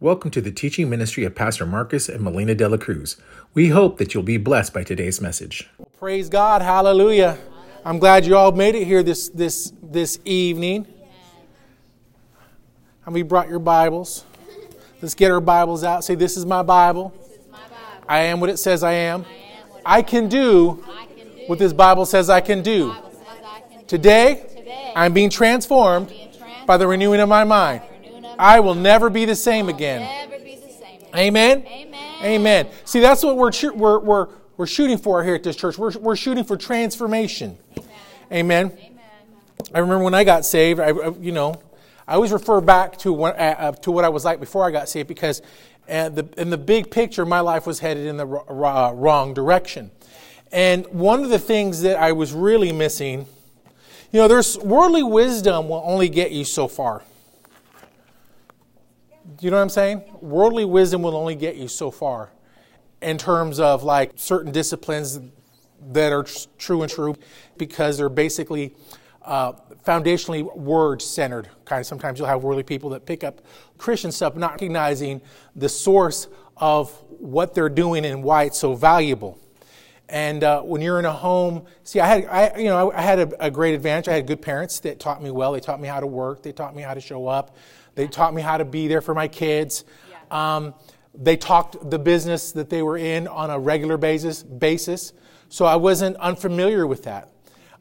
Welcome to the teaching ministry of Pastor Marcus and Melina De La Cruz. We hope that you'll be blessed by today's message. Well, praise God. Hallelujah. I'm glad you all made it here this evening. And we brought your Bibles. Let's get our Bibles out. Say, this is my Bible. I am what it says I am. I can do what this Bible says I can do. Today, I'm being transformed by the renewing of my mind. I will never be the same again. Amen? Amen. See, that's what we're shooting for here at this church. We're shooting for transformation. Amen. I remember when I got saved, I always refer back to what I was like before I got saved, because in the big picture, my life was headed in the wrong direction. And one of the things that I was really missing, there's worldly wisdom will only get you so far. You know what I'm saying? Worldly wisdom will only get you so far in terms of like certain disciplines that are true, because they're basically foundationally word-centered. Kind of sometimes you'll have worldly people that pick up Christian stuff, not recognizing the source of what they're doing and why it's so valuable. And when you're in a home, see, I had a great advantage. I had good parents that taught me well. They taught me how to work. They taught me how to show up. They taught me how to be there for my kids. Yeah. They talked the business that they were in on a regular basis. So I wasn't unfamiliar with that.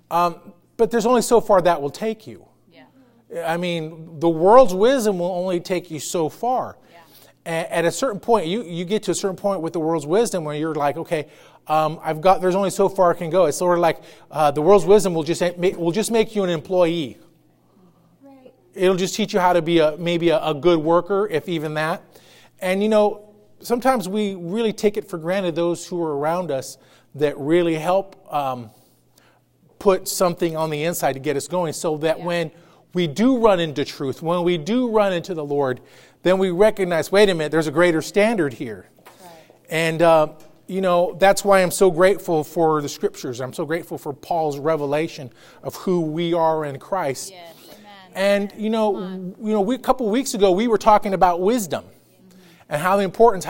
But there's only so far that will take you. Yeah. I mean, the world's wisdom will only take you so far. Yeah. At a certain point, you get to a certain point with the world's wisdom where you're like, okay, there's only so far I can go. It's sort of like the world's wisdom will just make you an employee. It'll just teach you how to be maybe a good worker, if even that. And, sometimes we really take it for granted those who are around us that really help put something on the inside to get us going, so that when we do run into truth, when we do run into the Lord, then we recognize, wait a minute, there's a greater standard here. Right. And, that's why I'm so grateful for the Scriptures. I'm so grateful for Paul's revelation of who we are in Christ. Yes. And, a couple of weeks ago, we were talking about wisdom and how the importance,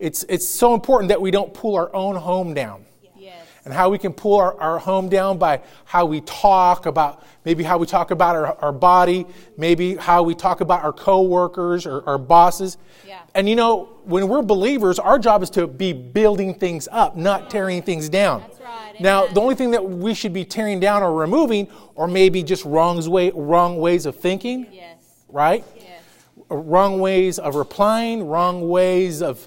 it's so important that we don't pull our own home down. Yes. And how we can pull our home down by how we talk about, maybe how we talk about our body, maybe how we talk about our coworkers or our bosses. Yeah. And, when we're believers, our job is to be building things up, not tearing things down. That's right. Now, the only thing that we should be tearing down or removing are maybe just wrong ways of thinking, yes. Right? Yes. Wrong ways of replying, wrong ways of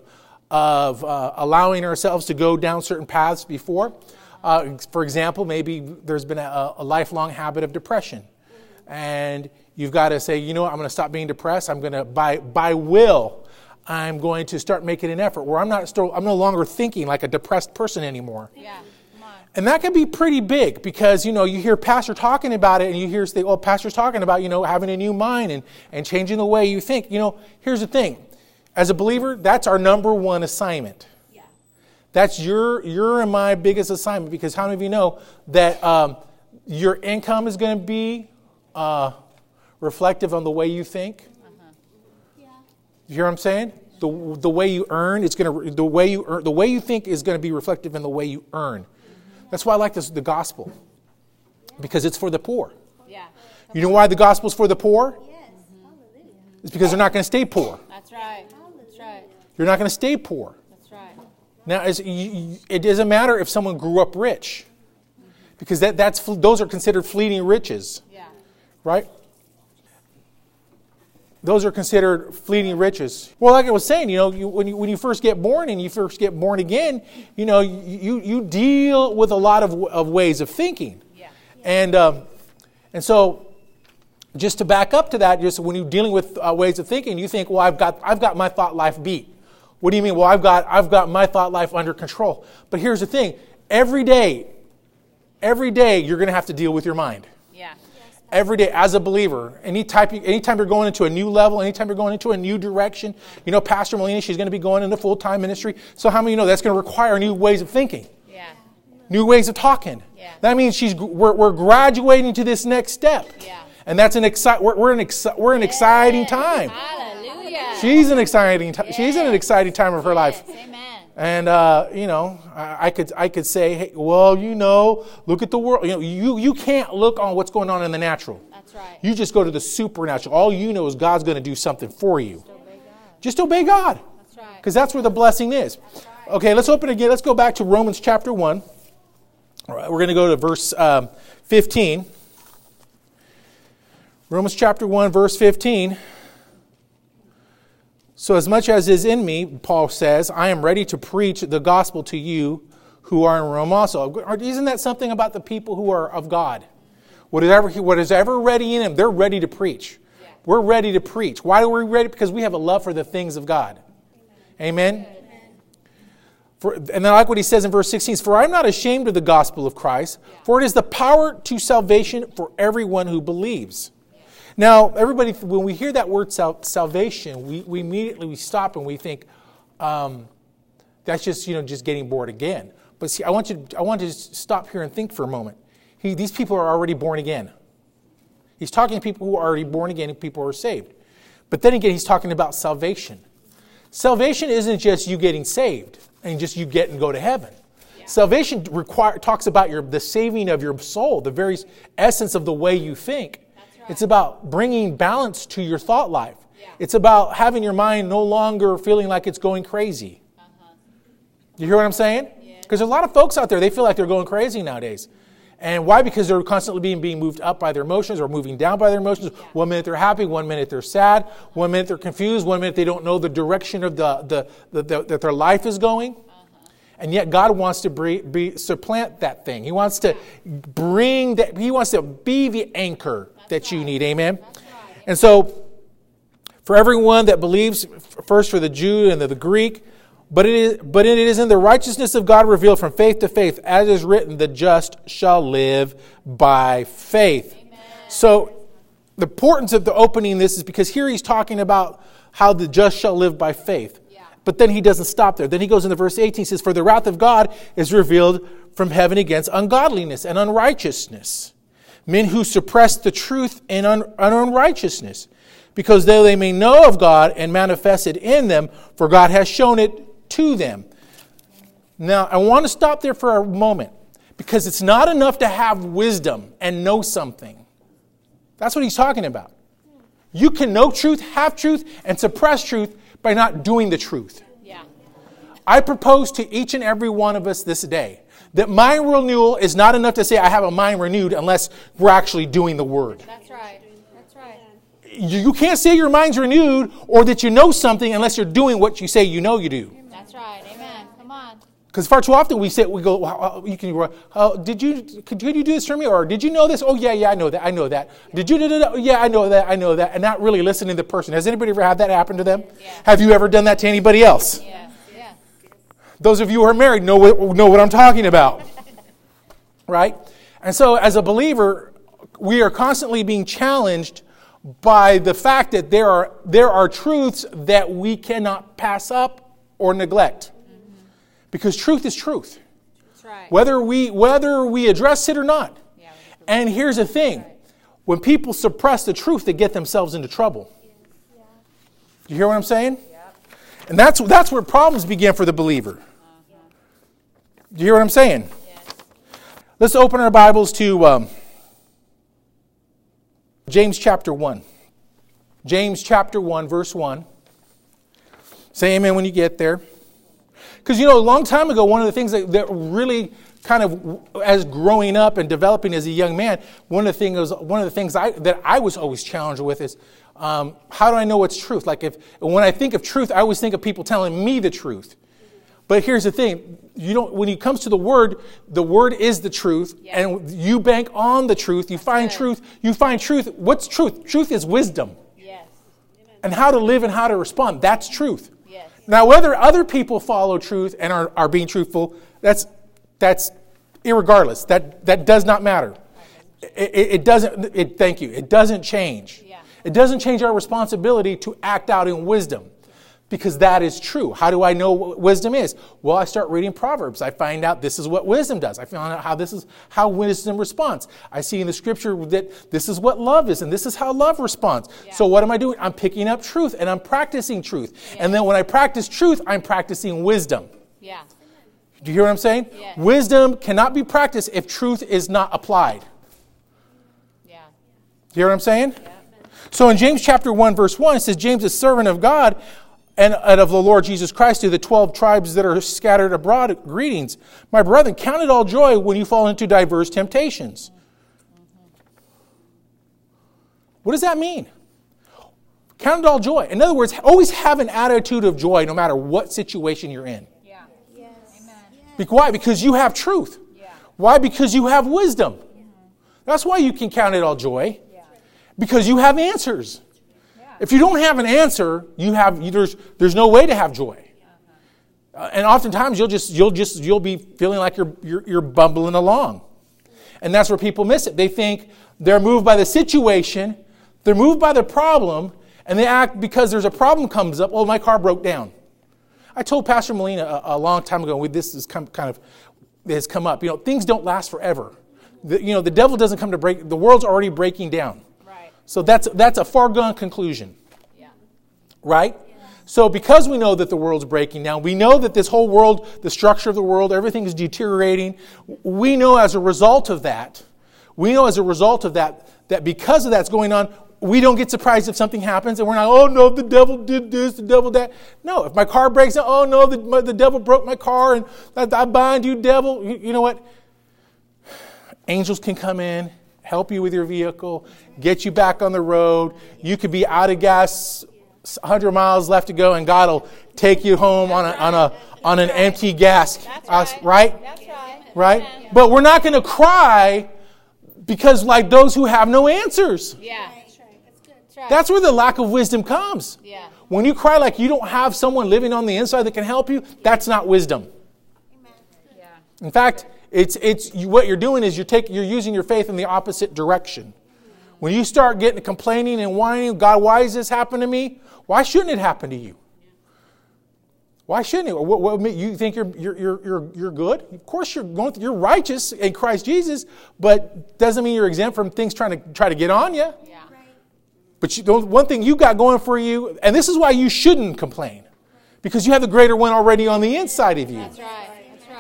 allowing ourselves to go down certain paths before. For example, maybe there's been a lifelong habit of depression. And you've got to say, I'm going to stop being depressed. I'm going to, by will, I'm going to start making an effort where I'm no longer thinking like a depressed person anymore. Yeah. And that can be pretty big, because, you hear pastor talking about it, and you hear say, oh, pastor's talking about, having a new mind and changing the way you think. Here's the thing. As a believer, that's our number one assignment. Yeah. That's your and my biggest assignment, because how many of you know that your income is going to be reflective on the way you think? Uh-huh. Yeah. You hear what I'm saying? The way you earn, the way you think is going to be reflective in the way you earn. That's why I like the gospel, because it's for the poor. Yeah. You know why the gospel's for the poor? Yes. Mm-hmm. It's because they're not going to stay poor. That's right. That's right. You're not going to stay poor. That's right. Now, it doesn't matter if someone grew up rich, because those are considered fleeting riches. Yeah. Right? Those are considered fleeting riches. Well, like I was saying, when you first get born and you first get born again, you deal with a lot of ways of thinking. Yeah. And so just to back up to that, just when you're dealing with ways of thinking, you think, well, I've got my thought life beat. What do you mean? Well, I've got my thought life under control. But here's the thing. Every day you're going to have to deal with your mind. Every day, as a believer, anytime you're going into a new level, anytime you're going into a new direction, Pastor Melina, she's going to be going into full-time ministry. So how many of you know that's going to require new ways of thinking? Yeah. New ways of talking. Yeah. That means we're graduating to this next step. Yeah. And that's we're in an exciting time. Hallelujah. She's in an exciting time of her life. Amen. And I could say, hey, well, look at the world. You can't look on what's going on in the natural. That's right. You just go to the supernatural. All you know is God's going to do something for you. Just obey God. That's right. Because that's where the blessing is. That's right. Okay, let's open again. Let's go back to Romans chapter 1. All right, we're going to go to verse 15. Romans chapter 1, verse 15. So as much as is in me, Paul says, I am ready to preach the gospel to you who are in Rome also. Isn't that something about the people who are of God? What is ever ready in them, they're ready to preach. Yeah. We're ready to preach. Why are we ready? Because we have a love for the things of God. Amen? Amen. And I like what he says in verse 16. For I am not ashamed of the gospel of Christ, for it is the power to salvation for everyone who believes. Now, everybody, when we hear that word salvation, we immediately stop and we think, that's just getting born again. But see, I want you to stop here and think for a moment. These people are already born again. He's talking to people who are already born again and people who are saved. But then again, he's talking about salvation. Salvation isn't just you getting saved and just you get and go to heaven. Yeah. Salvation talks about the saving of your soul, the very essence of the way you think. It's about bringing balance to your thought life. Yeah. It's about having your mind no longer feeling like it's going crazy. Uh-huh. You hear what I'm saying? Because there's a lot of folks out there, they feel like they're going crazy nowadays. And why? Because they're constantly being moved up by their emotions or moving down by their emotions. Yeah. 1 minute they're happy, 1 minute they're sad, 1 minute they're confused, 1 minute they don't know the direction of that their life is going. And yet God wants to supplant that thing. He wants to bring that. He wants to be the anchor that you need. Amen. And so for everyone that believes, first for the Jew and the Greek, but it is in the righteousness of God revealed from faith to faith, as is written, the just shall live by faith. Amen. So the importance of the opening this is because here he's talking about how the just shall live by faith. But then he doesn't stop there. Then he goes into verse 18. He says, for the wrath of God is revealed from heaven against ungodliness and unrighteousness. Men who suppress the truth in unrighteousness. Because though they may know of God and manifest it in them, for God has shown it to them. Now, I want to stop there for a moment. Because it's not enough to have wisdom and know something. That's what he's talking about. You can know truth, have truth, and suppress truth by not doing the truth. Yeah. I propose to each and every one of us this day that mind renewal is not enough to say I have a mind renewed unless we're actually doing the word. That's right. That's right. You can't say your mind's renewed or that you know something unless you're doing what you say you know you do. That's right. Amen. Come on. Because far too often we go, well, you can. Could you do this for me? Or did you know this? Oh yeah, I know that. Yeah. Did you? Yeah, I know that. And not really listening to the person. Has anybody ever had that happen to them? Yeah. Have you ever done that to anybody else? Yeah. Yeah. Those of you who are married know what I'm talking about, right? And so, as a believer, we are constantly being challenged by the fact that there are truths that we cannot pass up or neglect. Because truth is truth. That's right. Whether we address it or not. Yeah, and here's the thing. Right. When people suppress the truth, they get themselves into trouble. Yeah. You hear what I'm saying? Yep. And that's where problems begin for the believer. Uh-huh. You hear what I'm saying? Yeah. Let's open our Bibles to James chapter 1. James chapter 1, verse 1. Say amen when you get there. Because, a long time ago, one of the things that really kind of, as growing up and developing as a young man, one of the things that I was always challenged with is, how do I know what's truth? Like, when I think of truth, I always think of people telling me the truth. But here's the thing, when it comes to the Word is the truth, and you bank on the truth, you find truth. What's truth? Truth is wisdom. Yes. And how to live and how to respond, that's truth. Now, whether other people follow truth and are being truthful, that's irregardless. That does not matter. It doesn't. Thank you. It doesn't change. Yeah. It doesn't change our responsibility to act out in wisdom. because that is true. How do I know what wisdom is? Well, I start reading Proverbs. I find out this is what wisdom does. I find out how wisdom responds. I see in the scripture that this is what love is, and this is how love responds. Yeah. So what am I doing? I'm picking up truth, and I'm practicing truth. Yeah. And then when I practice truth, I'm practicing wisdom. Yeah. Do you hear what I'm saying? Yeah. Wisdom cannot be practiced if truth is not applied. Yeah. Do you hear what I'm saying? Yeah. So in James chapter 1, verse 1, it says, James, a servant of God and of the Lord Jesus Christ, to the 12 tribes that are scattered abroad, greetings. My brethren, count it all joy when you fall into diverse temptations. What does that mean? Count it all joy. In other words, always have an attitude of joy no matter what situation you're in. Yeah. Yes. Amen. Why? Because you have truth. Yeah. Why? Because you have wisdom. Yeah. That's why you can count it all joy. Yeah. Because you have answers. If you don't have an answer, there's no way to have joy. And oftentimes you'll be feeling like you're bumbling along. And that's where people miss it. They think they're moved by the situation, they're moved by the problem, and they act because there's a problem comes up. Oh, my car broke down. I told Pastor Melina a long time ago, this has come up. You know, things don't last forever. The devil doesn't come to break. The world's already breaking down. So that's a far-gone conclusion, yeah. Right? Yeah. So because we know that the world's breaking down, we know that this whole world, the structure of the world, everything is deteriorating. We know as a result of that, that because of that's going on, we don't get surprised if something happens, and we're not, oh no, the devil did this, the devil that. No, if my car breaks down, oh no, the devil broke my car, and I bind you, devil. You know what? Angels can come in. Help you with your vehicle, get you back on the road. You could be out of gas, 100 miles left to go, and God will take you home on an empty gas. Right? That's right? Yeah. But we're not going to cry because like those who have no answers. Yeah. That's where the lack of wisdom comes. Yeah. When you cry like you don't have someone living on the inside that can help you, that's not wisdom. Yeah. In fact, what you're doing is you're using your faith in the opposite direction. When you start complaining and whining, God, why has this happened to me? Why shouldn't it happen to you? Why shouldn't it? What you think you're good? Of course you're righteous in Christ Jesus, but doesn't mean you're exempt from things trying to get on you. Yeah. Right. But one thing you got going for you, and this is why you shouldn't complain, because you have the greater one already on the inside of you. That's right.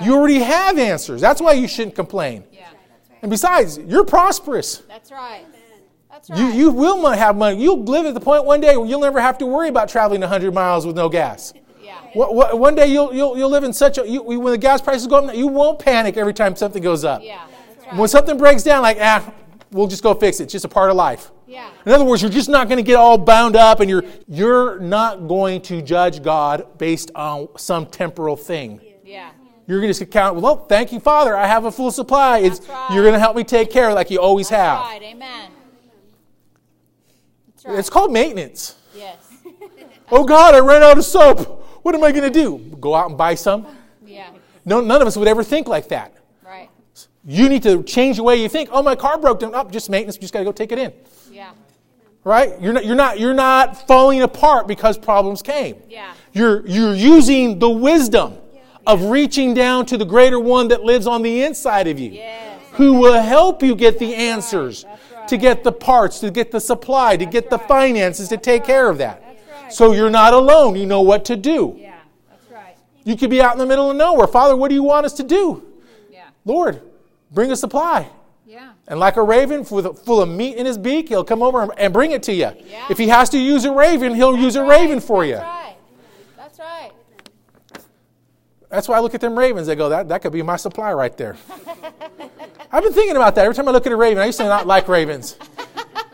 You already have answers. That's why you shouldn't complain. Yeah. And besides, you're prosperous. That's right. That's right. You will have money. You'll live at the point one day where you'll never have to worry about traveling 100 miles with no gas. Yeah. One day you'll live in when the gas prices go up, you won't panic every time something goes up. Yeah. That's right. When something breaks down, like, we'll just go fix it. It's just a part of life. Yeah. In other words, you're just not going to get all bound up, and you're not going to judge God based on some temporal thing. Yeah. You're going to just count, well, thank you, Father. I have a full supply. You're going to help me take care like you always have. That's right. Amen. That's right. It's called maintenance. Yes. Oh, God, I ran out of soap. What am I going to do? Go out and buy some? Yeah. No, none of us would ever think like that. Right. You need to change the way you think. Oh, my car broke down. Oh, just maintenance. You just got to go take it in. Yeah. Right? You're not falling apart because problems came. Yeah. You're using the wisdom of reaching down to the greater one that lives on the inside of you, yes, who will help you get the answers, right, to get the parts, to get the supply, to get the finances, to take care of that. Right. So you're not alone. You know what to do. Yeah, that's right. You could be out in the middle of nowhere. Father, what do you want us to do? Yeah. Lord, bring a supply. Yeah. And like a raven full of meat in his beak, he'll come over and bring it to you. Yeah. If he has to use a raven, he'll use a raven for you. Right. That's right. That's why I look at them ravens. I go, that could be my supply right there. I've been thinking about that. Every time I look at a raven, I used to not like ravens.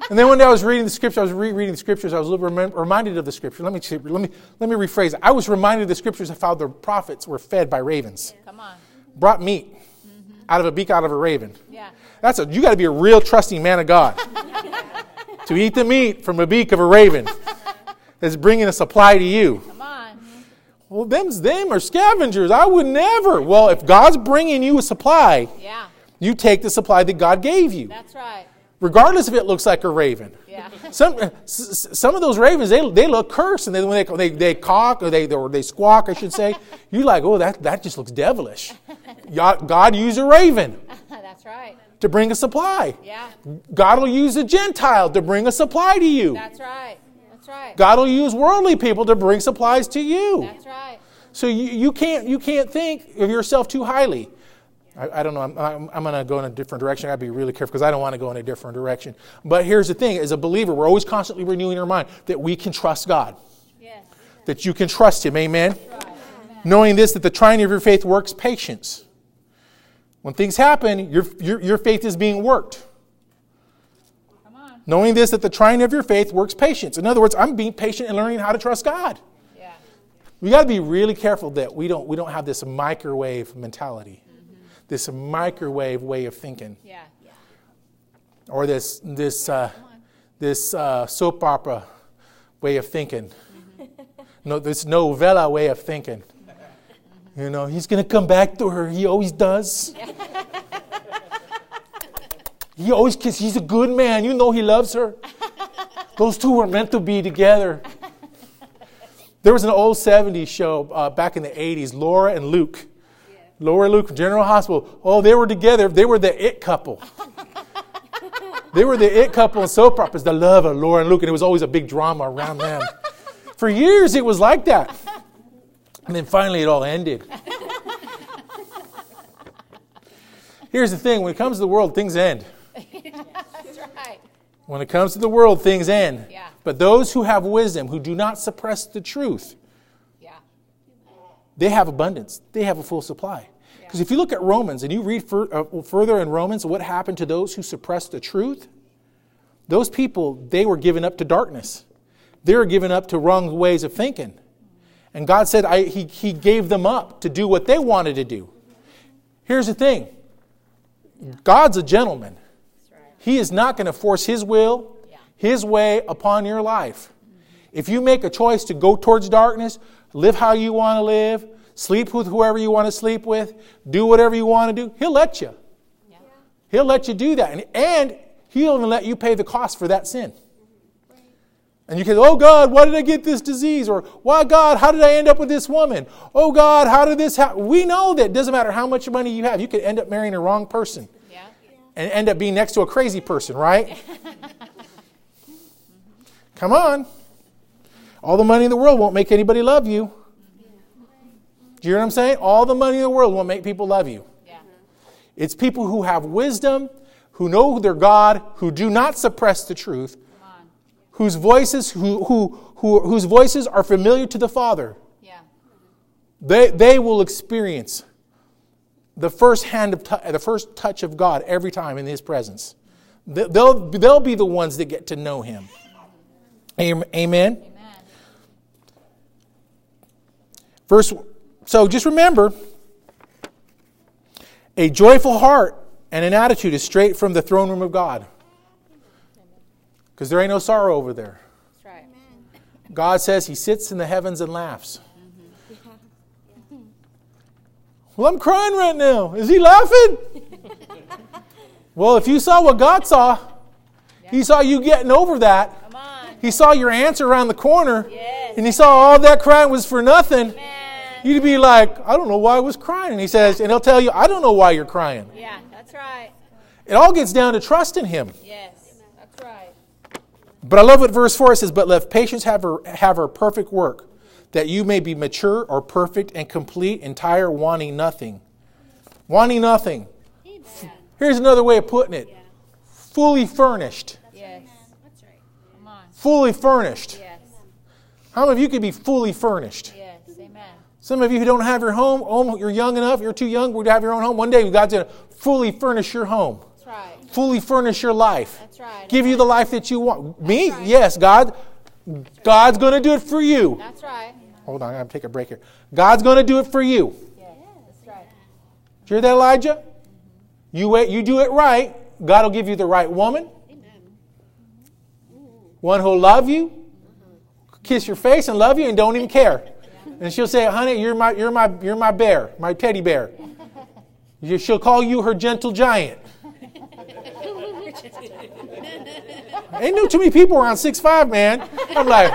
And then one day I was reading the scripture. I was rereading the scriptures. I was reminded of the scripture. Let me rephrase it. I was reminded of the scriptures of how the prophets were fed by ravens. Come on. Brought meat out of a beak, out of a raven. Yeah. You got to be a real trusting man of God to eat the meat from a beak of a raven that's bringing a supply to you. Come on. Well, them are scavengers. I would never. Well, if God's bringing you a supply, you take the supply that God gave you. That's right. regardless if it looks like a raven. Yeah. Some of those ravens, they look cursed, and then when they cock or they squawk, I should say, you're like, oh, that just looks devilish. God used a raven. That's right. To bring a supply. Yeah. God will use a Gentile to bring a supply to you. That's right. That's right. God will use worldly people to bring supplies to you. That's right. So you can't think of yourself too highly. I don't know. I'm going to go in a different direction. I got to be really careful because I don't want to go in a different direction. But here's the thing. As a believer, we're always constantly renewing our mind that we can trust God. Yes. That you can trust Him. Amen? Right. Amen. Knowing this, that the trying of your faith works patience. When things happen, your faith is being worked. Come on. Knowing this, that the trying of your faith works patience. In other words, I'm being patient and learning how to trust God. Yeah. We got to be really careful that we don't have this microwave mentality. This microwave way of thinking, yeah. Or this soap opera way of thinking, no, this novella way of thinking. You know, he's gonna come back to her. He always does. Yeah. He always kisses. He's a good man. You know, he loves her. Those two were meant to be together. There was an old '70s show back in the '80s, Laura and Luke. Laura and Luke, General Hospital. Oh, they were together. They were the it couple. They were the it couple in soap operas, the love of Laura and Luke. And it was always a big drama around them. For years, it was like that. And then finally, it all ended. Here's the thing. When it comes to the world, things end. That's right. When it comes to the world, things end. Yeah. But those who have wisdom, who do not suppress the truth, they have abundance. They have a full supply. Because if you look at Romans and you read further in Romans, what happened to those who suppressed the truth? Those people, they were given up to darkness. They were given up to wrong ways of thinking. And God said He gave them up to do what they wanted to do. Here's the thing. God's a gentleman. He is not going to force His will, His way upon your life. If you make a choice to go towards darkness, live how you want to live, sleep with whoever you want to sleep with, do whatever you want to do, He'll let you. Yeah. He'll let you do that. And He'll even let you pay the cost for that sin. Right. And you can, oh God, why did I get this disease? Or, why God, how did I end up with this woman? Oh God, how did this happen? We know that it doesn't matter how much money you have, you could end up marrying the wrong person. Yeah. And end up being next to a crazy person, right? Come on. All the money in the world won't make anybody love you. Do you hear what I'm saying? All the money in the world won't make people love you. Yeah. It's people who have wisdom, who know their God, who do not suppress the truth, whose voices whose voices are familiar to the Father. Yeah. They will experience the first hand of the first touch of God every time in His presence. They'll be the ones that get to know Him. Amen. So just remember, a joyful heart and an attitude is straight from the throne room of God. Because there ain't no sorrow over there. That's right. God says He sits in the heavens and laughs. Well, I'm crying right now. Is He laughing? Well, if you saw what God saw, He saw you getting over that. Come on. He saw your answer around the corner. Yes. And He saw all that crying was for nothing. Amen. You'd be like, I don't know why I was crying. And He says, and He'll tell you, I don't know why you're crying. Yeah, that's right. It all gets down to trusting Him. Yes, that's right. But I love what verse 4 says, but let patience have her perfect work, that you may be mature or perfect and complete, entire, wanting nothing. Wanting nothing. Amen. Here's another way of putting it. Yeah. Fully furnished. That's yes. Right, that's right. Come on. Fully furnished. Yes. How many of you could be fully furnished? Yes. Some of you who don't have your home, you're young enough, you're too young to have your own home. One day God's going to fully furnish your home. That's right. Fully furnish your life. That's right. Give you the life that you want. Me? Right. Yes, God's going to do it for you. That's right. Hold on, I'm going to take a break here. God's going to do it for you. Yeah, that's right. Did you hear that, Elijah? You wait, you do it right, God will give you the right woman. Amen. One who'll love you, kiss your face and love you and don't even care. And she'll say, honey, you're my bear, my teddy bear. She'll call you her gentle giant. Ain't no too many people around 6'5", man. I'm like,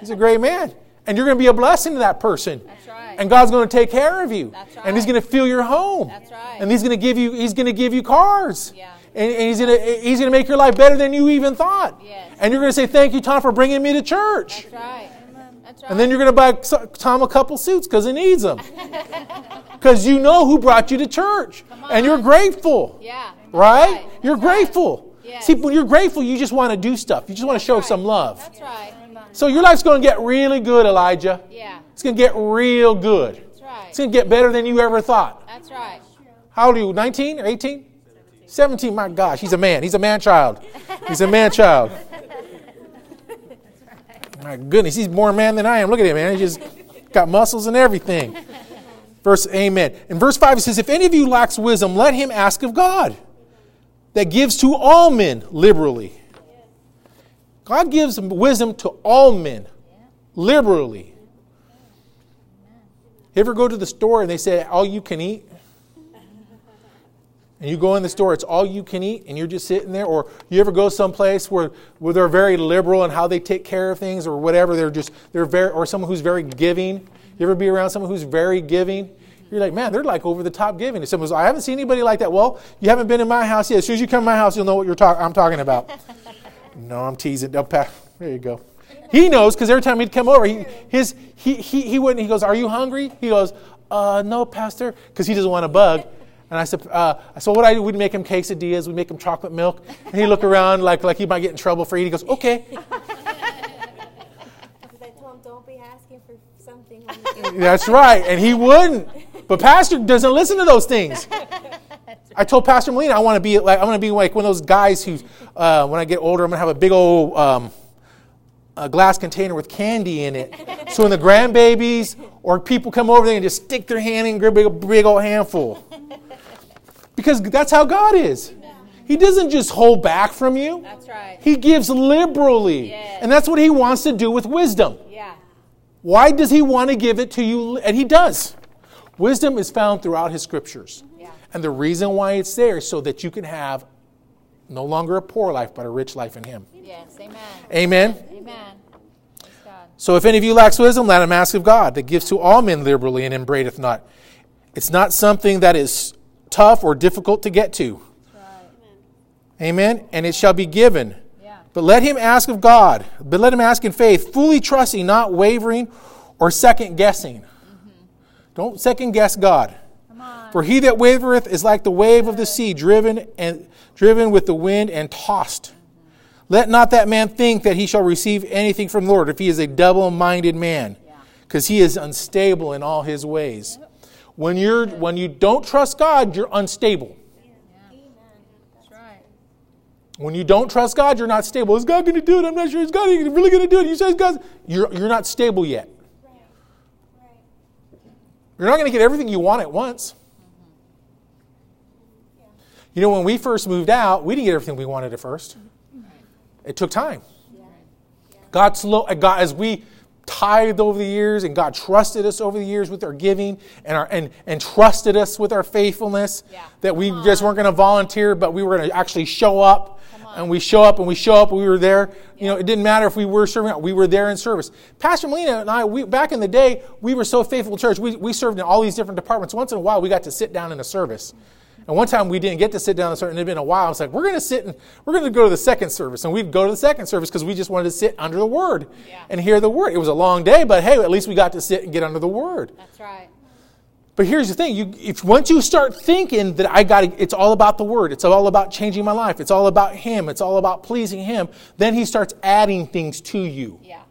he's a great man. And you're going to be a blessing to that person. That's right. And God's going to take care of you. That's right. And He's going to fill your home. That's right. And He's going to give you cars. Yeah. And He's going to make your life better than you even thought. Yes. And you're going to say, thank you, Tom, for bringing me to church. That's right. That's right. And then you're going to buy Tom a couple suits because he needs them. Because you know who brought you to church. And you're grateful. Yeah. Right? You're grateful. Yes. See, when you're grateful, you just want to do stuff. You just want to show some love. That's right. So your life's going to get really good, Elijah. Yeah. It's going to get real good. That's right. It's going to get better than you ever thought. That's right. How old are you, 19 or 18? 17, my gosh, he's a man. He's a man-child. He's a man-child. My goodness, he's more man than I am. Look at him, man. He just got muscles and everything. Verse, amen. In verse 5, it says, if any of you lacks wisdom, let him ask of God, that gives to all men liberally. God gives wisdom to all men liberally. You ever go to the store and they say, all you can eat? And you go in the store, it's all you can eat, and you're just sitting there. Or you ever go someplace where they're very liberal in how they take care of things or whatever. Or someone who's very giving. You ever be around someone who's very giving? You're like, man, they're like over the top giving. And someone's like, I haven't seen anybody like that. Well, you haven't been in my house yet. As soon as you come to my house, you'll know what I'm talking about. No, I'm teasing. There you go. He knows because every time he'd come over, he wouldn't. He goes, are you hungry? He goes, no, Pastor, because he doesn't want to bug. And I said, so what I do, we'd make him quesadillas, we'd make him chocolate milk. And he'd look around like he might get in trouble for eating. He goes, okay. Because I told him, don't be asking for something. That's right. And he wouldn't. But Pastor doesn't listen to those things. I told Pastor Melina, I want to be like one of those guys who, when I get older, I'm going to have a big old glass container with candy in it. So when the grandbabies or people come over, they can just stick their hand in and grab a big old handful. Because that's how God is. He doesn't just hold back from you. That's right. He gives liberally. Yes. And that's what He wants to do with wisdom. Yeah. Why does He want to give it to you? And He does. Wisdom is found throughout His scriptures. Yeah. And the reason why it's there is so that you can have no longer a poor life, but a rich life in Him. Yes, amen. Amen? Amen. God. So if any of you lacks wisdom, let him ask of God, that gives to all men liberally and upbraideth not. It's not something that is tough or difficult to get to. Right. Amen. And it shall be given. Yeah. But let him ask of God. But let him ask in faith, fully trusting, not wavering or second guessing. Mm-hmm. Don't second guess God. Come on. For he that wavereth is like the wave of the sea, driven with the wind and tossed. Mm-hmm. Let not that man think that he shall receive anything from the Lord, if he is a double-minded man, because he is unstable in all his ways. Yep. When you don't trust God, you're unstable. Yeah. That's right. When you don't trust God, you're not stable. Is God going to do it? I'm not sure. Is God really going to do it? You say God, you're not stable yet. Right. Right. You're not going to get everything you want at once. Mm-hmm. Yeah. You know, when we first moved out, we didn't get everything we wanted at first. Mm-hmm. It took time. Yeah. Yeah. As we tithed over the years, and God trusted us over the years with our giving and trusted us with our faithfulness, that we just weren't going to volunteer, but we were going to actually show up. And we show up and we show up. And we were there. Yeah. You know, it didn't matter if we were serving. We were there in service. Pastor Melina and I, back in the day, we were so faithful to church. We served in all these different departments. Once in a while, we got to sit down in a service. And one time we didn't get to sit down in a service, and it had been a while. I was like, we're going to go to the second service. And we'd go to the second service because we just wanted to sit under the Word and hear the Word. It was a long day, but hey, at least we got to sit and get under the Word. That's right. But here's the thing. Once you start thinking that it's all about the Word, it's all about changing my life, it's all about Him, it's all about pleasing Him, then He starts adding things to you. Yeah.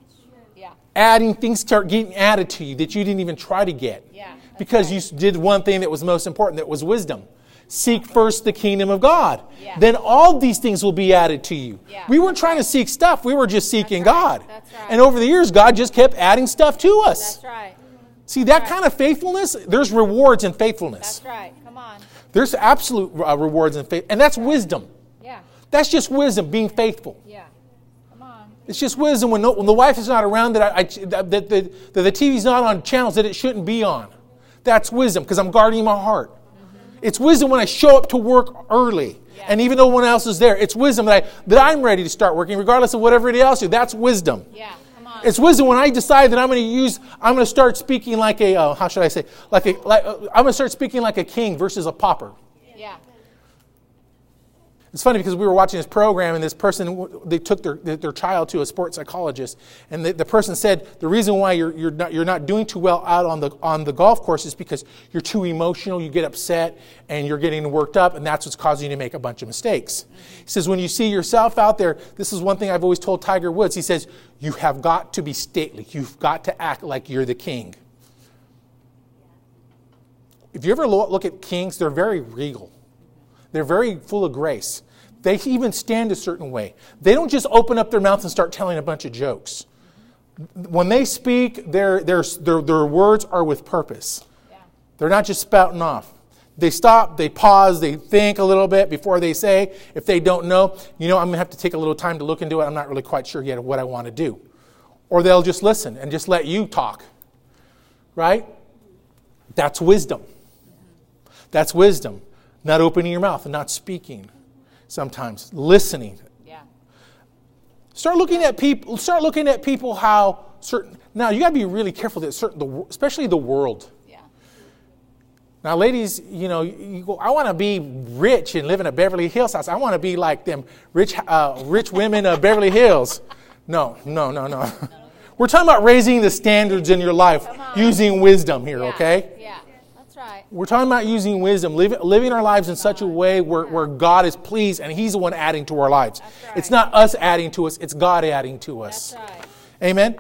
Yeah. Adding things start getting added to you that you didn't even try to get. Yeah. Because you did one thing that was most important, that was wisdom. Seek first the kingdom of God. Yeah. Then all these things will be added to you. Yeah. We weren't trying to seek stuff. We were just seeking God. That's right. And over the years, God just kept adding stuff to us. That's right. See, that kind of faithfulness, there's rewards in faithfulness. That's right. Come on. There's absolute rewards in faith. And that's wisdom. Yeah. That's just wisdom, being faithful. Yeah. Come on. It's just wisdom when the wife is not around, that the TV's not on channels that it shouldn't be on. That's wisdom because I'm guarding my heart. It's wisdom when I show up to work early. And even though no one else is there, it's wisdom that I'm ready to start working regardless of whatever else you do. That's wisdom. Yeah. It's wisdom when I decide that I'm going to start speaking like a king versus a pauper. Yeah. It's funny because we were watching this program and this person, they took their child to a sports psychologist, and the person said the reason why you're not doing too well out on the golf course is because you're too emotional, you get upset, and you're getting worked up, and that's what's causing you to make a bunch of mistakes. He says when you see yourself out there, this is one thing I've always told Tiger Woods. He says you have got to be stately. You've got to act like you're the king. If you ever look at kings, they're very regal. They're very full of grace. They even stand a certain way. They don't just open up their mouth and start telling a bunch of jokes. When they speak, their words are with purpose. Yeah. They're not just spouting off. They stop, they pause, they think a little bit before they say, if they don't know, I'm going to have to take a little time to look into it. I'm not really quite sure yet of what I want to do. Or they'll just listen and just let you talk. Right? That's wisdom. That's wisdom. Not opening your mouth and not speaking sometimes. Listening. Yeah. Start looking at people how certain... Now, you got to be really careful that especially the world. Yeah. Now, ladies, you go, I want to be rich and live in a Beverly Hills house. I want to be like them rich women of Beverly Hills. No. We're talking about raising the standards in your life using wisdom here, okay? Yeah. We're talking about using wisdom, living our lives in such a way where God is pleased and He's the one adding to our lives. Right. It's not us adding to us, it's God adding to us. That's right. Amen?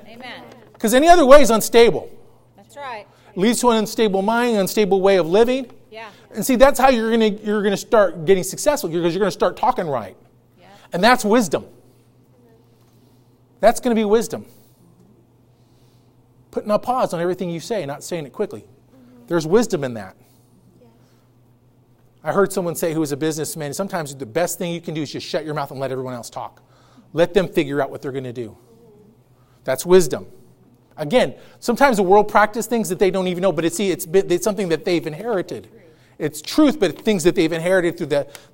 Because any other way is unstable. That's right. Leads to an unstable mind, an unstable way of living. Yeah. And see, that's how you're gonna start getting successful, because you're going to start talking right. Yeah. And that's wisdom. That's going to be wisdom. Putting a pause on everything you say, not saying it quickly. There's wisdom in that. Yes. I heard someone say who was a businessman, sometimes the best thing you can do is just shut your mouth and let everyone else talk. Let them figure out what they're going to do. Mm-hmm. That's wisdom. Again, sometimes the world practices things that they don't even know, but it's something that they've inherited. It's truth, but it's things that they've inherited through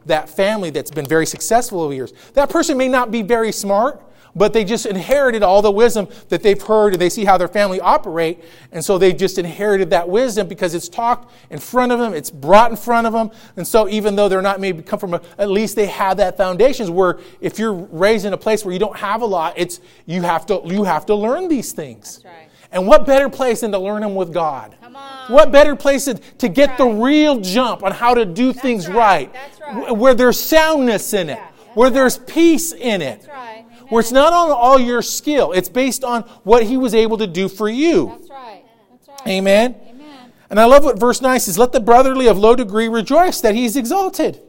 that family that's been very successful over years. That person may not be very smart, but they just inherited all the wisdom that they've heard, and they see how their family operate. And so they just inherited that wisdom because it's talked in front of them. It's brought in front of them. And so even though they're not maybe come from, at least they have that foundations where if you're raised in a place where you don't have a lot, it's you have to learn these things. That's right. And what better place than to learn them with God? Come on. What better place to get the real jump on how to do things right. That's right. Where there's soundness in it. Yeah, where there's peace in it. That's right. Where it's not on all your skill. It's based on what He was able to do for you. That's right. That's right. Amen. And I love what verse 9 says. Let the brotherly of low degree rejoice that he's exalted.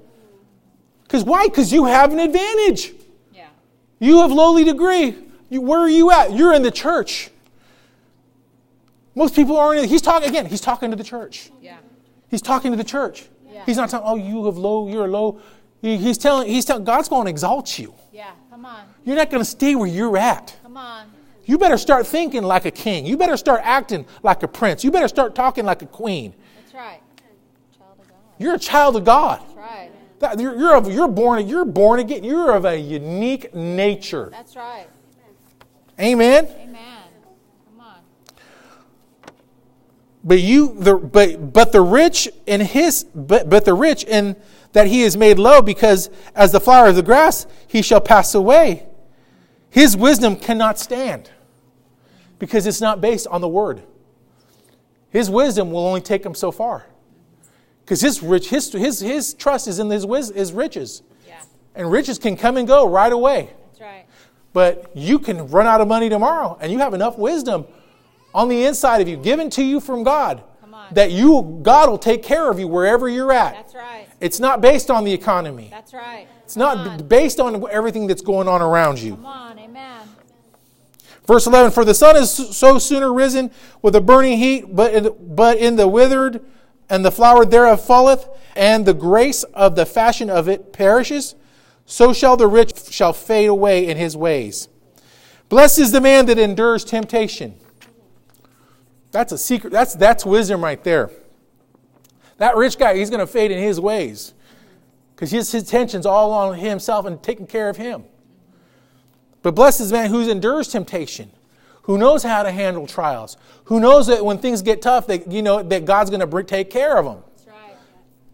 Because why? Because you have an advantage. Yeah. You have lowly degree. Where are you at? You're in the church. Most people aren't. He's talking to the church. Yeah. He's talking to the church. Yeah. He's not talking, you're low. He's telling God's going to exalt you. Yeah. Come on. You're not going to stay where you're at. Come on. You better start thinking like a king. You better start acting like a prince. You better start talking like a queen. That's right. Child of God. You're a child of God. That's right. You're born again. You're of a unique nature. That's right. Amen. Come on. But the rich in that he is made low, because as the flower of the grass, he shall pass away. His wisdom cannot stand, because it's not based on the word. His wisdom will only take him so far, because his trust is in his riches. Yeah. And riches can come and go right away. That's right. But you can run out of money tomorrow, and you have enough wisdom on the inside of you, given to you from God, that God will take care of you wherever you're at. That's right. It's not based on the economy. That's right. It's not based on everything that's going on around you. Come on, amen. Verse 11, for the sun is so sooner risen with a burning heat, but in the withered and the flower thereof falleth, and the grace of the fashion of it perishes, so shall the rich shall fade away in his ways. Blessed is the man that endures temptation. That's a secret. That's wisdom right there. That rich guy, he's going to fade in his ways. because his attention's all on himself and taking care of him. But blessed is the man who endures temptation, who knows how to handle trials, who knows that when things get tough, that you know that God's going to take care of them. That's right.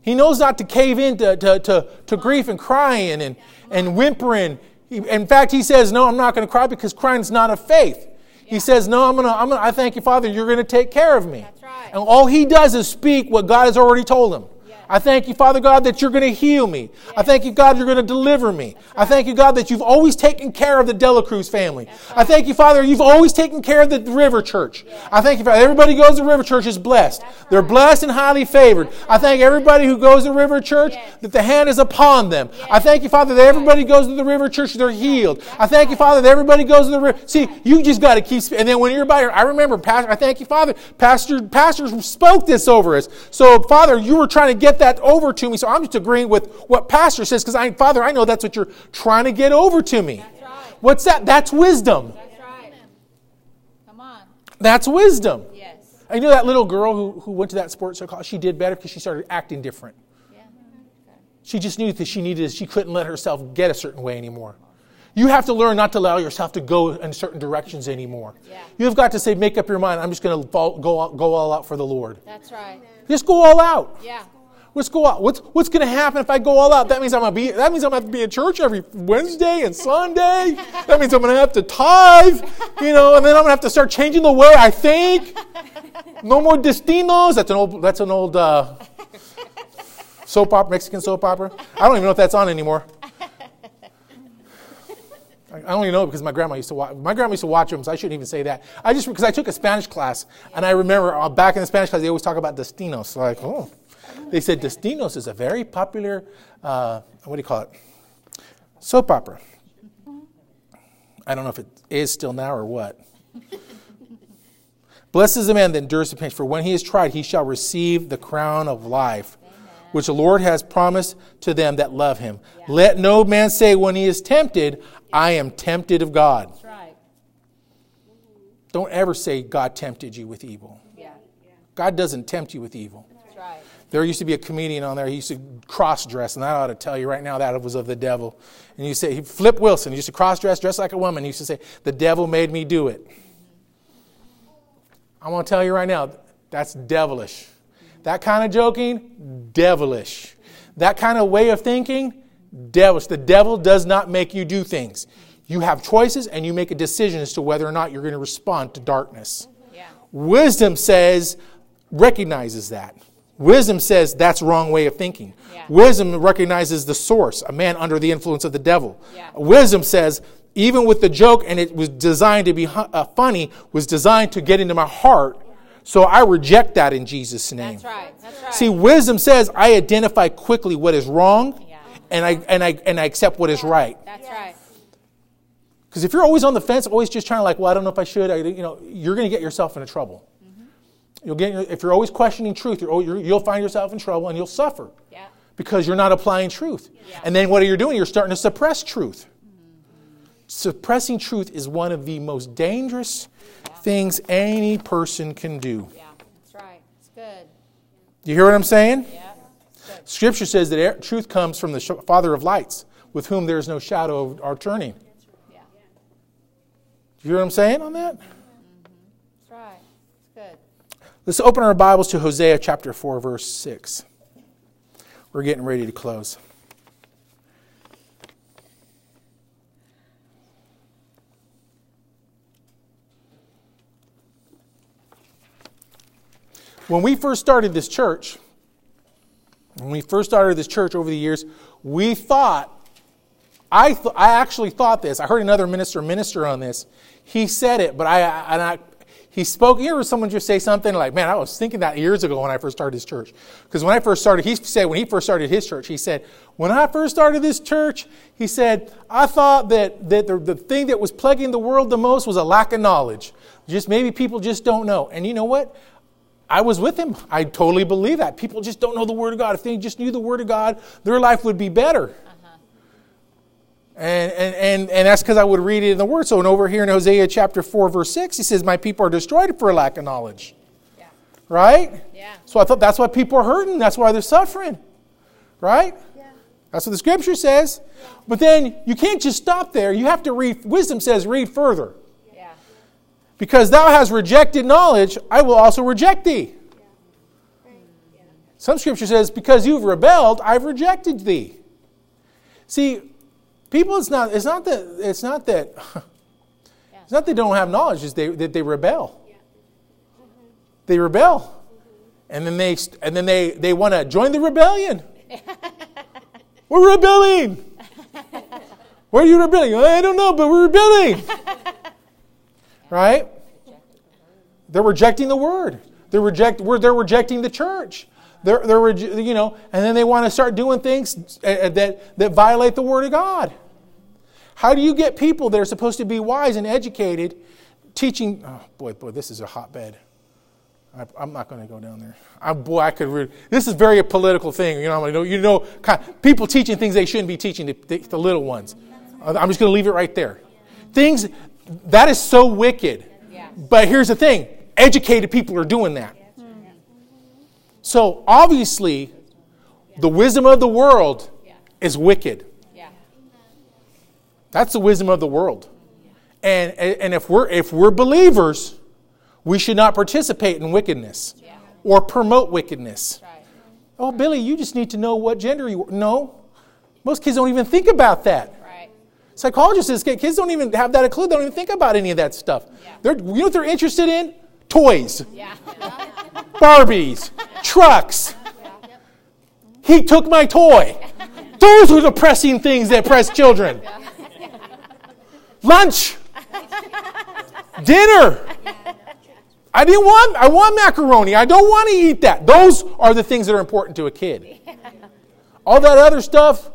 He knows not to cave in to grief and crying and whimpering. In fact, he says, "No, I'm not going to cry because crying's not of faith." Yeah. He says, "No, I thank you, Father. You're going to take care of me." That's right. And all he does is speak what God has already told him. I thank you, Father God, that you're going to heal me. Yes. I thank you, God, you're going to deliver me. Right. I thank you, God, that you've always taken care of the De La Cruz family. Right. I thank you, Father, you've always taken care of the River Church. Yes. I thank you, Father. Everybody goes to River Church is blessed. Right. They're blessed and highly favored. Right. I thank everybody who goes to River Church that the hand is upon them. Yes. I thank you, Father, that everybody goes to the River Church, they're healed. Right. I thank you, Father, that everybody goes to the river. See, you just got to keep speaking. And then when you're by here, I remember, Pastor, I thank you, Father, pastors spoke this over us. So, Father, you were trying to get that over to me, so I'm just agreeing with what Pastor says because Father, I know that's what you're trying to get over to me. That's right. What's that? That's wisdom. That's right. Come on. That's wisdom. Yes. I know that little girl who went to that sports college, she did better because she started acting different. Yeah. Okay. She just knew that she couldn't let herself get a certain way anymore. You have to learn not to allow yourself to go in certain directions anymore. Yeah. You've got to say, make up your mind, I'm just going to go all out for the Lord. That's right. Just go all out. Yeah. Let's go out. What's going to happen if I go all out? That means I'm going to have to be at church every Wednesday and Sunday. That means I'm going to have to tithe, and then I'm going to have to start changing the way I think. No more Destinos. That's an old soap opera, Mexican soap opera. I don't even know if that's on anymore. I only know because my grandma used to watch them, so I shouldn't even say that. Because I took a Spanish class, and I remember back in the Spanish class, they always talk about Destinos. So like, oh. They said Destinos is a very popular, soap opera. I don't know if it is still now or what. Blessed is the man that endures the pain, for when he is tried, he shall receive the crown of life, which the Lord has promised to them that love him. Yeah. Let no man say when he is tempted, I am tempted of God. That's right. Don't ever say God tempted you with evil. Yeah. God doesn't tempt you with evil. There used to be a comedian on there. He used to cross-dress, and I ought to tell you right now that it was of the devil. And you say, Flip Wilson, he used to cross-dress, dress like a woman. He used to say, the devil made me do it. I want to tell you right now, that's devilish. That kind of joking, devilish. That kind of way of thinking, devilish. The devil does not make you do things. You have choices, and you make a decision as to whether or not you're going to respond to darkness. Yeah. Wisdom recognizes that. Wisdom says that's wrong way of thinking. Yeah. Wisdom recognizes the source, a man under the influence of the devil. Yeah. Wisdom says, even with the joke, and it was designed to be funny, was designed to get into my heart, so I reject that in Jesus' name. That's right. That's right. See, wisdom says I identify quickly what is wrong, and I accept what is right. That's right. Because if you're always on the fence, always just trying to like, well, I don't know if I should, you're going to get yourself into trouble. If you're always questioning truth, you'll find yourself in trouble and you'll suffer because you're not applying truth. Yeah. And then what are you doing? You're starting to suppress truth. Mm-hmm. Suppressing truth is one of the most dangerous things any person can do. Yeah, that's right. It's good. You hear what I'm saying? Yeah. Scripture says that truth comes from the Father of lights, with whom there is no shadow of our turning. Yeah. You hear what I'm saying on that? Let's open our Bibles to Hosea chapter 4, verse 6. We're getting ready to close. When we first started this church over the years, we thought, I actually thought this. I heard another minister on this. He said it, but he spoke. You ever someone just say something like, man, I was thinking that years ago when I first started this church. Because when he first started his church, he said, when I first started this church, he said, I thought that the thing that was plaguing the world the most was a lack of knowledge. Just maybe people just don't know. And you know what? I was with him. I totally believe that. People just don't know the Word of God. If they just knew the Word of God, their life would be better. And that's because I would read it in the Word. So over here in Hosea chapter 4, verse 6, he says, my people are destroyed for a lack of knowledge. Yeah. Right? Yeah. So I thought that's why people are hurting. That's why they're suffering. Right? Yeah. That's what the scripture says. But then you can't just stop there. You have to read. Wisdom says read further. Yeah. Because thou hast rejected knowledge, I will also reject thee. Yeah. Right. Yeah. Some scripture says, because you've rebelled, I've rejected thee. See, people, it's not that they don't have knowledge, it's that they rebel. Yeah. Mm-hmm. They rebel. Mm-hmm. And then they want to join the rebellion. We're rebelling. Why are you rebelling? I don't know, but we're rebelling. Right? They're rejecting the word. They're rejecting the church. And then they want to start doing things that violate the word of God. How do you get people that are supposed to be wise and educated teaching? Oh boy, this is a hotbed. I'm not going to go down there. This is very a political thing. People teaching things they shouldn't be teaching the little ones. I'm just going to leave it right there. Things that is so wicked. But here's the thing: educated people are doing that. So obviously, the wisdom of the world is wicked. That's the wisdom of the world, and if we're believers, we should not participate in wickedness or promote wickedness. Right. Oh, Billy, you just need to know what gender you are. No, most kids don't even think about that. Right. Psychologists say kids don't even have that a clue. They don't even think about any of that stuff. Yeah. You know what they're interested in? Toys, Barbies, trucks. Yeah. He took my toy. Those are the pressing things that press children. Lunch, dinner. I want macaroni. I don't want to eat that. Those are the things that are important to a kid. Yeah. All that other stuff,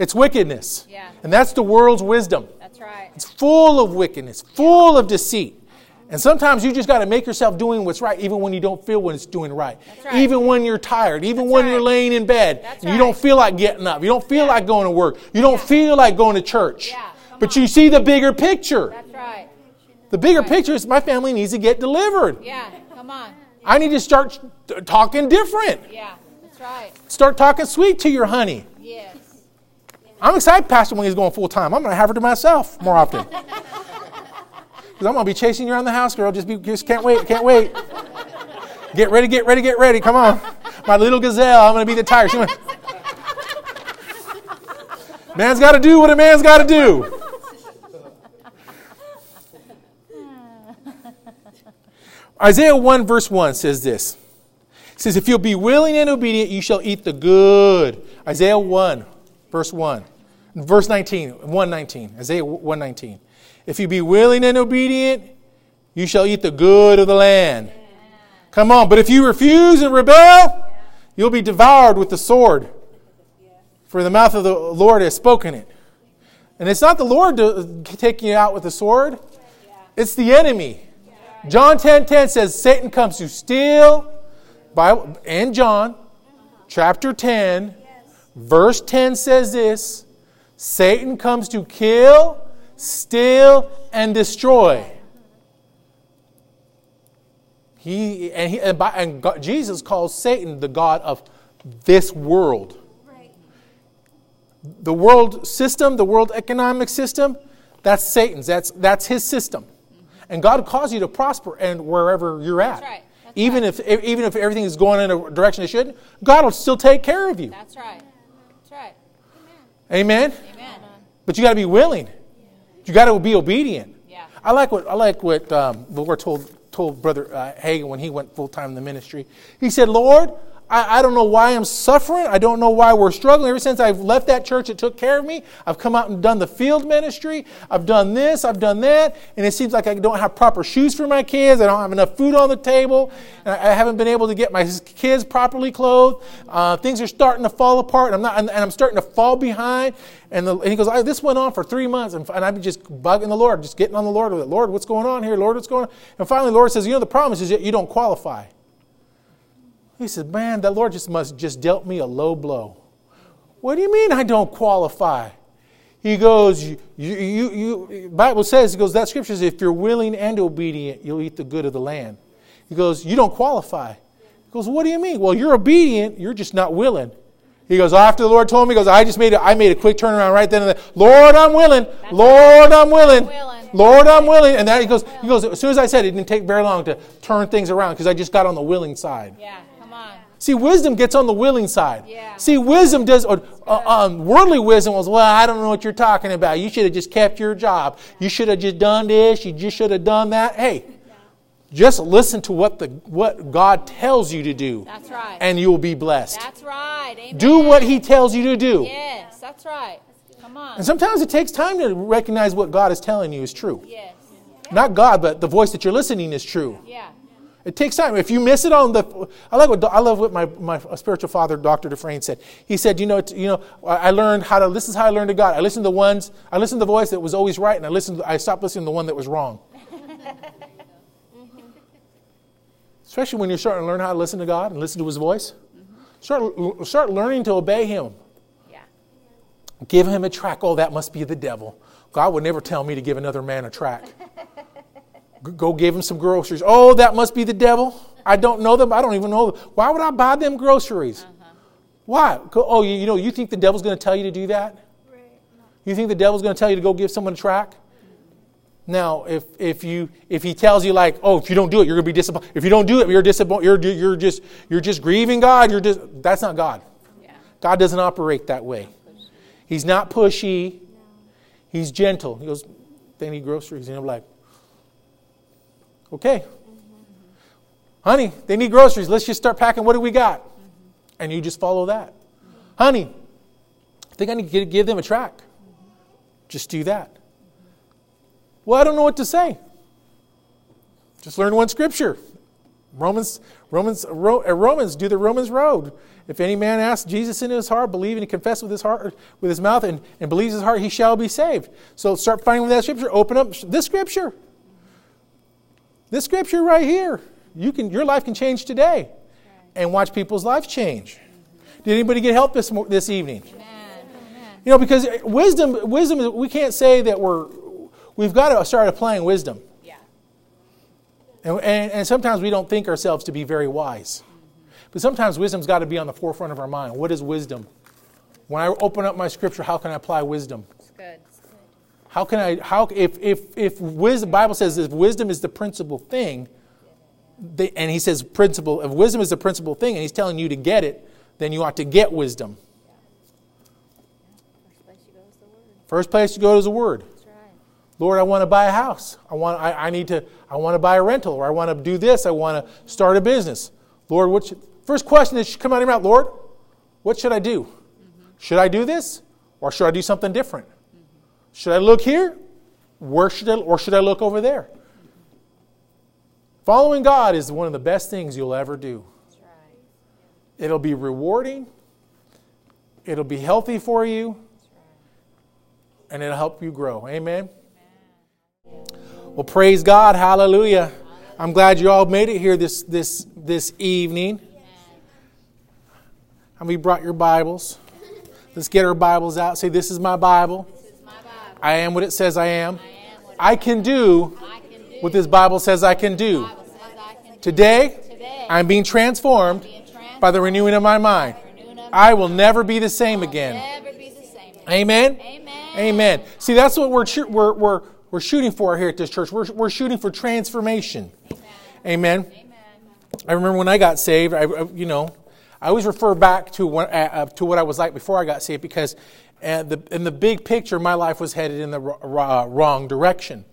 it's wickedness. Yeah. And that's the world's wisdom. That's right. It's full of wickedness, full of deceit. And sometimes you just got to make yourself doing what's right, even when you don't feel when it's doing right. That's right. Even when you're tired, even that's when you're laying in bed, that's and you don't feel like getting up. You don't feel like going to work. You don't feel like going to church. Yeah. But you see the bigger picture. That's right. The bigger picture is my family needs to get delivered. Yeah, come on. I need to start talking different. Yeah, that's right. Start talking sweet to your honey. Yes. I'm excited, Pastor, when he's going full time. I'm going to have her to myself more often. Because I'm going to be chasing you around the house, girl. Just can't wait. Get ready. Come on. My little gazelle, I'm going to be the tiger. Man's got to do what a man's got to do. Isaiah 1 verse 1 says this. It says, if you'll be willing and obedient, you shall eat the good. Isaiah 1 verse 1. Verse 19. 1:19. Isaiah 1:19. If you be willing and obedient, you shall eat the good of the land. Yeah. Come on. But if you refuse and rebel, you'll be devoured with the sword. For the mouth of the Lord has spoken it. And it's not the Lord taking you out with the sword. It's the enemy. John 10:10 says, Satan comes to steal. Bible, and John chapter 10, verse 10 says this, Satan comes to kill, steal, and destroy. And Jesus calls Satan the god of this world. Right. The world system, the world economic system, that's Satan's. That's his system. And God calls you to prosper and wherever you're at. That's right. That's even if everything is going in a direction it shouldn't, God will still take care of you. That's right. That's right. Amen. Amen. But you got to be willing. You got to be obedient. Yeah. I like what the Lord told Brother Hagin when he went full time in the ministry. He said, "Lord, I don't know why I'm suffering. I don't know why we're struggling. Ever since I've left that church that took care of me, I've come out and done the field ministry. I've done this, I've done that. And it seems like I don't have proper shoes for my kids. I don't have enough food on the table. And I haven't been able to get my kids properly clothed. Things are starting to fall apart. And I'm starting to fall behind." And he goes, this went on for 3 months. And I've been just bugging the Lord, just getting on the Lord with it. Lord, what's going on here? Lord, what's going on? And finally, the Lord says, the problem is that you don't qualify. He said, man, that Lord must just dealt me a low blow. What do you mean I don't qualify? He goes, you Bible says, he goes, that scripture says, if you're willing and obedient, you'll eat the good of the land. He goes, you don't qualify. He goes, what do you mean? Well, you're obedient, you're just not willing. He goes, after the Lord told me, he goes, I made a quick turnaround right then and there. Lord, I'm willing. Lord, I'm willing. Lord, I'm willing. And that he goes, as soon as I said it, it didn't take very long to turn things around because I just got on the willing side. Yeah. See, wisdom gets on the willing side. Yeah. See, wisdom does, worldly wisdom was, well, I don't know what you're talking about. You should have just kept your job. You should have just done this. You just should have done that. Hey, just listen to what God tells you to do. That's right. And you'll be blessed. That's right. Amen. Do what He tells you to do. Yes, that's right. Come on. And sometimes it takes time to recognize what God is telling you is true. Yes. Not God, but the voice that you're listening is true. Yeah. It takes time. If you miss it on the, I love what my spiritual father, Dr. Dufresne, said. He said, I learned how to. This is how I learned to God. I listened to the voice that was always right, and I stopped listening to the one that was wrong. Mm-hmm. Especially when you're starting to learn how to listen to God and listen to His voice, mm-hmm. start learning to obey Him. Yeah. Give Him a track. Oh, that must be the devil. God would never tell me to give another man a track. Go give him some groceries. Oh, that must be the devil. I don't know them. I don't even know them. Why would I buy them groceries? Uh-huh. Why? Oh, you think the devil's going to tell you to do that? Right. No. You think the devil's going to tell you to go give someone a track? Mm-hmm. Now, if he tells you like, oh, if you don't do it, you're going to be disappointed. If you don't do it, you're disappointed. You're just grieving God. That's not God. Yeah. God doesn't operate that way. He's not pushy. No. He's gentle. He goes, they need groceries, and I'm like, okay. Mm-hmm. Honey, they need groceries. Let's just start packing. What do we got? Mm-hmm. And you just follow that. Mm-hmm. Honey, I think I need to give them a track. Mm-hmm. Just do that. Mm-hmm. Well, I don't know what to say. Just learn one scripture. Romans, do the Romans road. If any man asks Jesus into his heart, believe and confess with his heart, with his mouth, and believes his heart, he shall be saved. So start finding that scripture. Open up this scripture. This scripture right here, your life can change today, and watch people's lives change. Did anybody get help this evening? Amen. Because wisdom, we can't say that we've got to start applying wisdom. Yeah. And sometimes we don't think ourselves to be very wise, but sometimes wisdom's got to be on the forefront of our mind. What is wisdom? When I open up my scripture, how can I apply wisdom? It's good. How can I? If wisdom? Bible says if wisdom is the principal thing, and He says principle. If wisdom is the principal thing, and He's telling you to get it, then you ought to get wisdom. First place you go is the Word. That's right. Lord, I want to buy a house. I want to buy a rental, or I want to do this. I want to start a business. Lord, first question that should come out of your mouth? Lord, what should I do? Mm-hmm. Should I do this, or should I do something different? Should I look here? Or should I look over there? Following God is one of the best things you'll ever do. That's right. It'll be rewarding. It'll be healthy for you. That's right. And it'll help you grow. Amen? Amen. Well, praise God. Hallelujah. Hallelujah. I'm glad you all made it here this evening. Yes. How many brought your Bibles? Let's get our Bibles out. Say, this is my Bible. I am what it says I am. I can do what this Bible says I can do. Today, I'm being transformed by the renewing of my mind. I will never be the same again. Amen? Amen. See, that's what we're shooting for here at this church. We're shooting for transformation. Amen? I remember when I got saved, I always refer back to what I was like before I got saved because in the big picture, my life was headed in the wrong direction.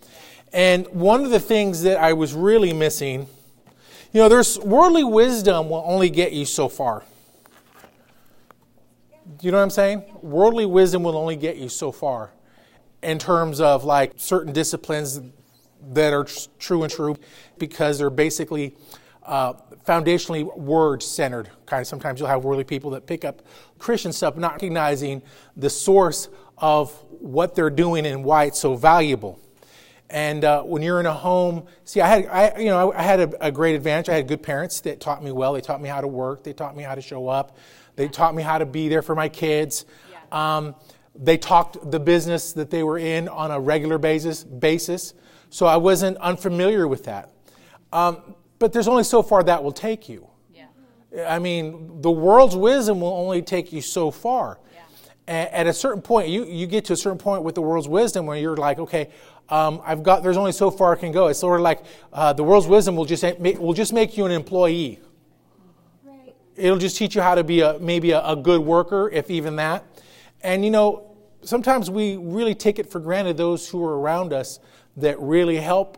And one of the things that I was really missing, there's worldly wisdom will only get you so far. You know what I'm saying? Worldly wisdom will only get you so far in terms of like certain disciplines that are true because they're basically foundationally word-centered. Kind of sometimes you'll have worldly people that pick up Christian stuff, not recognizing the source of what they're doing and why it's so valuable. And when you're in a home, see, I had a great advantage. I had good parents that taught me well. They taught me how to work. They taught me how to show up. They taught me how to be there for my kids. Yeah. They talked the business that they were in on a regular basis. So I wasn't unfamiliar with that. But there's only so far that will take you. Yeah. I mean, the world's wisdom will only take you so far. Yeah. At a certain point, you get to a certain point with the world's wisdom where you're like, okay, there's only so far I can go. It's sort of like the world's wisdom will just make you an employee. Right. It'll just teach you how to be maybe a good worker, if even that. And you know, sometimes we really take it for granted those who are around us that really help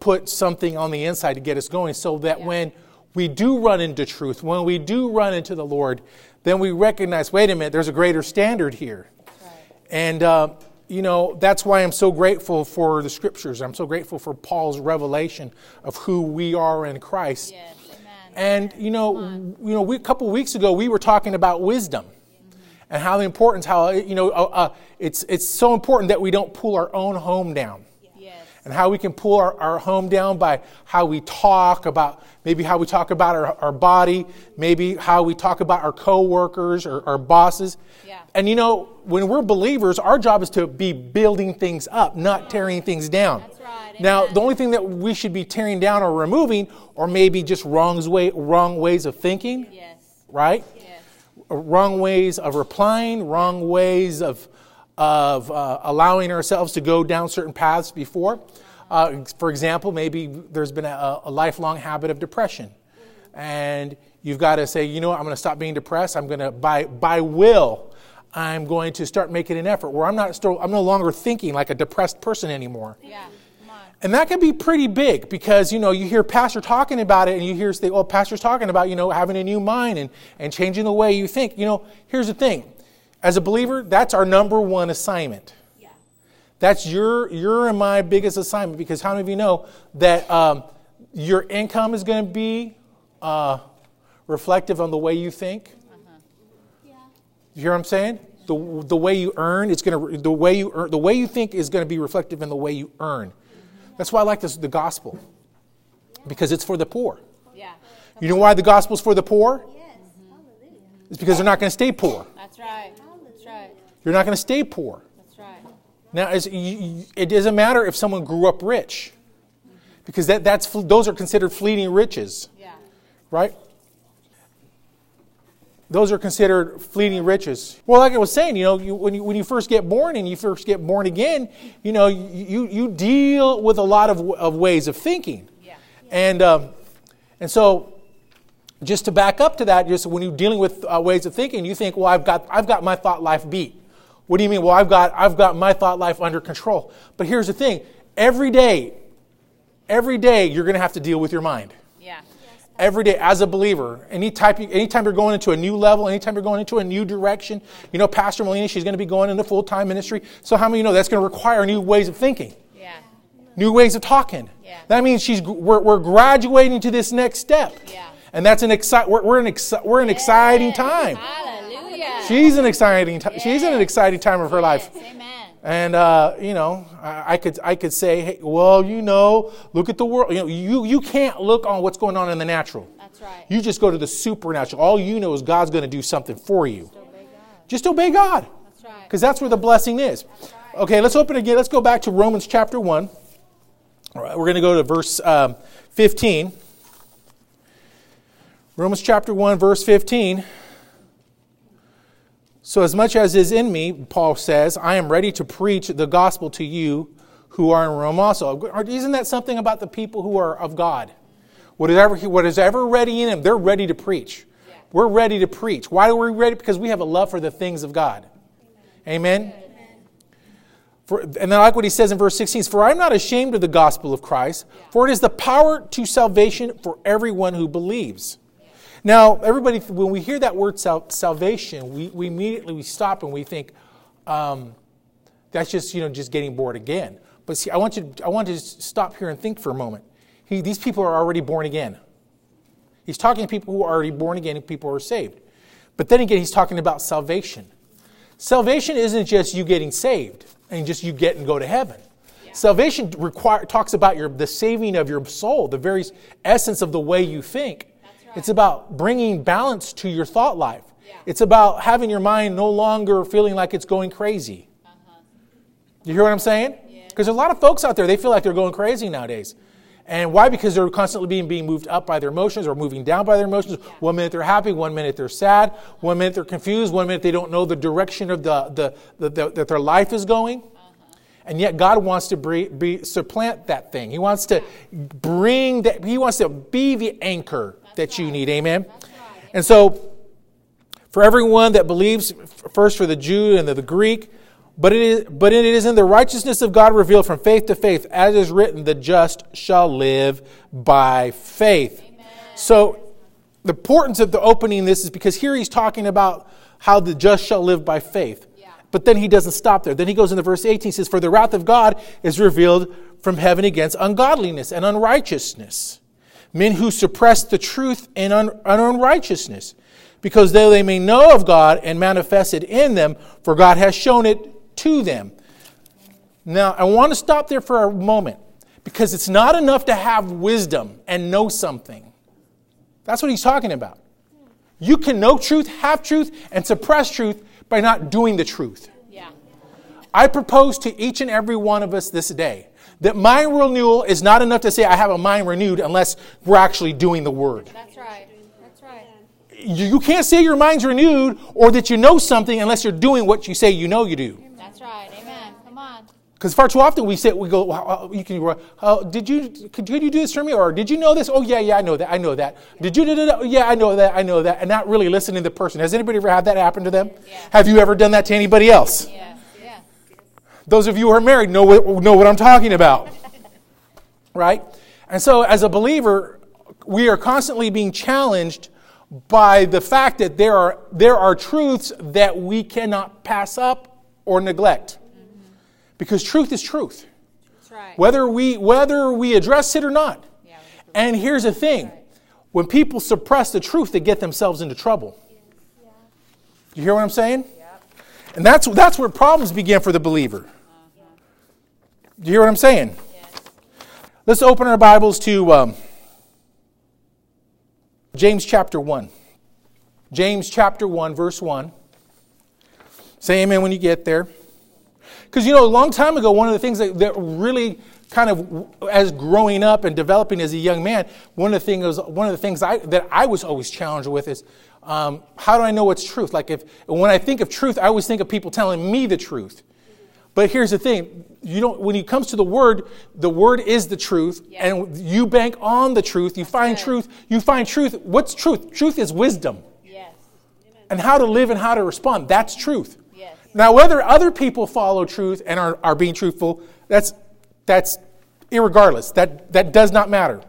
put something on the inside to get us going, so that when we do run into truth, when we do run into the Lord, then we recognize, wait a minute, there's a greater standard here. Right. And, you know, that's why I'm so grateful for the Scriptures. I'm so grateful for Paul's revelation of who we are in Christ. Yes, amen. And, you know, a couple weeks ago, we were talking about wisdom. And it's so important that we don't pull our own home down. Yes. And how we can pull our home down by how we talk about, maybe how we talk about our body, maybe how we talk about our coworkers or our bosses. Yeah. And you know, when we're believers, our job is to be building things up, not tearing things down. That's right. Now, the only thing that we should be tearing down or removing are maybe just wrong ways of thinking. Yes. Right? Yes. Wrong ways of replying, wrong ways of allowing ourselves to go down certain paths before. For example, maybe there's been a lifelong habit of depression. And you've got to say, you know what, I'm going to stop being depressed. I'm going to, by will, I'm going to start making an effort where I'm no longer thinking like a depressed person anymore. Yeah. And that can be pretty big because, you know, you hear pastor talking about it and you hear say, oh, pastor's talking about, you know, having a new mind and changing the way you think. You know, here's the thing. As a believer, that's our number one assignment. Yeah. That's your and my biggest assignment, because how many of you know that your income is going to be reflective on the way you think? Uh-huh. Yeah. You hear what I'm saying? The way you earn, the way you think is going to be reflective in the way you earn. That's why I like the gospel, because it's for the poor. Yeah. You know why the gospel's for the poor? Yes. It's because they're not going to stay poor. That's right. That's right. You're not going to stay poor. That's right. Now, it doesn't matter if someone grew up rich, because those are considered fleeting riches. Yeah. Right? Those are considered fleeting riches. Well, like I was saying, you know, when you first get born and you first get born again, you know, you deal with a lot of ways of thinking. Yeah. And so just to back up to that, just when you're dealing with ways of thinking, you think, well, I've got my thought life beat. What do you mean? Well, I've got my thought life under control. But here's the thing: every day you're going to have to deal with your mind. Every day, as a believer, anytime you're going into a new level, anytime you're going into a new direction, you know, Pastor Melina, she's going to be going into full-time ministry. So how many of you know that's going to require new ways of thinking? Yeah. New ways of talking. Yeah. That means we're graduating to this next step. Yeah. And that's we're an exciting time. Hallelujah. She's in an exciting time of her life. Amen. And, you know, I could say, hey, well, you know, look at the world. You know, you can't look on what's going on in the natural. That's right. You just go to the supernatural. All you know is God's going to do something for you. Just obey God. That's right. Because that's where the blessing is. That's right. Okay, let's open again. Let's go back to Romans chapter 1. All right, we're going to go to verse 15. Romans chapter 1, verse 15. So as much as is in me, Paul says, I am ready to preach the gospel to you who are in Rome also. Isn't that something about the people who are of God? What is ever ready in them, they're ready to preach. Yeah. We're ready to preach. Why are we ready? Because we have a love for the things of God. Amen? Amen. And I like what he says in verse 16. For I am not ashamed of the gospel of Christ, for it is the power to salvation for everyone who believes. Now, everybody, when we hear that word salvation, we immediately stop and we think, that's just, you know, just getting born again. But see, I want to stop here and think for a moment. These people are already born again. He's talking to people who are already born again and people who are saved. But then again, he's talking about salvation. Salvation isn't just you getting saved and just you get and go to heaven. Yeah. Salvation talks about the saving of your soul, the very essence of the way you think. It's about bringing balance to your thought life. Yeah. It's about having your mind no longer feeling like it's going crazy. Uh-huh. You hear what I'm saying? Because there's a lot of folks out there, they feel like they're going crazy nowadays. And why? Because they're constantly being moved up by their emotions or moving down by their emotions. Yeah. 1 minute they're happy, 1 minute they're sad, 1 minute they're confused, 1 minute they don't know the direction of the that their life is going. And yet God wants to supplant that thing. He wants to bring that. He wants to be the anchor that you need. Amen. And so for everyone that believes, first for the Jew and the Greek, but it is in the righteousness of God revealed from faith to faith, as is written, the just shall live by faith. Amen. So the importance of the opening this is because here he's talking about how the just shall live by faith. But then he doesn't stop there. Then he goes into verse 18. He says, for the wrath of God is revealed from heaven against ungodliness and unrighteousness. Men who suppress the truth in unrighteousness. Because though they may know of God and manifest it in them, for God has shown it to them. Now, I want to stop there for a moment. Because it's not enough to have wisdom and know something. That's what he's talking about. You can know truth, have truth, and suppress truth by not doing the truth. Yeah. I propose to each and every one of us this day that mind renewal is not enough to say I have a mind renewed unless we're actually doing the word. That's right. That's right. You can't say your mind's renewed or that you know something unless you're doing what you say you know you do. That's right. Amen. Come on. Because far too often we go. Well, you can. Oh, could you do this for me? Or did you know this? Oh yeah, I know that. Yeah. Did you? Yeah, I know that. And not really listening to the person. Has anybody ever had that happen to them? Yeah. Have you ever done that to anybody else? Yeah. Yeah. Those of you who are married know what I'm talking about, right? And so, as a believer, we are constantly being challenged by the fact that there are truths that we cannot pass up or neglect. Because truth is truth. That's right. Whether we address it or not. Yeah, and here's the thing. Right. When people suppress the truth, they get themselves into trouble. Yeah. You hear what I'm saying? Yep. And that's where problems begin for the believer. Uh-huh. You hear what I'm saying? Yes. Let's open our Bibles to James chapter 1. James chapter 1, verse 1. Say amen when you get there. Because, a long time ago, one of the things that really kind of, as growing up and developing as a young man, one of the things that I was always challenged with is, how do I know what's truth? Like, when I think of truth, I always think of people telling me the truth. But here's the thing, when it comes to the word is the truth, yeah. And you bank on the truth, you find truth. What's truth? Truth is wisdom. Yes. And how to live and how to respond, that's truth. Now, whether other people follow truth and are being truthful, that's irregardless. That does not matter.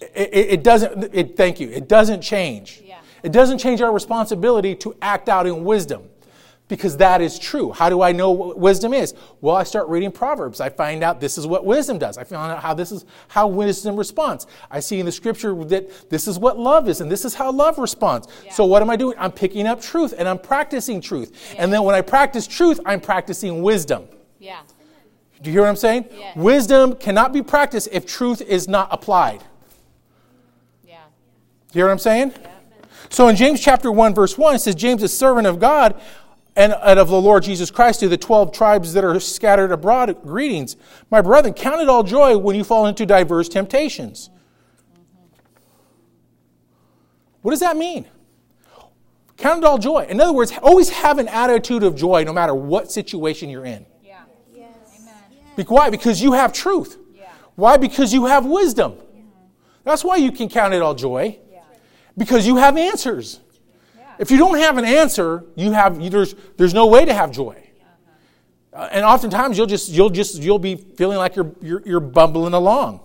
It doesn't. Thank you. It doesn't change. Yeah. It doesn't change our responsibility to act out in wisdom, because that is true. How do I know what wisdom is? Well, I start reading Proverbs. I find out this is what wisdom does. I find out how wisdom responds. I see in the scripture that this is what love is and this is how love responds. Yeah. So what am I doing? I'm picking up truth and I'm practicing truth. Yeah. And then when I practice truth, I'm practicing wisdom. Yeah. Do you hear what I'm saying? Yeah. Wisdom cannot be practiced if truth is not applied. Yeah. Do you hear what I'm saying? Yeah. So in James chapter 1, verse 1, it says, James, a servant of God and of the Lord Jesus Christ, to the 12 tribes that are scattered abroad, greetings. My brethren, count it all joy when you fall into diverse temptations. What does that mean? Count it all joy. In other words, always have an attitude of joy no matter what situation you're in. Yeah. Yes. Amen. Why? Because you have truth. Yeah. Why? Because you have wisdom. Yeah. That's why you can count it all joy. Yeah. Because you have answers. If you don't have an answer, there's no way to have joy. And oftentimes you'll be feeling like you're bumbling along.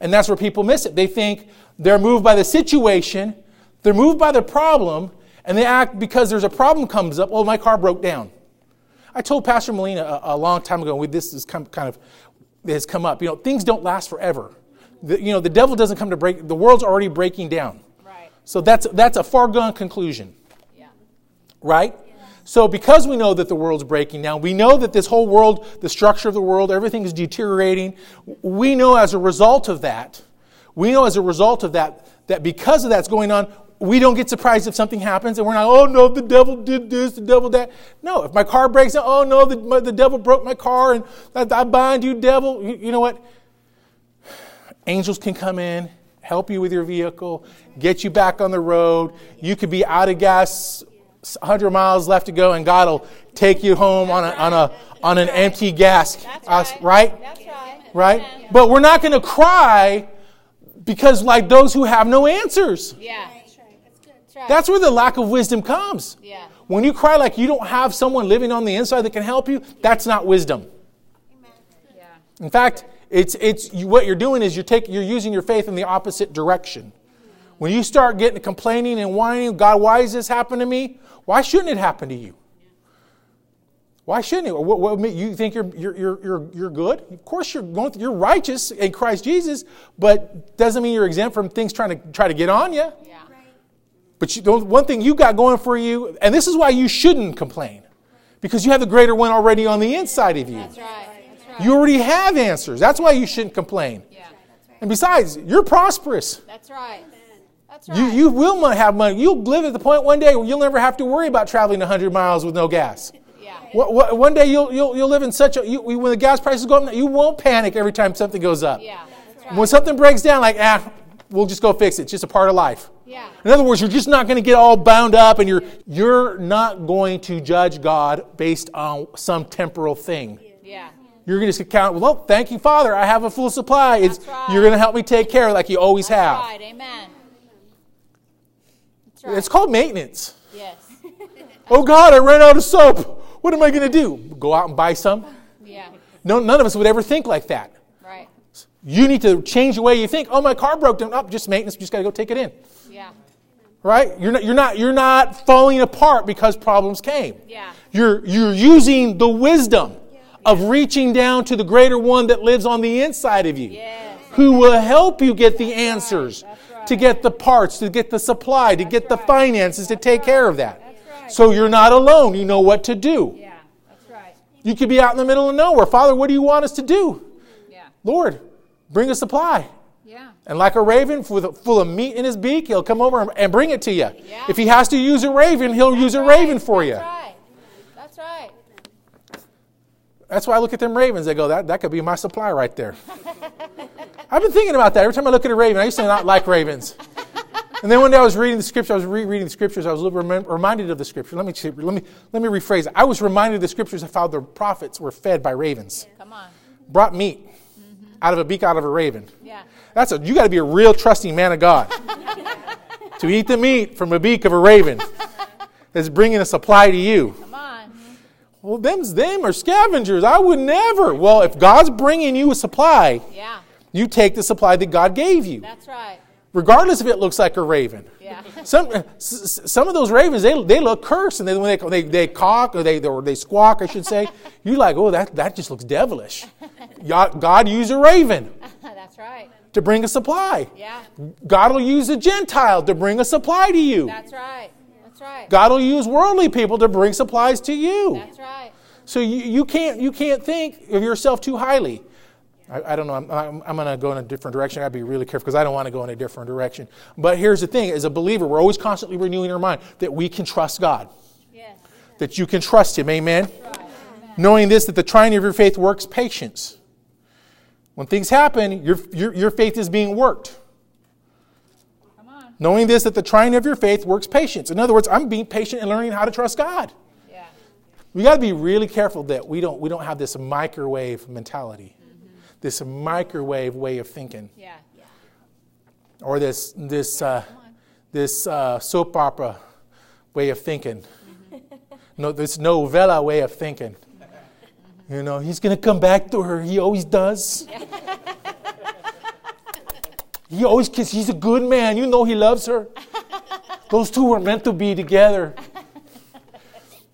And that's where people miss it. They think they're moved by the situation, they're moved by the problem, and they act because there's a problem comes up. Oh, my car broke down. I told Pastor Melina a long time ago, this has come up. Things don't last forever. The devil doesn't come to break. The world's already breaking down. So that's a far-gone conclusion, yeah. Right? Yeah. So because we know that the world's breaking down, we know that this whole world, the structure of the world, everything is deteriorating. We know as a result of that, that because of that's going on, we don't get surprised if something happens and we're not, oh no, the devil did this, the devil that. No, if my car breaks down, oh no, the devil broke my car and I bind you, devil. You know what? Angels can come in, help you with your vehicle, get you back on the road. You could be out of gas, 100 miles left to go, and God will take you home on an empty gas. Right? But we're not going to cry because, like those who have no answers. Yeah. That's where the lack of wisdom comes. Yeah. When you cry like you don't have someone living on the inside that can help you, that's not wisdom. Yeah. In fact, what you're doing is you're using your faith in the opposite direction. When you start getting complaining and whining, God, why has this happened to me? Why shouldn't it happen to you? Why shouldn't it? What you think you're good? Of course you're righteous in Christ Jesus, but doesn't mean you're exempt from things trying to get on you. Yeah. But one thing you got going for you, and this is why you shouldn't complain, because you have the greater one already on the inside of you. That's right. That's right. You already have answers. That's why you shouldn't complain. Yeah. And besides, you're prosperous. That's right. That's right. You will have money. You'll live at the point one day where you'll never have to worry about traveling 100 miles with no gas. Yeah. One day you'll live in when the gas prices go up, you won't panic every time something goes up. Yeah. That's right. When something breaks down, like, we'll just go fix it. It's just a part of life. Yeah. In other words, you're just not going to get all bound up, and you're not going to judge God based on some temporal thing. Yeah. You're going to count, well, thank you, Father. I have a full supply. You're going to help me take care like you always have. That's right. Amen. That's right. It's called maintenance. Yes. Oh, God, I ran out of soap. What am I going to do? Go out and buy some? Yeah. No, none of us would ever think like that. Right. You need to change the way you think. Oh, my car broke down. Oh, just maintenance. You just got to go take it in. Yeah. Right? You're not falling apart because problems came. Yeah. You're using the wisdom of reaching down to the greater one that lives on the inside of you. Yes. Who will help you get the answers, right. To get the parts, to get the supply, to get the finances, to take care of that. That's right. So you're not alone. You know what to do. Yeah. That's right. You could be out in the middle of nowhere. Father, what do you want us to do? Yeah. Lord, bring a supply. Yeah. And like a raven full of meat in his beak, he'll come over and bring it to you. Yeah. If he has to use a raven, he'll use a raven for you. Right. That's right. That's why I look at them ravens. I go, that could be my supply right there. I've been thinking about that. Every time I look at a raven, I used to not like ravens. And then one day I was reading the scripture. I was rereading the scriptures. I was a little reminded of the scripture. Let me rephrase it. I was reminded of the scriptures of how the prophets were fed by ravens. Come on. Brought meat out of a beak, out of a raven. Yeah. You got to be a real trusting man of God to eat the meat from a beak of a raven that's bringing a supply to you. Come on. Well, them are scavengers. I would never. Well, if God's bringing you a supply, you take the supply that God gave you. That's right. Regardless if it looks like a raven. Yeah. Some of those ravens, they look cursed, and when they cock or they squawk, I should say, you're like, oh, that just looks devilish. God used a raven. That's right. To bring a supply. Yeah. God will use a Gentile to bring a supply to you. That's right. That's right. God will use worldly people to bring supplies to you. That's right. So you can't think of yourself too highly. I don't know. I'm going to go in a different direction. I got to be really careful because I don't want to go in a different direction. But here's the thing. As a believer, we're always constantly renewing our mind that we can trust God. Yes. That you can trust Him. Amen? Right. Amen. Knowing this, that the trying of your faith works patience. When things happen, your faith is being worked. Come on. Knowing this, that the trying of your faith works patience. In other words, I'm being patient and learning how to trust God. Yeah. We got to be really careful that we don't have this microwave mentality. This microwave way of thinking, yeah. Or this soap opera way of thinking, no, this novella way of thinking. You know, he's gonna come back to her. He always does. He always kisses. He's a good man. You know, he loves her. Those two were meant to be together.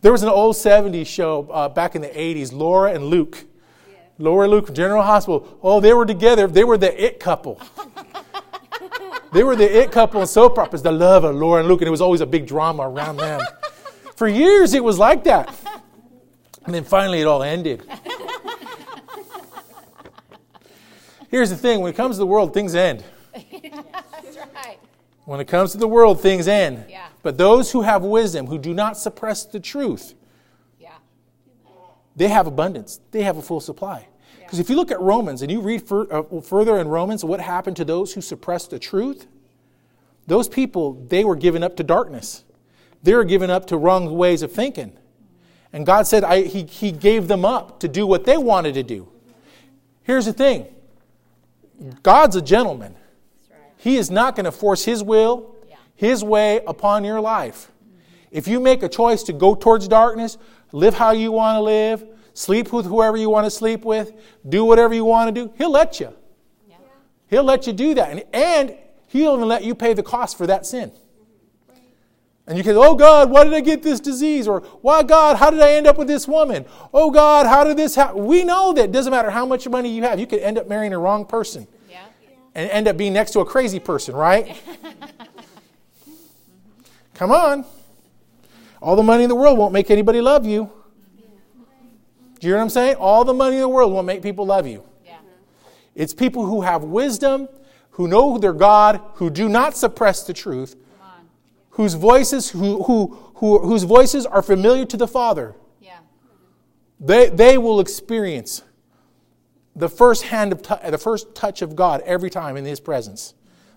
There was an old '70s show back in the '80s, Laura and Luke. Laura and Luke, General Hospital. Oh, they were together. They were the it couple. They were the it couple in soap operas, the love of Laura and Luke. And it was always a big drama around them. For years, it was like that. And then finally, it all ended. Here's the thing. When it comes to the world, things end. That's right. When it comes to the world, things end. Yeah. But those who have wisdom, who do not suppress the truth, they have abundance. They have a full supply. Yeah. Because if you look at Romans and you read further in Romans what happened to those who suppressed the truth, those people, they were given up to darkness. They were given up to wrong ways of thinking. And God said he gave them up to do what they wanted to do. Here's the thing. God's a gentleman. He is not going to force his will, his way upon your life. If you make a choice to go towards darkness, live how you want to live, sleep with whoever you want to sleep with, do whatever you want to do, he'll let you. Yeah. He'll let you do that. And he'll even let you pay the cost for that sin. And you can, oh God, why did I get this disease? Or, why God, how did I end up with this woman? Oh God, how did this happen? We know that it doesn't matter how much money you have. You could end up marrying the wrong person. Yeah. And end up being next to a crazy person, right? Come on. All the money in the world won't make anybody love you. Do you hear what I'm saying? All the money in the world won't make people love you. Yeah. It's people who have wisdom, who know their God, who do not suppress the truth, whose voices whose voices are familiar to the Father. Yeah. They will experience the first hand of the first touch of God every time in His presence.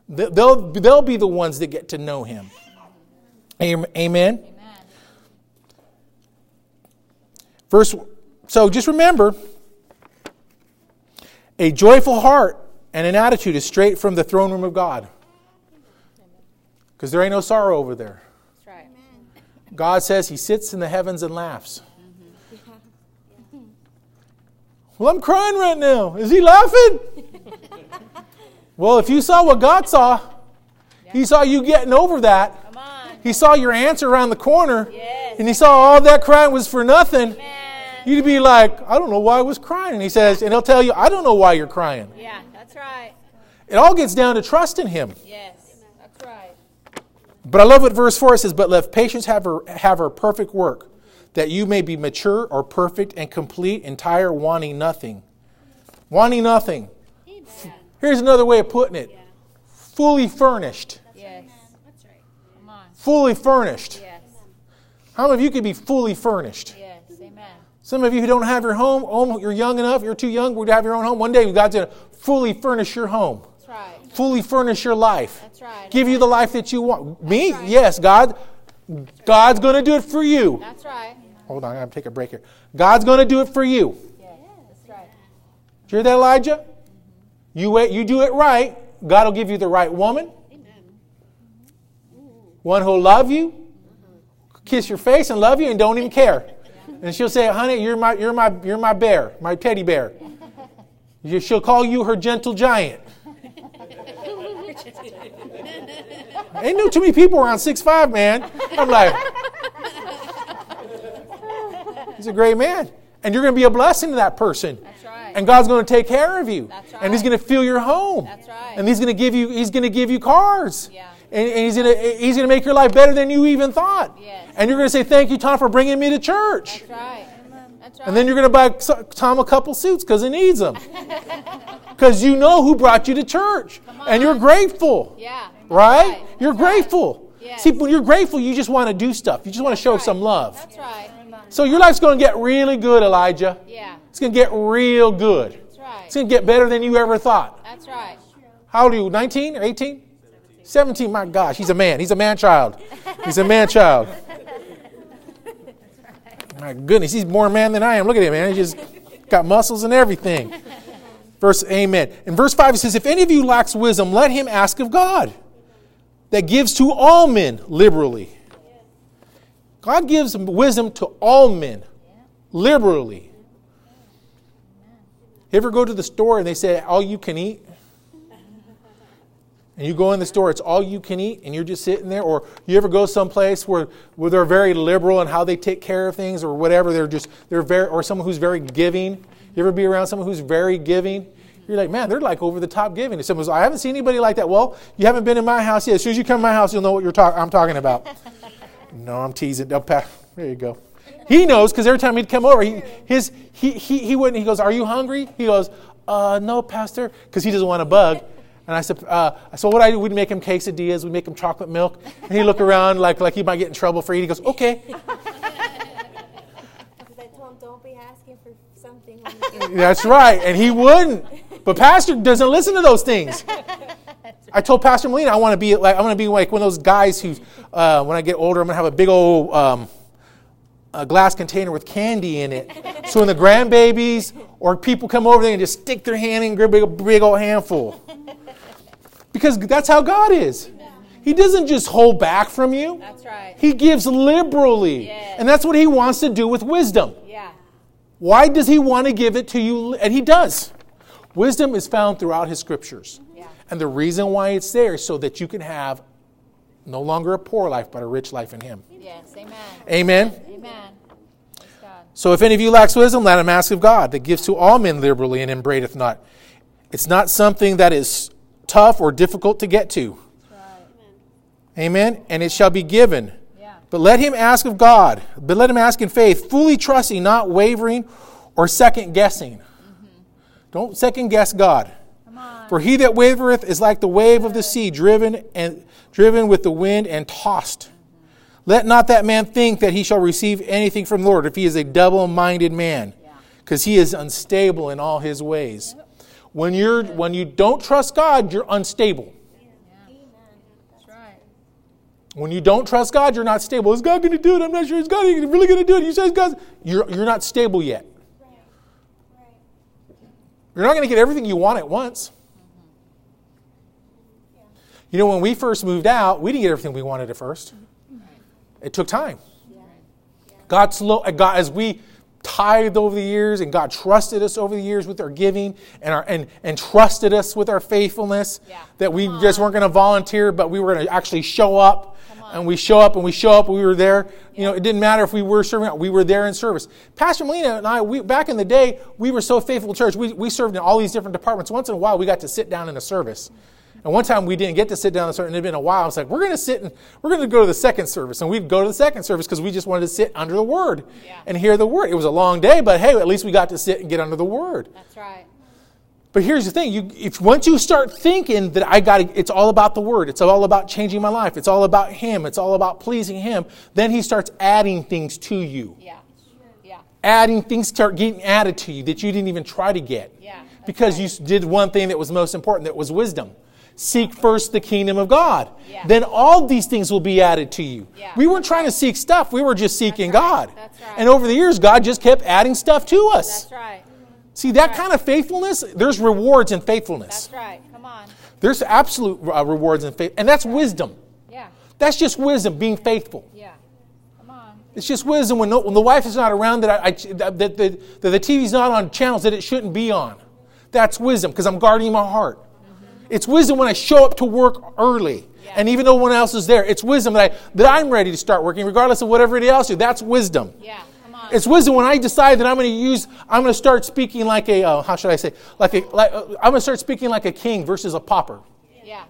They'll be the ones that get to know Him. Amen. Verse. So just remember, a joyful heart and an attitude is straight from the throne room of God. Because there ain't no sorrow over there. That's right. Amen. God says He sits in the heavens and laughs. Mm-hmm. Yeah. Well, I'm crying right now. Is He laughing? Well, if you saw what God saw, yeah. He saw you getting over that. Come on. He saw your answer around the corner. Yes. And He saw all that crying was for nothing. Amen. You'd be like, I don't know why I was crying. And He says, and He'll tell you, I don't know why you're crying. Yeah, that's right. It all gets down to trust in Him. Yes, that's right. But I love what verse 4 says, but let patience have her perfect work, that you may be mature or perfect and complete, entire, wanting nothing. Wanting nothing. Amen. Here's another way of putting it. Yeah. Fully furnished. That's yes. Right. That's right. Come on. Fully furnished. Yes. How many of you could be fully furnished? Yes. Some of you who don't have your home, you're young enough, you're too young to have your own home. One day God's going to fully furnish your home. That's right. Fully furnish your life. That's right. Give you the life that you want. Me? Right. Yes, God. God's going to do it for you. That's right. Hold on, I'm going to take a break here. God's going to do it for you. Yeah, that's right. Did you hear that, Elijah? Mm-hmm. You wait. You do it right, God will give you the right woman. Amen. One who'll love you, kiss your face and love you and don't even care. And she'll say, honey, you're my bear, my teddy bear. She'll call you her gentle giant. Ain't no too many people around 6'5", man. I'm like, he's a great man. And you're going to be a blessing to that person. That's right. And God's going to take care of you. That's right. And He's going to fill your home. That's right. And He's going to give you cars. Yeah. And he's going to make your life better than you even thought. Yes. And you're going to say, thank you, Tom, for bringing me to church. That's right. That's right. And then you're going to buy Tom a couple suits because he needs them. Because you know who brought you to church. And you're grateful. Yeah. Right? You're grateful. Yes. See, when you're grateful, you just want to do stuff. You just want to show some love. That's right. So your life's going to get really good, Elijah. Yeah. It's going to get real good. That's right. It's going to get better than you ever thought. That's right. How old are you, 19 or 18? 17, my gosh, he's a man. He's a man-child. He's a man-child. My goodness, he's more man than I am. Look at him, man. He's just got muscles and everything. Verse, amen. In verse 5, it says, if any of you lacks wisdom, let him ask of God, that gives to all men liberally. God gives wisdom to all men liberally. You ever go to the store and they say, all you can eat? And you go in the store, it's all you can eat, and you're just sitting there. Or you ever go someplace where they're very liberal in how they take care of things or whatever. Or someone who's very giving. You ever be around someone who's very giving? You're like, man, they're like over the top giving. And someone's like, I haven't seen anybody like that. Well, you haven't been in my house yet. As soon as you come to my house, you'll know what I'm talking about. No, I'm teasing. There you go. He knows because every time he'd come over, he wouldn't. He goes, are you hungry? He goes, no, Pastor, because he doesn't want a bug. And I said, so what I do, we'd make him quesadillas, we'd make him chocolate milk. And he'd look around like he might get in trouble for eating. He goes, okay. Because I told him, don't be asking for something. When That's right. And he wouldn't. But Pastor doesn't listen to those things. I told Pastor Melina I want to be like one of those guys who, when I get older, I'm gonna have a big old a glass container with candy in it. So when the grandbabies or people come over, they can just stick their hand in and grab a big old handful. Because that's how God is. He doesn't just hold back from you. That's right. He gives liberally. Yes. And that's what he wants to do with wisdom. Yeah. Why does he want to give it to you? And he does. Wisdom is found throughout his scriptures. Yeah. And the reason why it's there is so that you can have no longer a poor life, but a rich life in him. Yes, amen. Amen. Amen. God. So if any of you lacks wisdom, let him ask of God, that gives to all men liberally and upbraideth not. It's not something that is tough or difficult to get to. Amen. And it shall be given. Yeah. But let him ask of God. But let him ask in faith, fully trusting, not wavering or second guessing. Mm-hmm. Don't second guess God. Come on. For he that wavereth is like the wave of the sea, driven with the wind and tossed. Mm-hmm. Let not that man think that he shall receive anything from the Lord, if he is a double-minded man, because he is unstable in all his ways. Yep. When you don't trust God, you're unstable. When you don't trust God, you're not stable. Is God going to do it? I'm not sure. Is God really going to do it? You say God, you're not stable yet. Right. You're not going to get everything you want at once. Mm-hmm. Yeah. You know, when we first moved out, we didn't get everything we wanted at first. Mm-hmm. It took time. Yeah. Yeah. God, as we tithed over the years, and God trusted us over the years with our giving and trusted us with our faithfulness, that we just weren't going to volunteer, but we were going to actually show up. And we show up and we show up. We were there. You know, it didn't matter if we were serving. We were there in service. Pastor Melina and I, back in the day, we were so faithful to church. We served in all these different departments. Once in a while, we got to sit down in a service. And one time we didn't get to sit down in a service. And it had been a while. I was like, we're going to go to the second service. And we'd go to the second service because we just wanted to sit under the Word and hear the Word. It was a long day, but hey, at least we got to sit and get under the Word. That's right. But here's the thing, once you start thinking that it's all about the Word, it's all about changing my life, it's all about Him, it's all about pleasing Him, then He starts adding things to you. Yeah. Yeah. Adding things start getting added to you that you didn't even try to get. Yeah. Because you did one thing that was most important, that was wisdom. Seek first the kingdom of God. Yeah. Then all these things will be added to you. Yeah. We weren't trying to seek stuff, we were just seeking God. That's right. And over the years, God just kept adding stuff to us. That's right. See, that kind of faithfulness, there's rewards in faithfulness. That's right. Come on. There's absolute rewards in faith. And that's wisdom. Yeah. That's just wisdom, being faithful. Yeah. Come on. It's just wisdom when the wife is not around, that the TV's not on channels that it shouldn't be on. That's wisdom, because I'm guarding my heart. Mm-hmm. It's wisdom when I show up to work early. Yeah. And even though no one else is there, it's wisdom that I'm ready to start working, regardless of what everybody else is. That's wisdom. Yeah. It's wisdom when I decide that I'm going to start speaking like a, how should I say? I'm going to start speaking like a king versus a pauper. Yeah.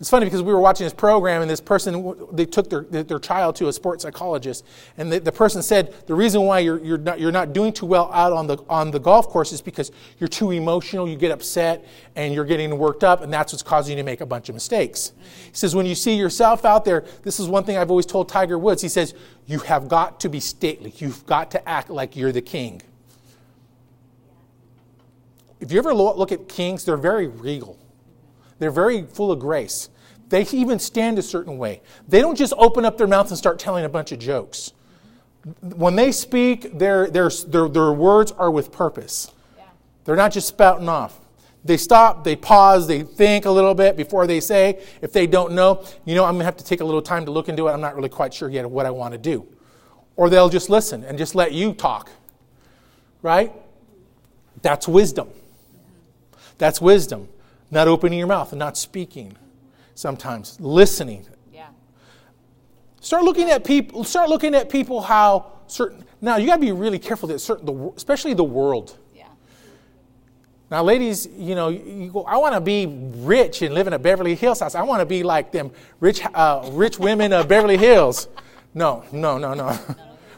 It's funny because we were watching this program and this person, they took their child to a sports psychologist, and the person said, the reason why you're not doing too well out on the golf course is because you're too emotional, you get upset, and you're getting worked up, and that's what's causing you to make a bunch of mistakes. He says, when you see yourself out there, this is one thing I've always told Tiger Woods. He says, you have got to be stately. You've got to act like you're the king. If you ever look at kings, they're very regal. They're very full of grace. They even stand a certain way. They don't just open up their mouth and start telling a bunch of jokes. When they speak, their words are with purpose. Yeah. They're not just spouting off. They stop, they pause, they think a little bit before they say. If they don't know, I'm going to have to take a little time to look into it. I'm not really quite sure yet of what I want to do. Or they'll just listen and just let you talk. Right? That's wisdom. That's wisdom. Not opening your mouth and not speaking sometimes. Listening. Yeah. Start looking at people how certain... Now, you got to be really careful that especially the world. Yeah. Now, ladies, you go, I want to be rich and live in a Beverly Hills house. I want to be like them rich women of Beverly Hills. No.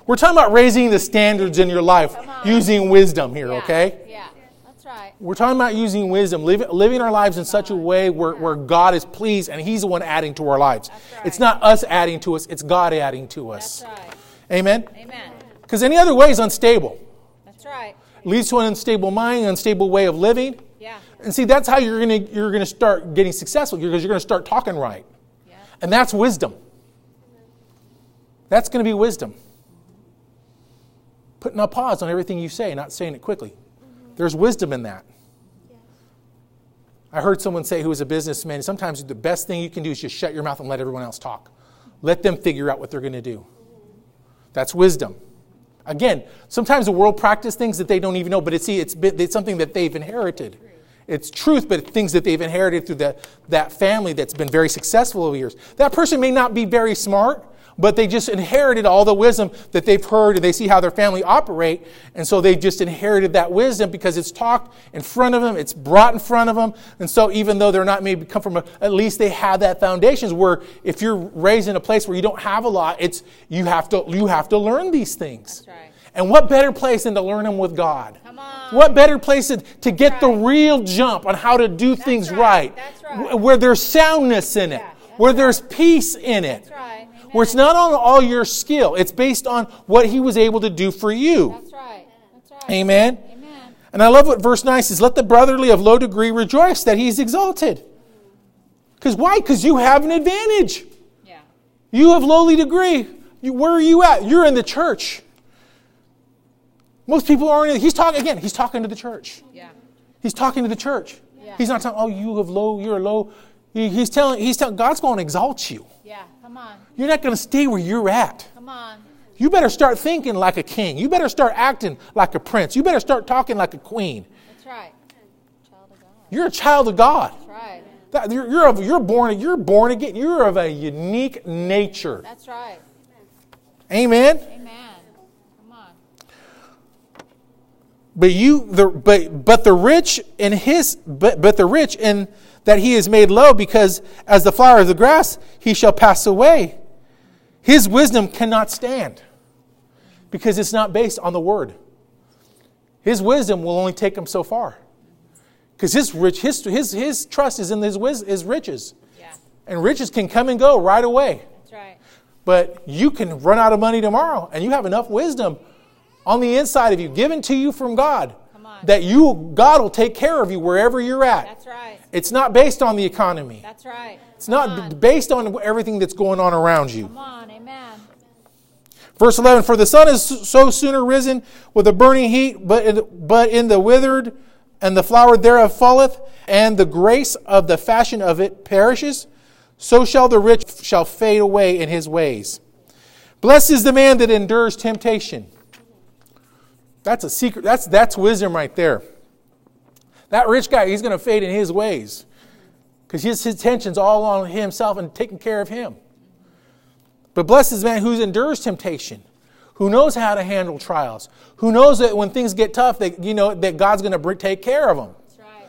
We're talking about raising the standards in your life using wisdom here, okay? Yeah. We're talking about using wisdom, living our lives in such a way where God is pleased and He's the one adding to our lives. Right. It's not us adding to us, it's God adding to us. That's right. Amen? Amen. Because any other way is unstable. That's right. leads to an unstable mind, an unstable way of living. Yeah. And see, that's how you're gonna start getting successful, because you're gonna start talking right. Yeah. And that's wisdom. That's gonna be wisdom. Putting a pause on everything you say, not saying it quickly. Mm-hmm. There's wisdom in that. Yes. I heard someone say, who was a businessman, sometimes the best thing you can do is just shut your mouth and let everyone else talk. Let them figure out what they're gonna do. That's wisdom. Again, sometimes the world practices things that they don't even know, but it's something that they've inherited. It's truth, but it's things that they've inherited through that family that's been very successful over years. That person may not be very smart, but they just inherited all the wisdom that they've heard, and they see how their family operate, and so they've just inherited that wisdom because it's talked in front of them, it's brought in front of them, and so even though they're not maybe come from, at least they have that foundations where if you're raised in a place where you don't have a lot, it's you have to learn these things. That's right. And what better place than to learn them with God? Come on. What better place to get the real jump on how to do that's things right. That's right. Where there's soundness in it, where there's peace in it. That's right. Where it's not on all your skill. It's based on what he was able to do for you. That's right. That's right. Amen? Amen. And I love what verse 9 says. Let the brotherly of low degree rejoice that he's exalted. Because why? Because you have an advantage. Yeah. You have lowly degree. Where are you at? You're in the church. Most people aren't. He's talking to the church. Yeah. He's talking to the church. Yeah. He's not talking, you're low. He's telling God's going to exalt you. Yeah. Come on. You're not going to stay where you're at. Come on. You better start thinking like a king. You better start acting like a prince. You better start talking like a queen. That's right. Child of God. You're a child of God. That's right. You're born again. You're of a unique nature. That's right. Amen. Amen. Come on. But the rich in that he is made low, because as the flower of the grass, he shall pass away. His wisdom cannot stand, because it's not based on the word. His wisdom will only take him so far, because his trust is in his riches. Yeah. And riches can come and go right away. That's right. But you can run out of money tomorrow, and you have enough wisdom on the inside of you, given to you from God, that God will take care of you wherever you're at. That's right. It's not based on the economy. That's right. It's not based on everything that's going on around you. Come on, amen. Verse 11, for the sun is so sooner risen with a burning heat, but in the withered and the flower thereof falleth, and the grace of the fashion of it perishes, so shall the rich shall fade away in his ways. Blessed is the man that endures temptation. That's a secret. That's wisdom right there. That rich guy, he's going to fade in his ways, because his attention's all on himself and taking care of him. But blessed is the man who endures temptation, who knows how to handle trials, who knows that when things get tough, that God's going to take care of him. That's right.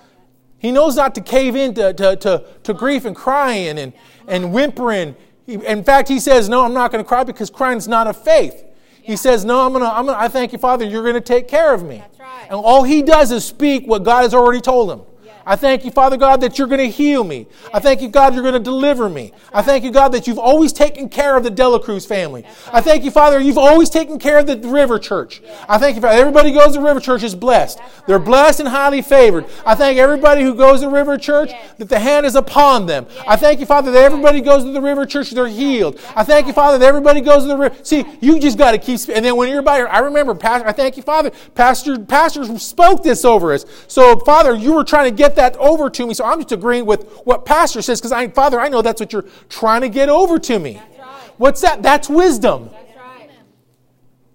He knows not to cave in to grief and crying and whimpering. In fact, he says, "No, I'm not going to cry, because crying's not of faith." He says, "No, I thank you, Father, you're going to take care of me." That's right. And all he does is speak what God has already told him. Yes. I thank you, Father God, that you're going to heal me. Yes. I thank you, God, you're going to deliver me. That's right. I thank you, God, that you've always taken care of the De La Cruz family. That's right. I thank you, Father, you've always taken care of the River Church. Yes. I thank you, Father. Everybody goes to River Church is blessed. Right. They're blessed and highly favored. Right. I thank everybody who goes to River Church that the hand is upon them. Yes. I thank you, Father, that everybody goes to the River Church, they're healed. That's I thank you, Father, that everybody goes to the river. See, you just got to keep. And then when you're by, I remember, Pastor, I thank you, Father. Pastors spoke this over us. So, Father, you were trying to get that over to me, so I'm just agreeing with what Pastor says, because Father, I know that's what you're trying to get over to me. That's right. What's that? That's wisdom. That's right.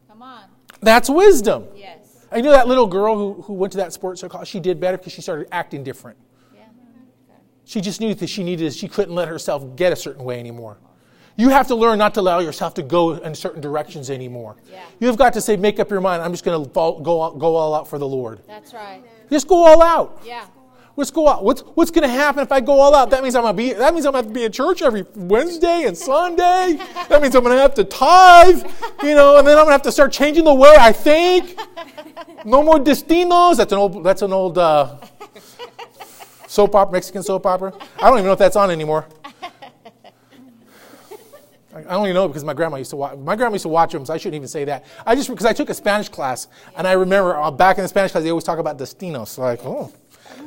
Come on. That's wisdom. Yes. I know that little girl who went to that sports college, she did better because she started acting different. Yeah. She just knew that she couldn't let herself get a certain way anymore. You have to learn not to allow yourself to go in certain directions anymore. Yeah. You've got to say, make up your mind, I'm just going to go all out for the Lord. That's right. Just go all out. Yeah. Let's go out. What's going to happen if I go all out? That means I'm going to have to be at church every Wednesday and Sunday. That means I'm going to have to tithe, and then I'm going to have to start changing the way I think. No more Destinos. That's an old soap opera, Mexican soap opera. I don't even know if that's on anymore. I only know it because my grandma used to watch. My grandma used to watch them, so I shouldn't even say that. I just because I took a Spanish class, and I remember back in the Spanish class they always talk about Destinos. So like, oh,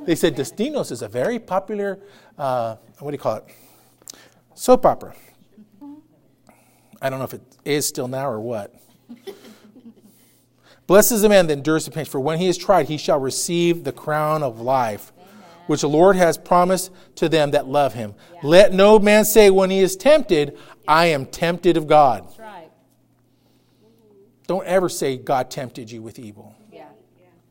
they said Destinos is a very popular what do you call it? Soap opera. I don't know if it is still now or what. Blessed is the man that endures the pain, for when he is tried, he shall receive the crown of life, which the Lord has promised to them that love him. Yeah. Let no man say when he is tempted, I am tempted of God. That's right. Don't ever say God tempted you with evil. Yeah.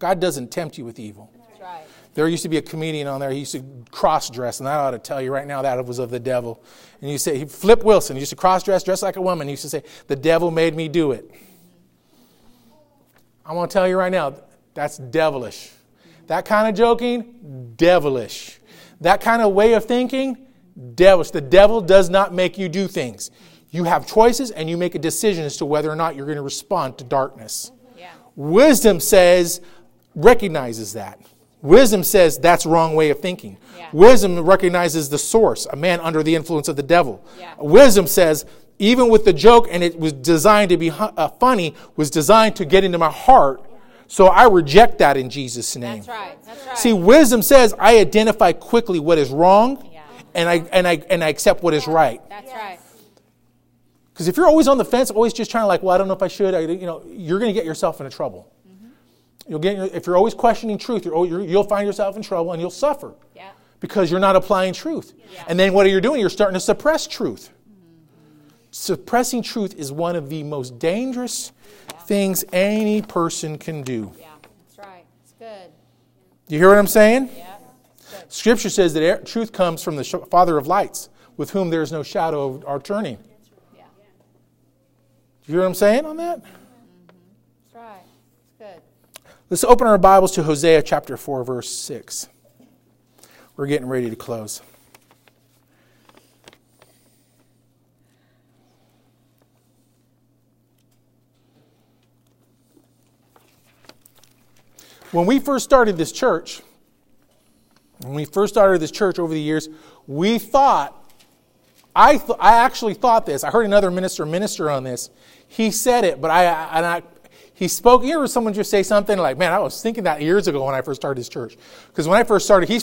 God doesn't tempt you with evil. That's right. There used to be a comedian on there. He used to cross-dress, and I ought to tell you right now that was of the devil. And you say, Flip Wilson, he used to cross-dress, dress like a woman. He used to say, the devil made me do it. I want to tell you right now, that's devilish. That kind of joking, devilish. That kind of way of thinking, devilish. The devil does not make you do things. You have choices and you make a decision as to whether or not you're going to respond to darkness. Yeah. Wisdom says, recognizes that. Wisdom says that's wrong way of thinking. Yeah. Wisdom recognizes the source, a man under the influence of the devil. Yeah. Wisdom says, even with the joke, and it was designed to be funny, was designed to get into my heart. So I reject that in Jesus' name. That's right. That's right. See, wisdom says I identify quickly what is wrong, yeah. and I accept what is right. That's right. Because if you're always on the fence, always just trying to like, well, I don't know if I should. You're going to get yourself into trouble. Mm-hmm. If you're always questioning truth, you'll find yourself in trouble and you'll suffer. Yeah. Because you're not applying truth. Yeah. And then what are you doing? You're starting to suppress truth. Mm-hmm. Suppressing truth is one of the most dangerous things any person can do. Yeah, that's right. It's good. You hear what I'm saying? Yeah. Scripture says that truth comes from the Father of lights, with whom there is no shadow of our turning. Yeah. You hear what I'm saying on that? Mm-hmm. That's right. It's good. Let's open our Bibles to Hosea chapter 4, verse 6. We're getting ready to close. When we first started this church, over the years, we thought, I actually thought this. I heard another minister on this. He said it, but he spoke. You ever someone just say something like, man, I was thinking that years ago when I first started this church. Because when he first started his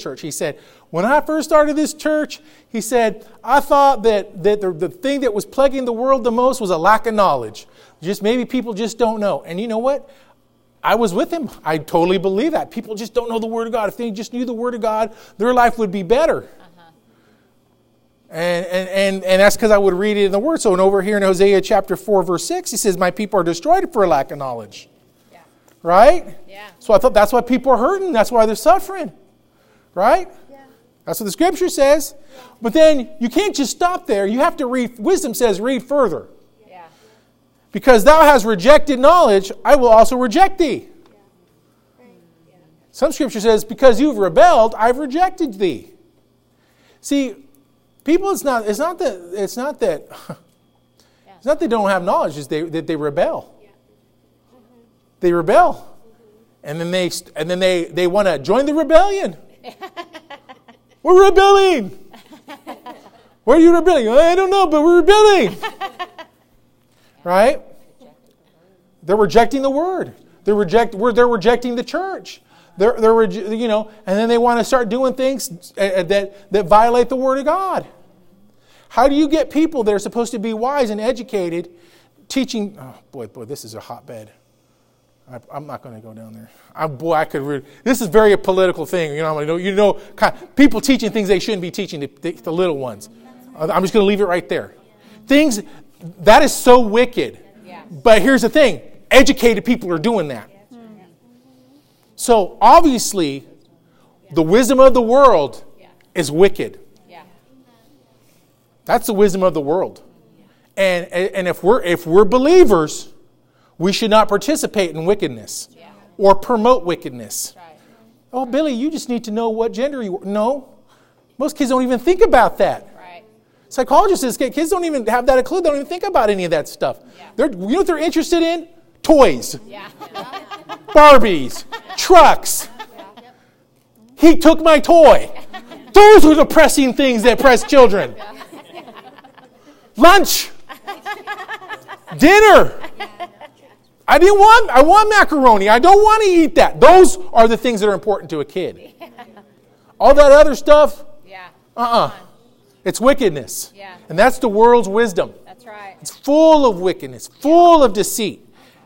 church, he said, when I first started this church, he said, I thought that the thing that was plaguing the world the most was a lack of knowledge. Just maybe people just don't know. And you know what? I was with him. I totally believe that. People just don't know the Word of God. If they just knew the Word of God, their life would be better. Uh-huh. And that's because I would read it in the Word. So over here in Hosea chapter 4, verse 6, he says, my people are destroyed for a lack of knowledge. Yeah. Right? Yeah. So I thought that's why people are hurting. That's why they're suffering. Right? Yeah. That's what the Scripture says. Yeah. But then you can't just stop there. You have to read. Wisdom says read further. Because thou hast rejected knowledge, I will also reject thee. Yeah. Right. Yeah. Some scripture says, because you've rebelled, I've rejected thee. See, people, it's not that they don't have knowledge, it's that they rebel. Yeah. Mm-hmm. They rebel. Mm-hmm. And then they want to join the rebellion. We're rebelling. Why are you rebelling? Well, I don't know, but we're rebelling. Right? They're rejecting the Word. They're rejecting the church. And then they want to start doing things that violate the Word of God. How do you get people that are supposed to be wise and educated teaching? Oh, boy, this is a hotbed. I'm not going to go down there. This is very a political thing. People teaching things they shouldn't be teaching the little ones. I'm just going to leave it right there. Things. That is so wicked. Yeah. But here's the thing. Educated people are doing that. Yeah. So obviously, the wisdom of the world is wicked. Yeah. That's the wisdom of the world. Yeah. And if we're believers, we should not participate in wickedness or promote wickedness. Right. Oh, Billy, you just need to know what gender you are. No. Most kids don't even think about that. Psychologists say kids don't even have that a clue. They don't even think about any of that stuff. Yeah. You know what they're interested in? Toys. Yeah. Barbies. Trucks. Yeah. He took my toy. Those are the pressing things that press children. Yeah. lunch, dinner. I want macaroni. I don't want to eat that. Those are the things that are important to a kid. Yeah. All that other stuff, yeah. It's wickedness. Yeah. And that's the world's wisdom. That's right. It's full of wickedness, full of deceit.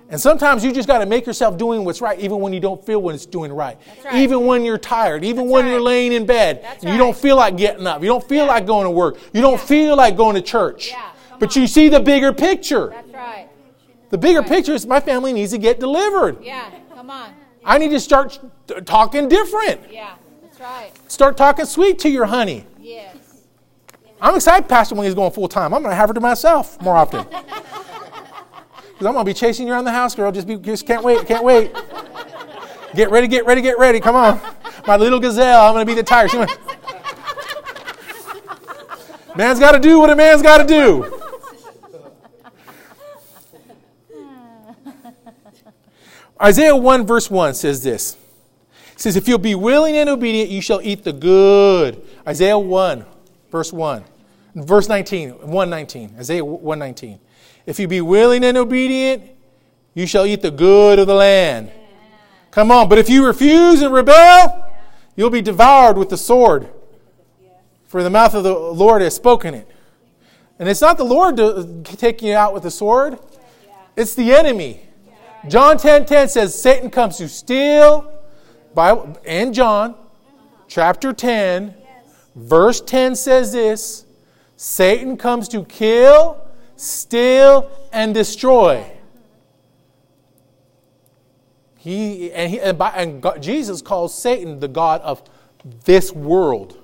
And sometimes you just got to make yourself doing what's right, even when you don't feel when it's doing right. That's right. Even when you're tired, even that's when right. you're laying in bed, that's and right. you don't feel like getting up, you don't feel yeah. like going to work, you don't yeah. feel like going to church. Yeah. But you see the bigger picture. That's right. The bigger right. picture is my family needs to get delivered. Yeah, come on. I need to start talking different. Yeah, that's right. Start talking sweet to your honey. Yes. I'm excited, Pastor, when he's going full time. I'm going to have her to myself more often. Because I'm going to be chasing you around the house, girl. Just can't wait. Get ready. Come on. My little gazelle, I'm going to be the tiger. Man's got to do what a man's got to do. Isaiah 1 verse 1 says this. It says, if you'll be willing and obedient, you shall eat the good. Isaiah 1 verse 1. Verse 19. 1:19. Isaiah 1:19. If you be willing and obedient, you shall eat the good of the land. Yeah. Come on. But if you refuse and rebel, yeah. you'll be devoured with the sword. Yeah. For the mouth of the Lord has spoken it. And it's not the Lord taking you out with the sword. Yeah. It's the enemy. John 10:10 says, Satan comes to steal. Bible, and John, chapter 10, verse 10 says this. Satan comes to kill, steal, and destroy. And Jesus calls Satan the god of this world.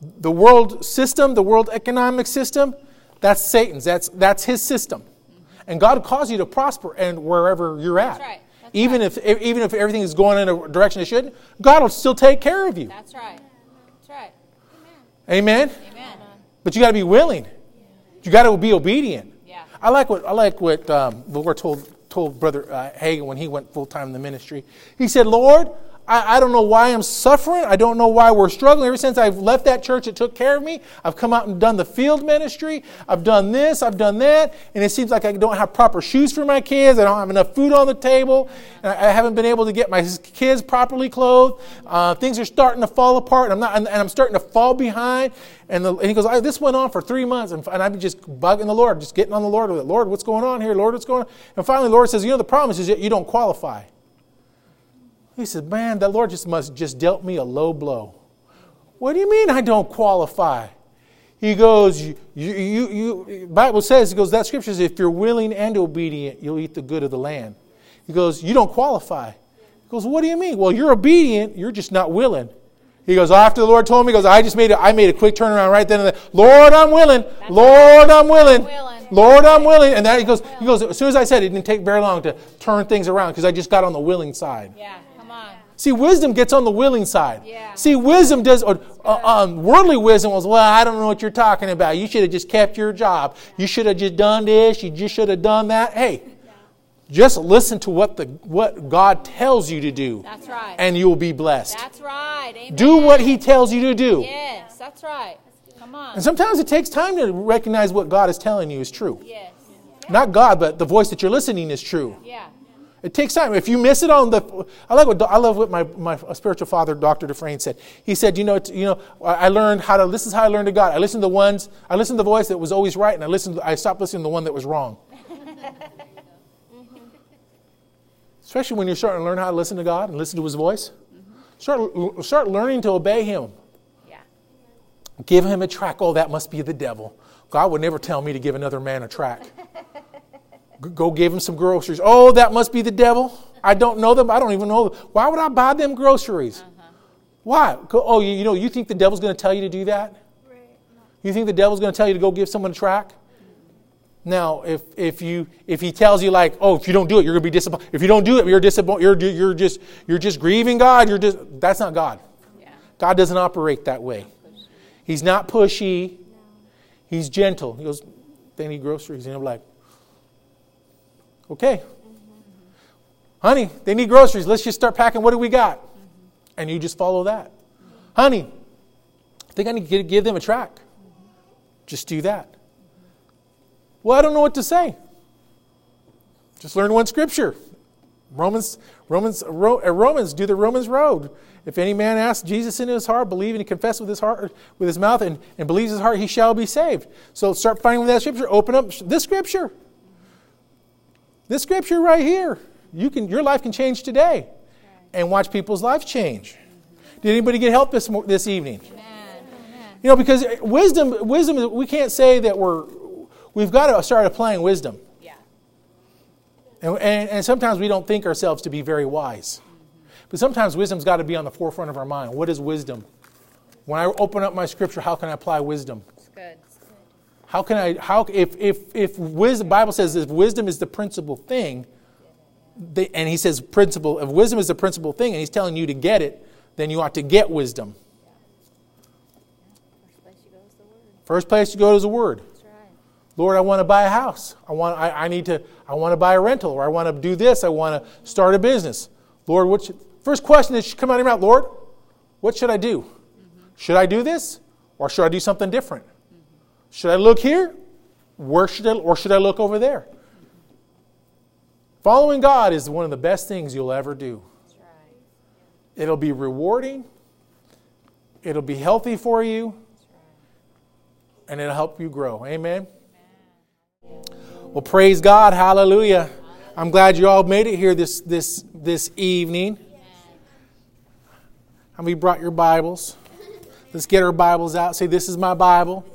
The world system, the world economic system, that's Satan's. That's his system. And God calls you to prosper and wherever you're at. That's right. That's even right. if everything is going in a direction it shouldn't, God will still take care of you. That's right. That's right. Amen. Amen. But you got to be willing. You got to be obedient. Yeah. I like what the Lord told Brother Hagin when he went full time in the ministry. He said, "Lord, I don't know why I'm suffering. I don't know why we're struggling. Ever since I've left that church that took care of me, I've come out and done the field ministry. I've done this. I've done that. And it seems like I don't have proper shoes for my kids. I don't have enough food on the table. And I haven't been able to get my kids properly clothed. Things are starting to fall apart. And I'm starting to fall behind." And he goes, this went on for 3 months. And I've been just bugging the Lord, just getting on the Lord with it. Lord, what's going on here? Lord, what's going on? And finally, the Lord says, the problem is that you don't qualify. He said, man, that Lord must just dealt me a low blow. What do you mean I don't qualify? He goes, you Bible says, he goes, that scripture says, if you're willing and obedient, you'll eat the good of the land. He goes, you don't qualify. He goes, what do you mean? Well, you're obedient, you're just not willing. He goes, after the Lord told me, he goes, I made a quick turnaround right then and there. Lord, I'm willing. Lord, I'm willing. Lord, I'm willing. And that he goes, as soon as I said it, didn't take very long to turn things around because I just got on the willing side. Yeah. See, wisdom gets on the willing side. Yeah. See, wisdom does, worldly wisdom was, well, I don't know what you're talking about. You should have just kept your job. You should have just done this. You just should have done that. Hey, just listen to what God tells you to do. That's right. And you'll be blessed. That's right. Amen. Do what He tells you to do. Yes, that's right. Come on. And sometimes it takes time to recognize what God is telling you is true. Yes. Not God, but the voice that you're listening is true. Yeah. It takes time. If you miss it on the, I love what my spiritual father, Dr. Dufresne, said. He said, I learned how to. This is how I learned to God. I listened to the voice that was always right, and I stopped listening to the one that was wrong. Mm-hmm. Especially when you're starting to learn how to listen to God and listen to His voice, mm-hmm. start learning to obey Him. Yeah. Give Him a track. Oh, that must be the devil. God would never tell me to give another man a track. Go give him some groceries. Oh, that must be the devil. I don't know them. I don't even know them. Why would I buy them groceries? Uh-huh. Why? Oh, you think the devil's going to tell you to do that? Right. No. You think the devil's going to tell you to go give someone a track? Mm-hmm. Now, if he tells you like, oh, if you don't do it, you're going to be disappointed. If you don't do it, you're disappointed. You're just grieving God. That's not God. Yeah. God doesn't operate that way. He's not pushy. No. He's gentle. He goes, they need groceries, and I'm like. Okay, honey, they need groceries. Let's just start packing. What do we got? Mm-hmm. And you just follow that. Mm-hmm. Honey, I think I need to give them a track. Mm-hmm. Just do that. Well, I don't know what to say. Just learn one scripture. Romans, do the Romans road. If any man asks Jesus into his heart, believe and confess with his heart, with his mouth, and believes his heart, he shall be saved. So start finding that scripture. Open up this scripture. This scripture right here. Your life can change today, and watch people's lives change. Did anybody get help this evening? Amen. You know, because wisdom, we can't say that we've got to start applying wisdom. Yeah. And sometimes we don't think ourselves to be very wise. But sometimes wisdom's got to be on the forefront of our mind. What is wisdom? When I open up my scripture, how can I apply wisdom? It's good. How can I? If wisdom? Bible says if wisdom is the principal thing, and he says principle. If wisdom is the principal thing, and he's telling you to get it, then you ought to get wisdom. First place you go is the Word. Lord, I want to buy a house. I want to buy a rental, or I want to do this. I want to start a business. Lord, first question that should come out of your mouth, Lord, what should I do? Mm-hmm. Should I do this, or should I do something different? Mm-hmm. Should I look here, or should I look over there? Mm-hmm. Following God is one of the best things you'll ever do. That's right. It'll be rewarding. It'll be healthy for you. That's right. And it'll help you grow. Amen? Amen. Well, praise God. Hallelujah. I'm glad you all made it here this evening. How many brought your Bibles? Let's get our Bibles out. Say, this is my Bible.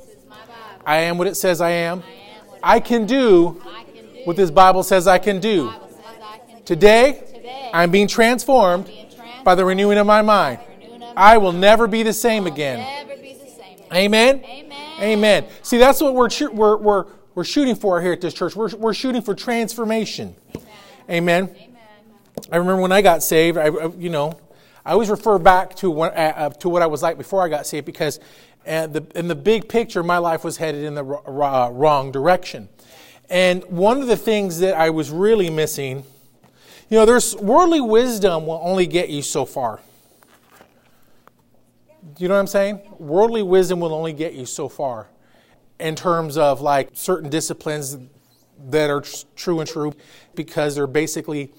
I am what it says I am. I can do what this Bible says I can do. Today, I'm being transformed by the renewing of my mind. I will never be the same again. Amen? Amen. See, that's what we're shooting for here at this church. We're shooting for transformation. Amen. Amen. I remember when I got saved, I always refer back to what I was like before I got saved, because in the big picture, my life was headed in the wrong direction. And one of the things that I was really missing, there's worldly wisdom will only get you so far. You know what I'm saying? Worldly wisdom will only get you so far in terms of like certain disciplines that are true, because they're basically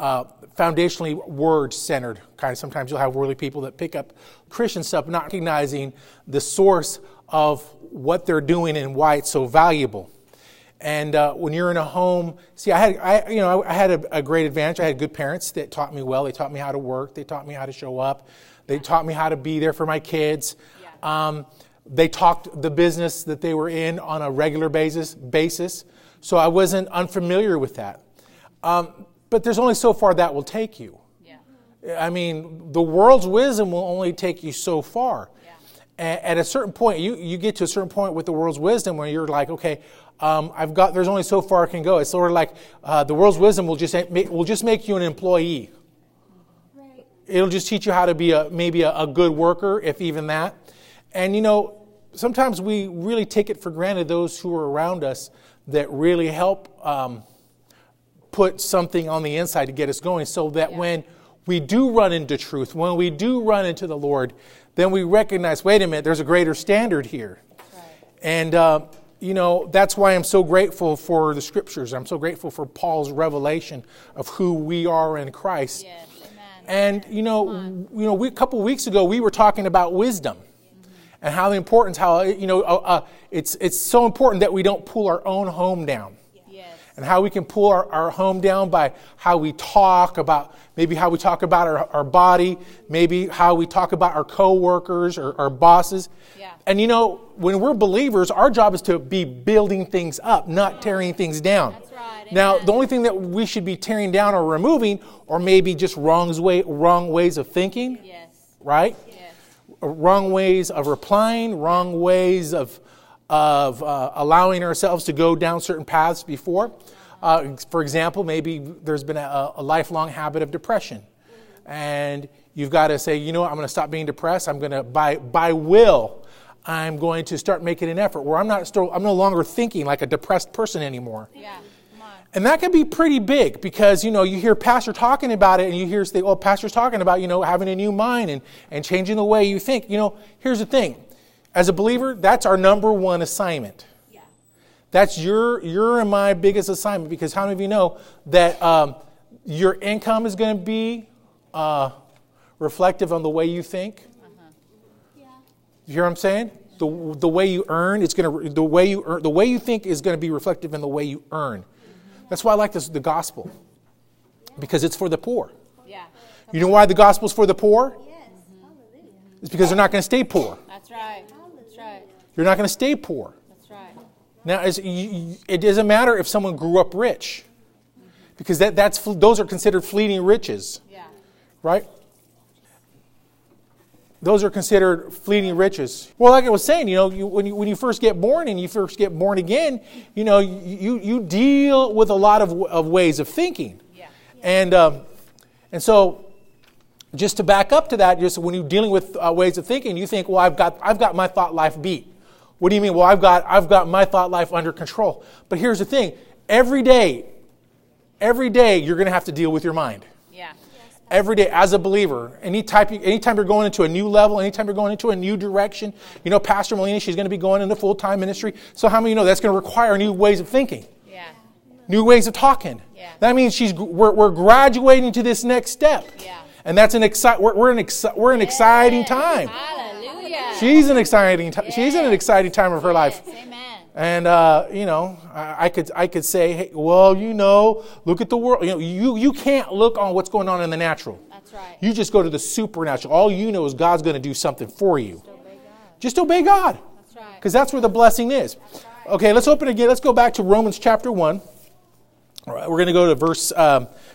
foundationally word-centered. Kind of sometimes you'll have worldly people that pick up Christian stuff, not recognizing the source of what they're doing and why it's so valuable. And when you're in a home, I had a great advantage. I had good parents that taught me well. They taught me how to work. They taught me how to show up. They taught me how to be there for my kids. Yeah. They talked the business that they were in on a regular basis. So I wasn't unfamiliar with that. But there's only so far that will take you. Yeah. I mean, the world's wisdom will only take you so far. Yeah. At a certain point, you get to a certain point with the world's wisdom where you're like, okay, there's only so far I can go. It's sort of like the world's wisdom will just make you an employee. Right. It'll just teach you how to be maybe a good worker, if even that. And sometimes we really take it for granted those who are around us that really help put something on the inside to get us going, so that when we do run into truth, when we do run into the Lord, then we recognize, wait a minute, there's a greater standard here. Right. And, that's why I'm so grateful for the scriptures. I'm so grateful for Paul's revelation of who we are in Christ. Yes. And, a couple weeks ago, we were talking about wisdom. And how the importance, it's so important that we don't pull our own home down. Yes. And how we can pull our home down by how we talk about, maybe how we talk about our body, maybe how we talk about our coworkers or our bosses. Yeah. And when we're believers, our job is to be building things up, not tearing things down. That's right. Now, the only thing that we should be tearing down or removing, or maybe just wrong ways of thinking, yes. Right? Yes. Wrong ways of replying, wrong ways of allowing ourselves to go down certain paths before. For example, maybe there's been a lifelong habit of depression. And you've got to say, I'm going to stop being depressed. I'm going to, by will, I'm going to start making an effort where I'm no longer thinking like a depressed person anymore. Yeah. And that can be pretty big, because, you hear pastor talking about it, and you hear say, pastor's talking about, having a new mind and changing the way you think. Here's the thing. As a believer, that's our number one assignment. Yeah. That's your and my biggest assignment, because how many of you know that your income is going to be reflective on the way you think? Uh-huh. Yeah. You hear what I'm saying? The way you earn, it's going to the way you think is going to be reflective in the way you earn. Mm-hmm. That's why I like the gospel, because it's for the poor. Yeah. You know why the gospel's for the poor? It's because they're not going to stay poor. That's right. That's right. You're not going to stay poor. That's right. Now, it doesn't matter if someone grew up rich, because those are considered fleeting riches. Yeah. Right? Those are considered fleeting riches. Well, like I was saying, when you first get born and you first get born again, you deal with a lot of ways of thinking. Yeah. And so, just to back up to that, just when you're dealing with ways of thinking, you think, well, I've got my thought life beat. What do you mean? Well, I've got my thought life under control. But here's the thing: every day you're going to have to deal with your mind. Yeah. Yes. Every day, as a believer, anytime you're going into a new level, anytime you're going into a new direction, Pastor Melina, she's going to be going into full-time ministry. So how many of you know that's going to require new ways of thinking? Yeah. New ways of talking. Yeah. That means we're graduating to this next step. Yeah. And that's we're an exciting time. Hallelujah. She's in an exciting time of her life. Amen. And I could say, hey, well, look at the world. You can't look on what's going on in the natural. That's right. You just go to the supernatural. All you know is God's going to do something for you. Just obey God. That's right. Because that's where the blessing is. That's right. Okay, let's open again. Let's go back to Romans chapter 1. All right, we're going to go to verse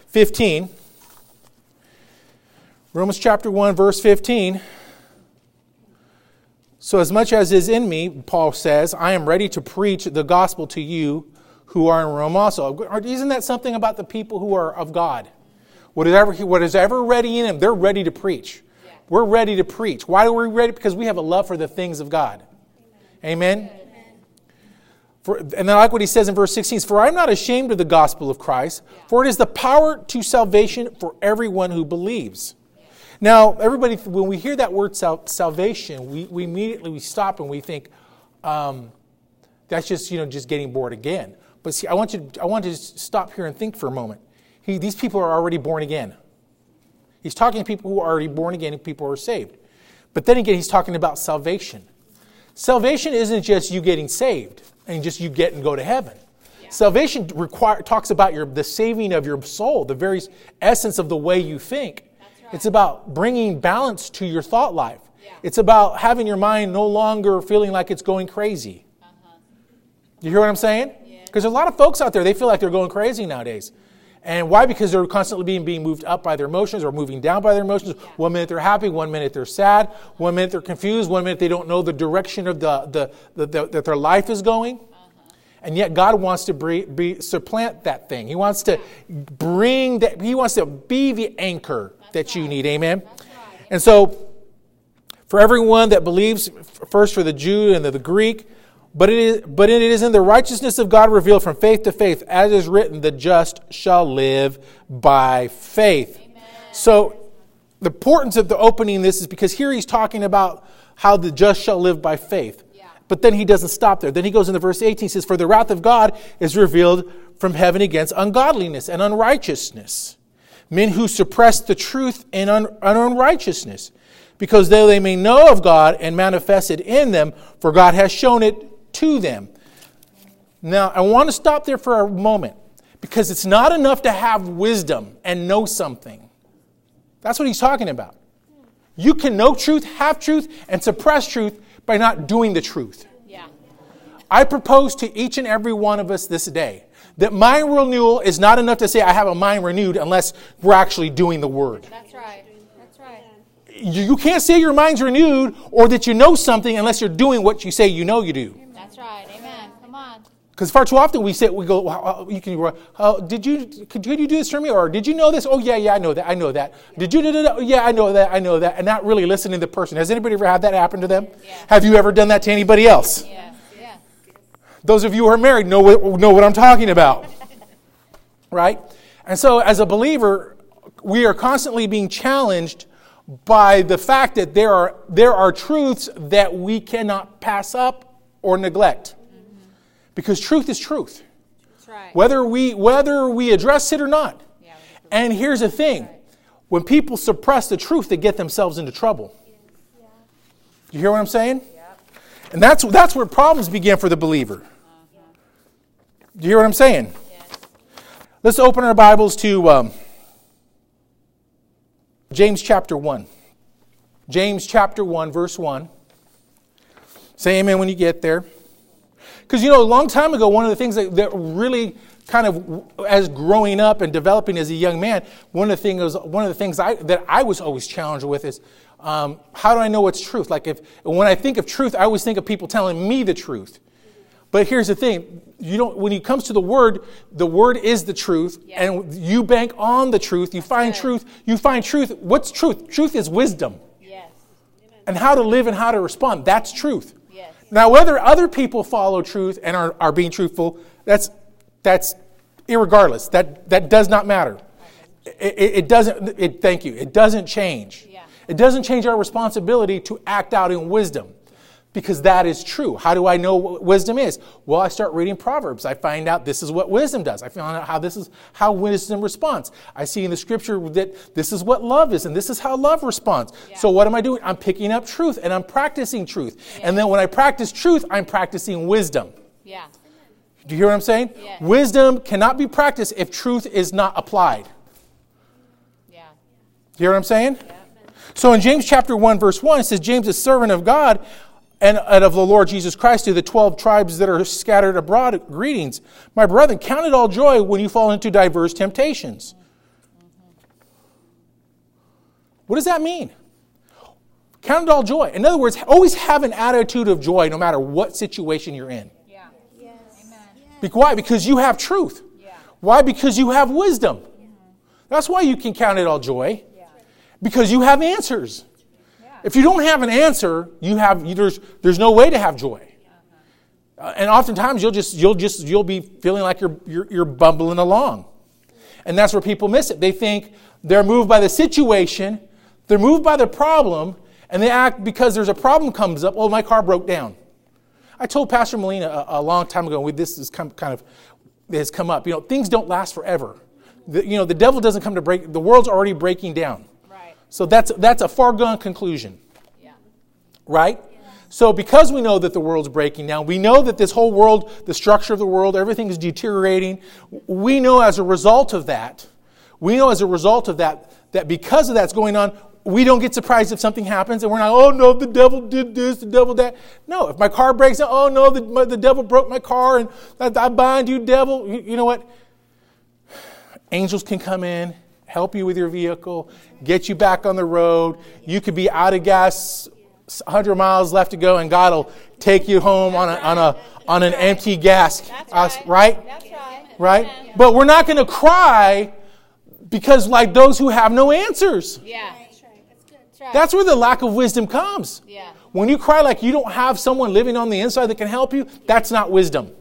15. Romans chapter 1, verse 15. So as much as is in me, Paul says, I am ready to preach the gospel to you who are in Rome also. Isn't that something about the people who are of God? What is ever ready in them, they're ready to preach. Yeah. We're ready to preach. Why are we ready? Because we have a love for the things of God. Amen? Amen. And then I like what he says in verse 16, for I am not ashamed of the gospel of Christ, for it is the power to salvation for everyone who believes. Now, everybody, when we hear that word salvation, we immediately stop and we think, that's just getting born again. But see, I want you to stop here and think for a moment. These people are already born again. He's talking to people who are already born again and people who are saved. But then again, he's talking about salvation. Salvation isn't just you getting saved and just you get and go to heaven. Yeah. Salvation talks about the saving of your soul, the very essence of the way you think. It's about bringing balance to your thought life. Yeah. It's about having your mind no longer feeling like it's going crazy. Uh-huh. You hear what I'm saying? Because there's a lot of folks out there, they feel like they're going crazy nowadays. And why? Because they're constantly being moved up by their emotions or moving down by their emotions. Yeah. 1 minute they're happy, 1 minute they're sad, 1 minute they're confused, 1 minute they don't know the direction of that their life is going. And yet God wants to supplant that thing. He wants to bring that. He wants to be the anchor that you need. Amen. And so for everyone that believes, first for the Jew and the Greek, but it is in the righteousness of God revealed from faith to faith, as is written, the just shall live by faith. Amen. So the importance of the opening this is because here he's talking about how the just shall live by faith. But then he doesn't stop there. Then he goes into verse 18. He says, for the wrath of God is revealed from heaven against ungodliness and unrighteousness. Men who suppress the truth in unrighteousness. Because though they may know of God and manifest it in them, for God has shown it to them. Now, I want to stop there for a moment. Because it's not enough to have wisdom and know something. That's what he's talking about. You can know truth, have truth, and suppress truth by not doing the truth. Yeah. I propose to each and every one of us this day that mind renewal is not enough to say I have a mind renewed unless we're actually doing the word. That's right. That's right. You can't say your mind's renewed or that you know something unless you're doing what you say you know you do. That's right. Amen. Come on. Because far too often we go. Well, you can. Could you do this for me? Or did you know this? Oh yeah, I know that. Yeah. Did you? Yeah, I know that. And not really listening to the person. Has anybody ever had that happen to them? Yeah. Have you ever done that to anybody else? Yeah. Yeah. Those of you who are married know what I'm talking about, right? And so, as a believer, we are constantly being challenged by the fact that there are truths that we cannot pass up or neglect. Mm-hmm. Because truth is truth. That's right. Whether we address it or not. Yeah, and here's the thing. Right. When people suppress the truth, they get themselves into trouble. Yeah. You hear what I'm saying? Yep. And that's where problems begin for the believer. Uh-huh. Do you hear what I'm saying? Yes. Let's open our Bibles to... James chapter 1. James chapter 1, verse 1. Say amen when you get there. Because, you know, a long time ago, one of the things that really kind of, as growing up and developing as a young man, one of the things that I was always challenged with is, how do I know what's truth? Like, when I think of truth, I always think of people telling me the truth. But here's the thing, when it comes to the Word is the truth, yeah. And you bank on the truth, you find truth. What's truth? Truth is wisdom. Yes. And how to live and how to respond, that's truth. Yes. Now, whether other people follow truth and are being truthful, that's irregardless. That does not matter. It doesn't change. Yeah. It doesn't change our responsibility to act out in wisdom. Because that is true. How do I know what wisdom is? Well, I start reading Proverbs. I find out this is what wisdom does. I find out how wisdom responds. I see in the scripture that this is what love is and this is how love responds. Yeah. So what am I doing? I'm picking up truth and I'm practicing truth. Yeah. And then when I practice truth, I'm practicing wisdom. Yeah. Do you hear what I'm saying? Yeah. Wisdom cannot be practiced if truth is not applied. Yeah. Do you hear what I'm saying? Yeah. So in James chapter 1, verse 1, it says, James, a servant of God, and of the Lord Jesus Christ to the 12 tribes that are scattered abroad, greetings. My brethren, count it all joy when you fall into diverse temptations. What does that mean? Count it all joy. In other words, always have an attitude of joy no matter what situation you're in. Yeah. Yes. Amen. Why? Because you have truth. Yeah. Why? Because you have wisdom. Yeah. That's why you can count it all joy. Yeah. Because you have answers. If you don't have an answer, there's no way to have joy. And oftentimes you'll be feeling like you're bumbling along. And that's where people miss it. They think they're moved by the situation, they're moved by the problem, and they act because there's a problem comes up. Oh, my car broke down. I told Pastor Melina a long time ago, this has come up. You know, things don't last forever. The devil doesn't come to break. The world's already breaking down. So that's a far-gone conclusion, yeah. Right? Yeah. So because we know that the world's breaking down, we know that this whole world, the structure of the world, everything is deteriorating. We know as a result of that, that because of that's going on, we don't get surprised if something happens and we're not, oh no, the devil did this, the devil that. No, if my car breaks down, oh no, the devil broke my car and I bind you, devil. You know what? Angels can come in. Help you with your vehicle, get you back on the road. You could be out of gas, 100 miles left to go, and God will take you home on an empty gas. Right? That's right. Right? Yeah. But we're not going to cry because, like those who have no answers. Yeah. That's right. That's good. That's where the lack of wisdom comes. Yeah. When you cry like you don't have someone living on the inside that can help you, that's not wisdom.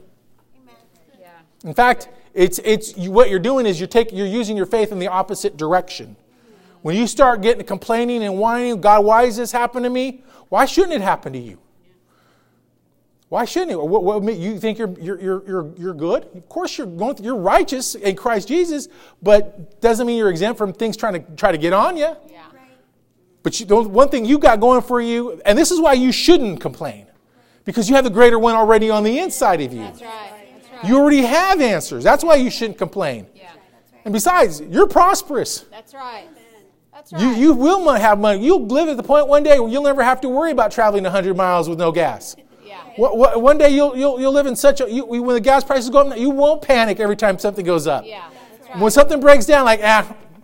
Yeah. In fact, what you're doing is you're using your faith in the opposite direction. When you start complaining and whining, God, why has this happened to me? Why shouldn't it happen to you? Why shouldn't it? What you think you're good? Of course you're righteous in Christ Jesus, but doesn't mean you're exempt from things trying to get on you. Yeah. Right. But one thing you got going for you, and this is why you shouldn't complain, because you have the greater one already on the inside of you. That's right. You already have answers. That's why you shouldn't complain. Yeah. And besides, you're prosperous. That's right. That's right. You will have money. You'll live at the point one day where you'll never have to worry about traveling 100 miles with no gas. Yeah. One day you'll live in when the gas prices go up, you won't panic every time something goes up. Yeah. That's right. When something breaks down, like,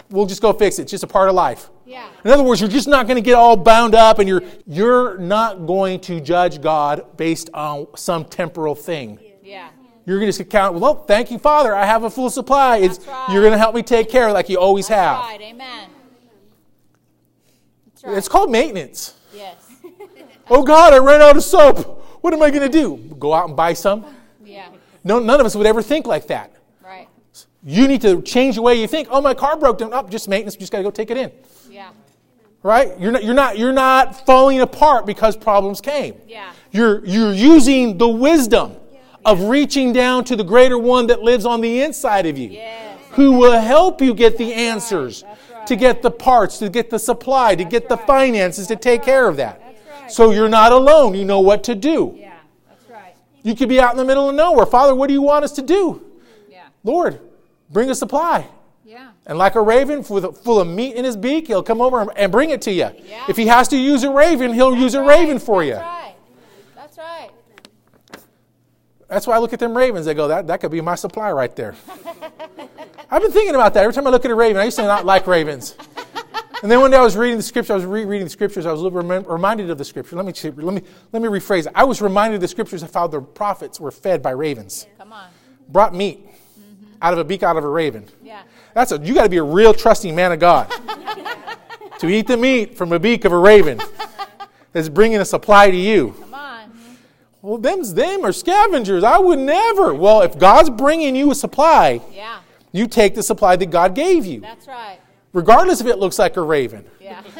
we'll just go fix it. It's just a part of life. Yeah. In other words, you're just not going to get all bound up, and you're not going to judge God based on some temporal thing. Yeah. You're going to just count, well, thank you, Father. I have a full supply. Right. You're going to help me take care like you always have. That's right. Amen. That's right. It's called maintenance. Yes. Oh, God, I ran out of soap. What am I going to do? Go out and buy some? Yeah. No, none of us would ever think like that. Right. You need to change the way you think. Oh, my car broke down. Just maintenance. Just got to go take it in. Yeah. Right? You're not falling apart because problems came. Yeah. You're using the wisdom of reaching down to the greater one that lives on the inside of you, who will help you get the answers, to get the parts, to get the supply, to get the finances, to take care of that. So you're not alone. You know what to do. Yeah, that's right. You could be out in the middle of nowhere. Father, what do you want us to do? Yeah. Lord, bring a supply. Yeah. And like a raven full of meat in his beak, he'll come over and bring it to you. Yeah. If he has to use a raven, he'll use a raven for you. Right. That's right. That's why I look at them ravens. I go, that could be my supply right there. I've been thinking about that. Every time I look at a raven, I used to not like ravens. And then one day I was reading the scripture. I was rereading the scriptures. I was a little reminded of the scripture. Let me rephrase it. I was reminded of the scriptures of how the prophets were fed by ravens. Come on. Brought meat out of a beak, out of a raven. Yeah. You got to be a real trusting man of God to eat the meat from a beak of a raven that's bringing a supply to you. Come on. Well, them are scavengers. I would never. Well, if God's bringing you a supply, you take the supply that God gave you. That's right. Regardless if it looks like a raven,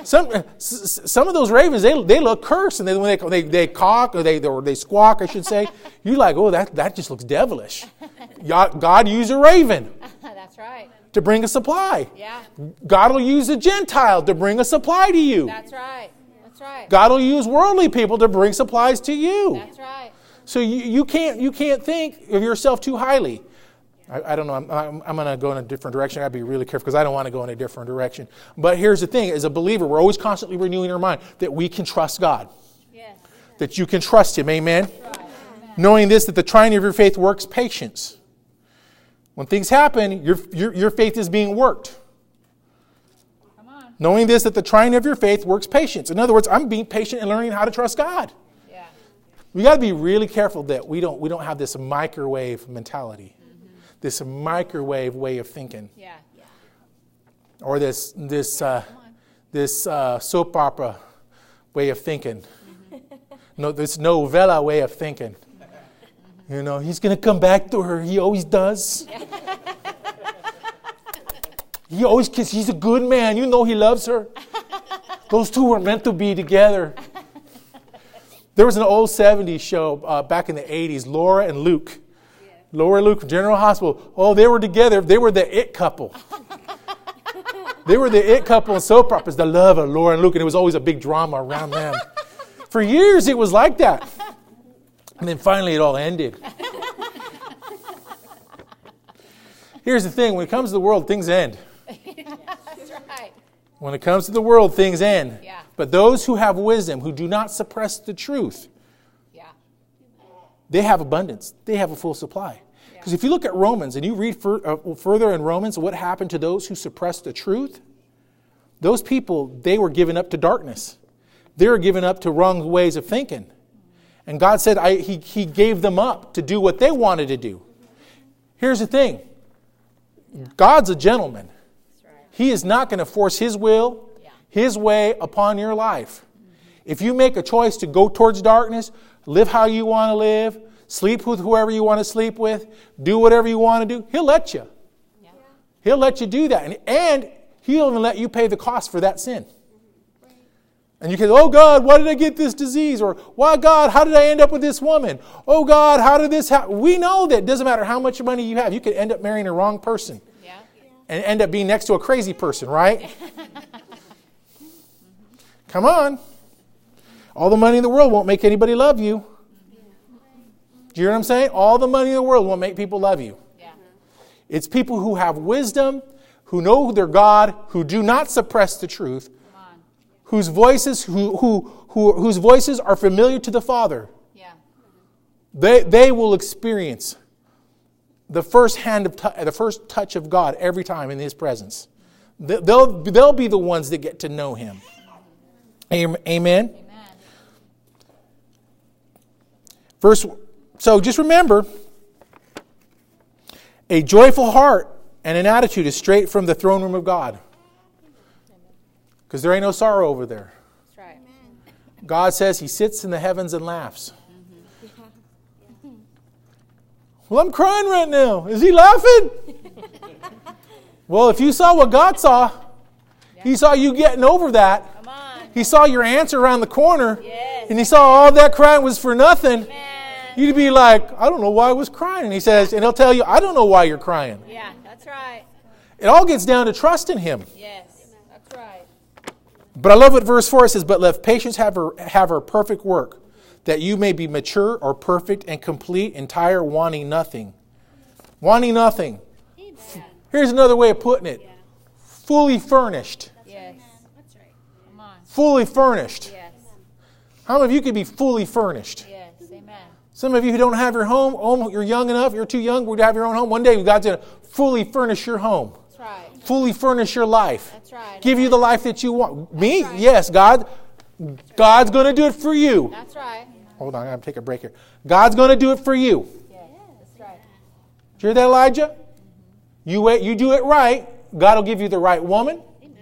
some of those ravens they look cursed, and then when they cock or they squawk, I should say, you're like, oh, that just looks devilish. God used a raven. That's right. To bring a supply. Yeah. God will use a Gentile to bring a supply to you. That's right. That's right. God will use worldly people to bring supplies to you. That's right. So you can't think of yourself too highly. I don't know. I'm going to go in a different direction. I got to be really careful because I don't want to go in a different direction. But here's the thing. As a believer, we're always constantly renewing our mind that we can trust God. Yes. That you can trust Him. Amen? Right. Amen. Knowing this, that the trying of your faith works patience. When things happen, your faith is being worked. Come on. Knowing this, that the trying of your faith works patience. In other words, I'm being patient and learning how to trust God. Yeah. We got to be really careful that we don't have this microwave mentality. This microwave way of thinking, or this soap opera way of thinking, no, this novella way of thinking. You know, he's gonna come back to her. He always does. He always kisses. He's a good man. You know, he loves her. Those two were meant to be together. There was an old '70s show back in the '80s, Laura and Luke. Laura and Luke, General Hospital. Oh, they were together. They were the it couple. They were the it couple in soap operas, the love of Laura and Luke. And it was always a big drama around them. For years, it was like that. And then finally, it all ended. Here's the thing. When it comes to the world, things end. That's right. When it comes to the world, things end. Yeah. But those who have wisdom, who do not suppress the truth, they have abundance. They have a full supply. Because if you look at Romans and you read further in Romans, what happened to those who suppressed the truth? Those people, they were given up to darkness. They were given up to wrong ways of thinking. And God said he gave them up to do what they wanted to do. Here's the thing. God's a gentleman. He is not going to force His will, His way upon your life. If you make a choice to go towards darkness, live how you want to live, sleep with whoever you want to sleep with, do whatever you want to do, He'll let you. Yeah. He'll let you do that. And He'll even let you pay the cost for that sin. And you can, oh God, why did I get this disease? Or, why God, how did I end up with this woman? Oh God, how did this happen? We know that it doesn't matter how much money you have, you could end up marrying the wrong person. Yeah. And end up being next to a crazy person, right? Come on. All the money in the world won't make anybody love you. Do you hear what I'm saying? All the money in the world won't make people love you. Yeah. It's people who have wisdom, who know their God, who do not suppress the truth, whose voices whose voices are familiar to the Father. Yeah. They will experience the first hand of the first touch of God every time in His presence. They'll be the ones that get to know Him. Amen. So just remember, a joyful heart and an attitude is straight from the throne room of God. Because there ain't no sorrow over there. That's right. God says He sits in the heavens and laughs. Well, I'm crying right now. Is He laughing? Well, if you saw what God saw, He saw you getting over that. Come on. He saw your answer around the corner, yes, and he saw all that crying was for nothing. Amen. You'd be like, I don't know why I was crying. And he says, and he'll tell you, I don't know why you're crying. Yeah, that's right. It all gets down to trust in him. Yes, that's right. But I love what verse 4 says, but let patience have her perfect work, that you may be mature or perfect and complete, entire, wanting nothing. Wanting nothing. Amen. Here's another way of putting it. Yeah. Fully furnished. Yes. That's right. Come on. Fully furnished. Yes. How many of you could be fully furnished? Yes. Amen. Some of you who don't have your home, you're young enough, you're too young to have your own home. One day God's going to fully furnish your home. That's right. Fully furnish your life. That's right. Give you the life that you want. That's me? Right. Yes, God. God's going to do it for you. That's right. Hold on, I'm going to take a break here. God's going to do it for you. Yeah, that's right. Did you hear that, Elijah? Mm-hmm. You wait, you do it right. God will give you the right woman. Amen.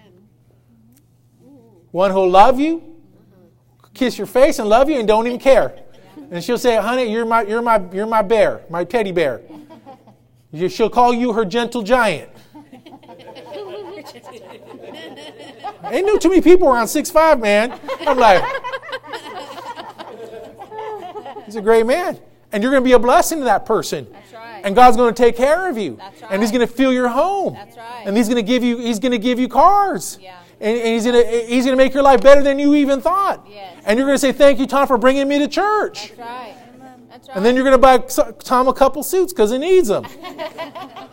One who'll love you, kiss your face and love you, and don't even care. Yeah. And she'll say, "Honey, you're my bear, my teddy bear." She'll call you her gentle giant. Ain't no too many people around 6'5", man. I'm like, he's a great man. And you're going to be a blessing to that person. That's right. And God's going to take care of you. That's right. And he's going to fill your home. That's right. And he's going to give you cars. Yeah. And he's going to make your life better than you even thought. Yes. And you're going to say, thank you, Tom, for bringing me to church. That's right. That's right. And then you're going to buy Tom a couple suits because he needs them.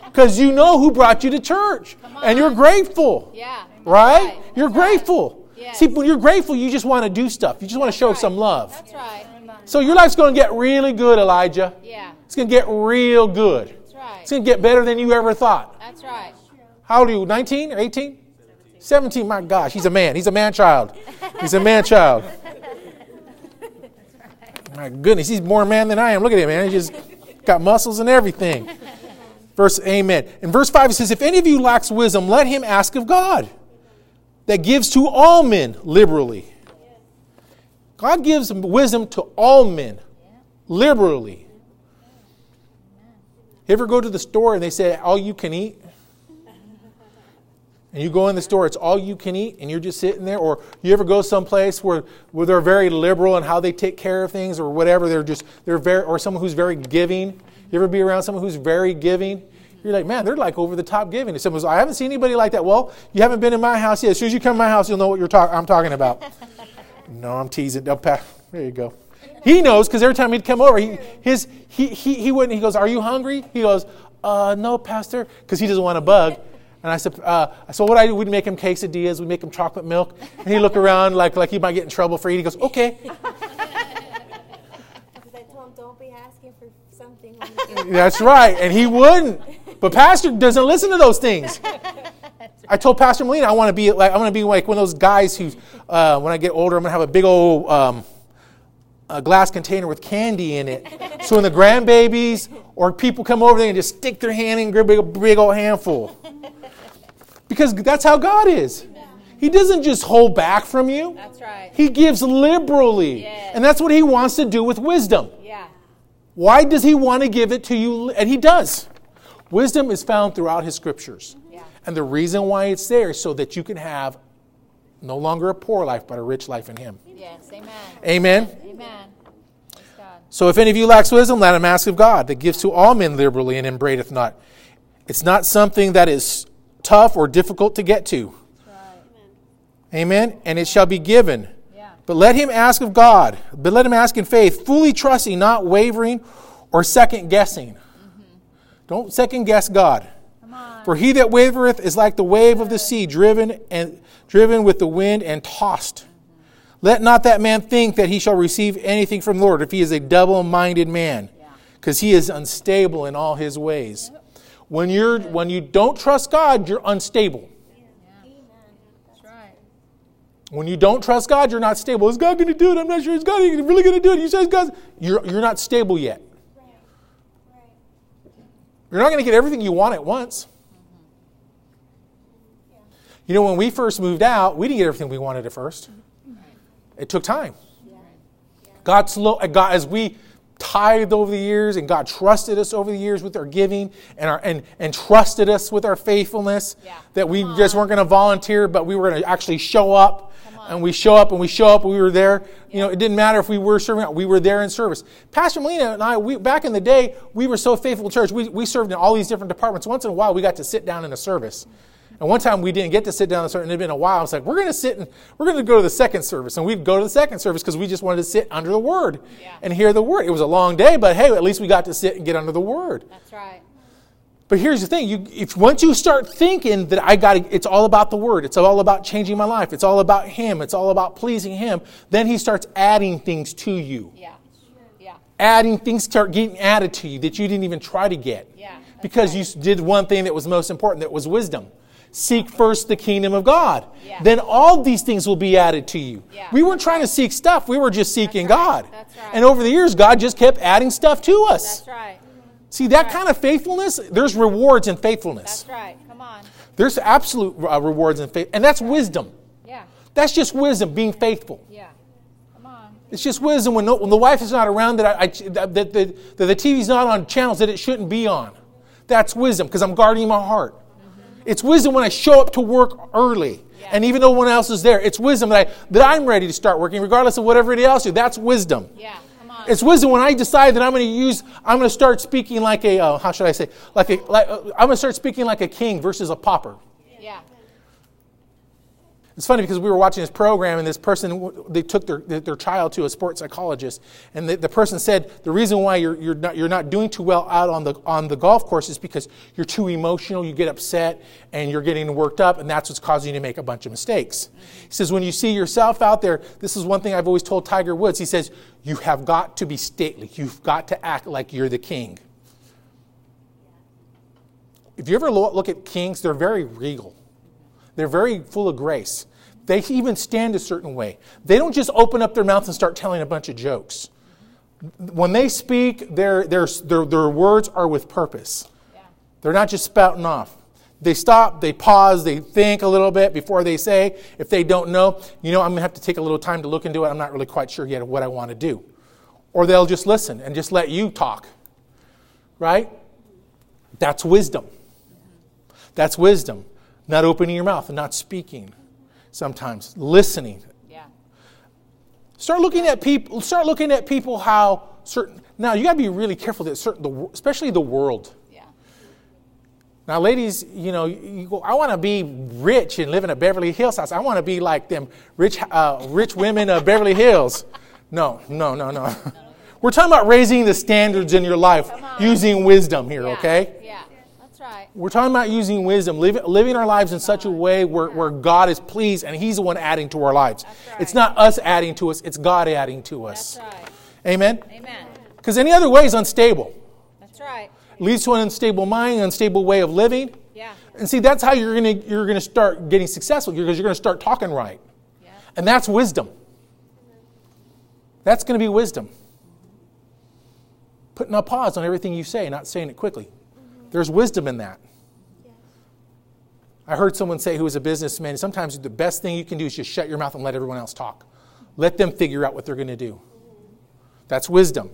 Because you know who brought you to church. And you're grateful. Yeah. Right? You're grateful. Yes. See, when you're grateful, you just want to do stuff. You just want to show some love. That's right. So your life's going to get really good, Elijah. Yeah. It's going to get real good. That's right. It's going to get better than you ever thought. That's right. How old are you, 19 or 18? 17. My gosh, he's a man. He's a man-child. He's a man-child. My goodness, he's more man than I am. Look at him, man. He's just got muscles and everything. Verse, amen. In verse 5, it says, if any of you lacks wisdom, let him ask of God, that gives to all men liberally. God gives wisdom to all men liberally. You ever go to the store and they say, all you can eat? And you go in the store, it's all you can eat, and you're just sitting there? Or you ever go someplace where they're very liberal in how they take care of things or whatever, or someone who's very giving? You ever be around someone who's very giving? You're like, man, they're like over the top giving. Someone's like, I haven't seen anybody like that. Well, you haven't been in my house yet. As soon as you come to my house, you'll know what I'm talking about. No, I'm teasing. There you go. He knows because every time he'd come over, he wouldn't. He goes, are you hungry? He goes, no, Pastor, because he doesn't want a bug. And I said, so what I do, we'd make him quesadillas, we'd make him chocolate milk. And he'd look around like he might get in trouble for eating. He goes, okay. Because I told him, don't be asking for something. That's right. And he wouldn't. But Pastor doesn't listen to those things. I told Pastor Melina I want to be like one of those guys who, when I get older, I'm going to have a big old glass container with candy in it. So when the grandbabies or people come over, they can just stick their hand in and grab a big old handful. Because that's how God is. He doesn't just hold back from you. That's right. He gives liberally. Yes. And that's what he wants to do with wisdom. Yeah. Why does he want to give it to you? And he does. Wisdom is found throughout his scriptures. And the reason why it's there is so that you can have no longer a poor life, but a rich life in him. Yes, amen. Amen? Amen. So if any of you lacks wisdom, let him ask of God, that gives to all men liberally and upbraideth not. It's not something that is tough or difficult to get to. Right. Amen. Amen? And it shall be given. Yeah. But let him ask of God. But let him ask in faith, fully trusting, not wavering or second guessing. Mm-hmm. Don't second guess God. For he that wavereth is like the wave of the sea, driven with the wind and tossed. Let not that man think that he shall receive anything from the Lord, if he is a double-minded man, because he is unstable in all his ways. When you don't trust God, you're unstable. When you don't trust God, you're not stable. Is God going to do it? I'm not sure. Is God really going to do it? You say God, you're not stable yet. You're not going to get everything you want at once. You know, when we first moved out, we didn't get everything we wanted at first. It took time. God, as we tithed over the years, and God trusted us over the years with our giving and trusted us with our faithfulness, that we just weren't going to volunteer, but we were going to actually show up. And we show up, we were there. You know, it didn't matter if we were serving, we were there in service. Pastor Melina and I, back in the day, we were so faithful to church. We served in all these different departments. Once in a while, we got to sit down in a service. And one time we didn't get to sit down in a service, and it had been a while. I was like, we're going to go to the second service. And we'd go to the second service because we just wanted to sit under the Word and hear the Word. It was a long day, but hey, at least we got to sit and get under the Word. That's right. But here's the thing, once you start thinking that it's all about the Word, it's all about changing my life, it's all about Him, it's all about pleasing Him, then He starts adding things to you. Yeah. Adding things start getting added to you that you didn't even try to get. Yeah. Because you did one thing that was most important, that was wisdom. Seek first the kingdom of God. Yeah. Then all these things will be added to you. Yeah. We weren't trying to seek stuff, we were just seeking God. That's right. And over the years, God just kept adding stuff to us. That's right. See, that kind of faithfulness, there's rewards in faithfulness. That's right. Come on. There's absolute rewards in faith. And that's wisdom. Yeah. That's just wisdom, being faithful. Yeah. Come on. It's just wisdom when the wife is not around, that the TV's not on channels that it shouldn't be on. That's wisdom, because I'm guarding my heart. Mm-hmm. It's wisdom when I show up to work early. Yeah. And even though no one else is there, it's wisdom that I'm ready to start working, regardless of what everybody else is. That's wisdom. Yeah. It's wisdom when I decide that I'm going to start speaking like a, I'm going to start speaking like a king versus a pauper. Yeah. It's funny because we were watching this program and this person, they took their child to a sports psychologist, and the person said, the reason why you're not doing too well out on the golf course is because you're too emotional, you get upset, and you're getting worked up, and that's what's causing you to make a bunch of mistakes. He says, when you see yourself out there, this is one thing I've always told Tiger Woods. He says, you have got to be stately. You've got to act like you're the king. If you ever look at kings, they're very regal. They're very full of grace. They even stand a certain way. They don't just open up their mouth and start telling a bunch of jokes. When they speak, their words are with purpose. Yeah. They're not just spouting off. They stop, they pause, they think a little bit before they say, if they don't know, I'm going to have to take a little time to look into it. I'm not really quite sure yet of what I want to do. Or they'll just listen and just let you talk. Right? That's wisdom. That's wisdom. Not opening your mouth and not speaking sometimes. Listening. Yeah. Start looking at people how certain... Now, you got to be really careful that especially the world. Yeah. Now, ladies, you go, I want to be rich and live in a Beverly Hills house. I want to be like them rich women of Beverly Hills. No. We're talking about raising the standards in your life using wisdom here, okay? Yeah. We're talking about using wisdom, living our lives in such a way where God is pleased and He's the one adding to our lives. Right. It's not us adding to us, it's God adding to us. That's right. Amen? Because any other way is unstable. That's right. Leads to an unstable mind, an unstable way of living. Yeah. And see, that's how you're gonna start getting successful, because you're going to start talking right. Yeah. And that's wisdom. That's going to be wisdom. Putting a pause on everything you say, not saying it quickly. There's wisdom in that. Yes. I heard someone say who was a businessman, sometimes the best thing you can do is just shut your mouth and let everyone else talk. Let them figure out what they're going to do. Mm-hmm. That's wisdom.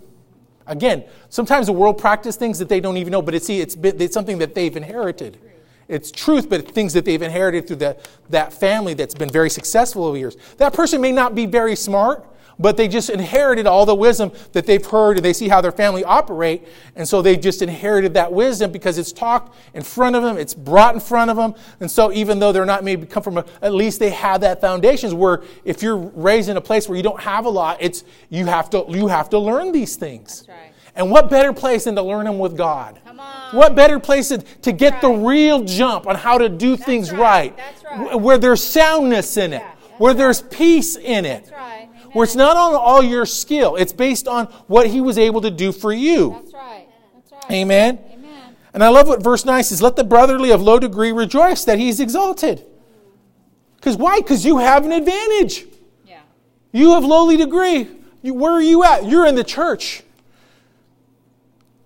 Again, sometimes the world practices things that they don't even know, but it's something that they've inherited. It's truth, but it's things that they've inherited through that family that's been very successful over years. That person may not be very smart, but they just inherited all the wisdom that they've heard, and they see how their family operate. And so they just inherited that wisdom because it's talked in front of them. It's brought in front of them. And so even though they're not maybe come from, at least they have that foundations where if you're raised in a place where you don't have a lot, it's you have to learn these things. That's right. And what better place than to learn them with God? Come on. What better place to get the real jump on how to do things right. That's right. Where there's soundness in it. Yeah, where there's peace in it. That's right. Where it's not on all your skill. It's based on what He was able to do for you. That's right. That's right. Amen. And I love what verse 9 says. Let the brotherly of low degree rejoice that he's exalted. Because why? Because you have an advantage. Yeah. You have lowly degree. Where are you at? You're in the church.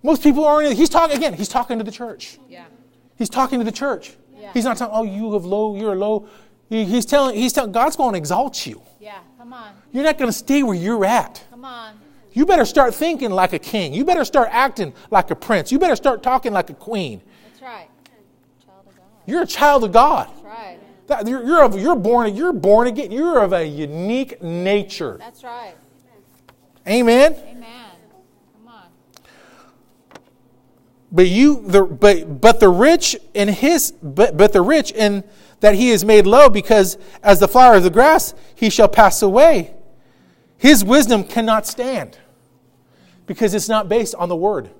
Most people aren't. He's talking to the church. Yeah. He's talking to the church. Yeah. He's not talking, you're low. He's telling God's going to exalt you. Yeah. Come on. You're not going to stay where you're at. Come on. You better start thinking like a king. You better start acting like a prince. You better start talking like a queen. That's right. Child of God. You're a child of God. That's right. That, you're born again. You're of a unique nature. That's right. Amen. Amen. Come on. But the rich in that he is made low, because as the flower of the grass he shall pass away. His wisdom cannot stand, because it's not based on the word.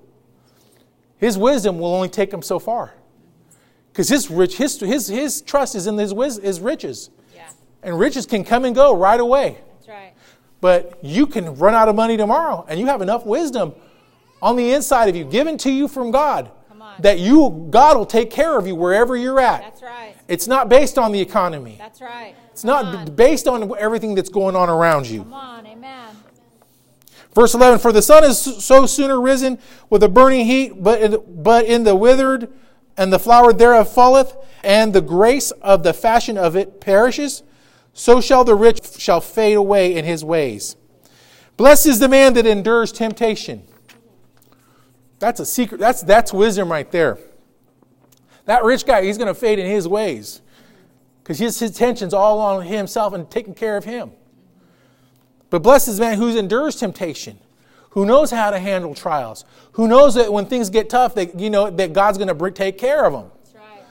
His wisdom will only take him so far, because his trust is in his riches, yeah. And riches can come and go right away. That's right. But you can run out of money tomorrow, and you have enough wisdom on the inside of you, given to you from God, that God will take care of you wherever you're at. That's right. It's not based on the economy. That's right. It's not based on everything that's going on around you. Come on, amen. Verse 11, for the sun is so sooner risen with a burning heat, but in the withered and the flower thereof falleth, and the grace of the fashion of it perishes, so shall the rich shall fade away in his ways. Blessed is the man that endures temptation. That's a secret. That's wisdom right there. That rich guy, he's going to fade in his ways, because his attention's all on himself and taking care of him. But blessed is the man who endures temptation, who knows how to handle trials, who knows that when things get tough, that God's going to take care of him. That's right.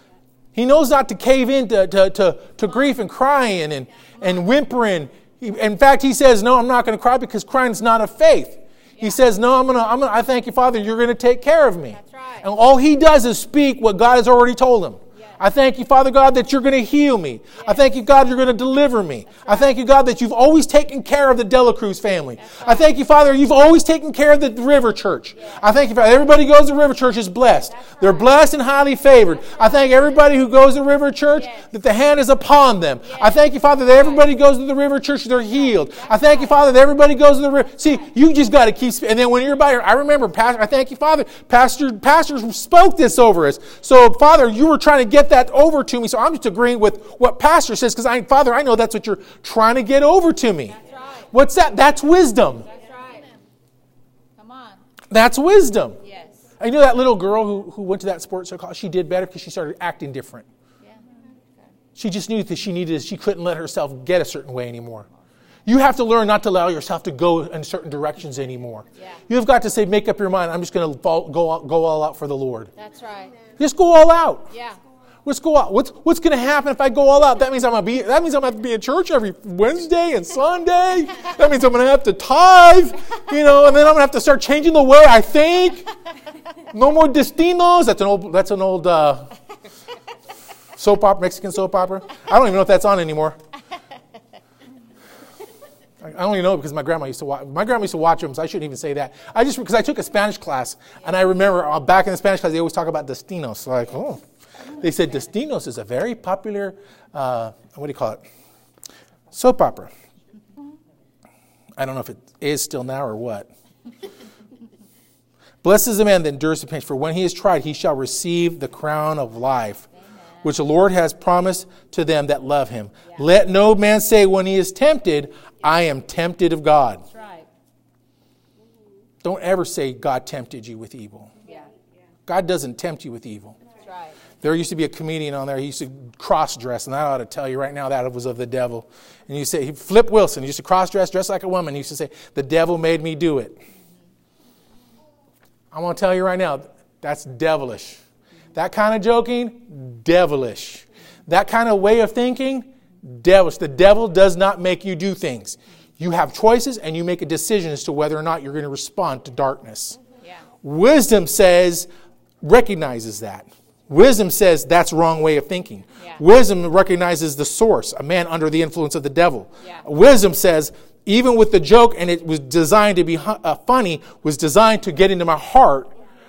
He knows not to cave in to grief and crying and whimpering. In fact, he says, "No, I'm not going to cry, because crying's not of faith." He says, "No, I thank you, Father, you're going to take care of me." That's right. And all he does is speak what God has already told him. Yes. I thank you, Father God, that you're going to heal me. Yes. I thank you, God, you're going to deliver me. That's right. I thank you, God, that you've always taken care of the De La Cruz family. Right. I thank you, Father, you've always taken care of the River Church. Yes. I thank you, Father. Everybody goes to River Church is blessed. Right. They're blessed and highly favored. Right. I thank everybody who goes to River Church, yes, that the hand is upon them. Yes. I thank you, Father, that everybody goes to the River Church, they're healed. That's I thank you, Father, that everybody goes to the river. See, you just got to keep. And then when you're by, I remember, Pastor, I thank you, Father. Pastors spoke this over us. So, Father, you were trying to get that over to me. So I'm just agreeing with what Pastor says, because Father, I know that's what you're trying to get over to me. That's right. What's that? That's wisdom. That's right. Come on. That's wisdom. Yes. I know that little girl who went to that sports college, she did better because she started acting different. Yeah. She just knew that she couldn't let herself get a certain way anymore. You have to learn not to allow yourself to go in certain directions anymore. Yeah. You've got to say, make up your mind, I'm just going to go all out for the Lord. That's right. Just go all out. Yeah. Let's go out. What's going to happen if I go all out? That means I'm going to have to be at church every Wednesday and Sunday. That means I'm going to have to tithe, and then I'm going to have to start changing the way I think. No more Destinos. That's an old soap opera, Mexican soap opera. I don't even know if that's on anymore. I only know because my grandma used to watch them, so I shouldn't even say that. Because I took a Spanish class, and I remember back in the Spanish class, they always talk about Destinos. So like, oh, they said Destinos is a very popular, soap opera. I don't know if it is still now or what. Blessed is the man that endures temptation, for when he is tried, he shall receive the crown of life, which the Lord has promised to them that love him. Yeah. Let no man say when he is tempted, I am tempted of God. That's right. Don't ever say God tempted you with evil. Yeah. God doesn't tempt you with evil. That's right. There used to be a comedian on there. He used to cross-dress, and I ought to tell you right now that it was of the devil. And you say, Flip Wilson, he used to cross-dress, dress like a woman. He used to say, the devil made me do it. I'm going to tell you right now, that's devilish. That kind of joking, devilish. That kind of way of thinking, devilish. The devil does not make you do things. You have choices, and you make a decision as to whether or not you're going to respond to darkness. Yeah. Wisdom recognizes that. Wisdom says that's wrong way of thinking. Yeah. Wisdom recognizes the source, a man under the influence of the devil. Yeah. Wisdom says, even with the joke, and it was designed to be funny, was designed to get into my heart.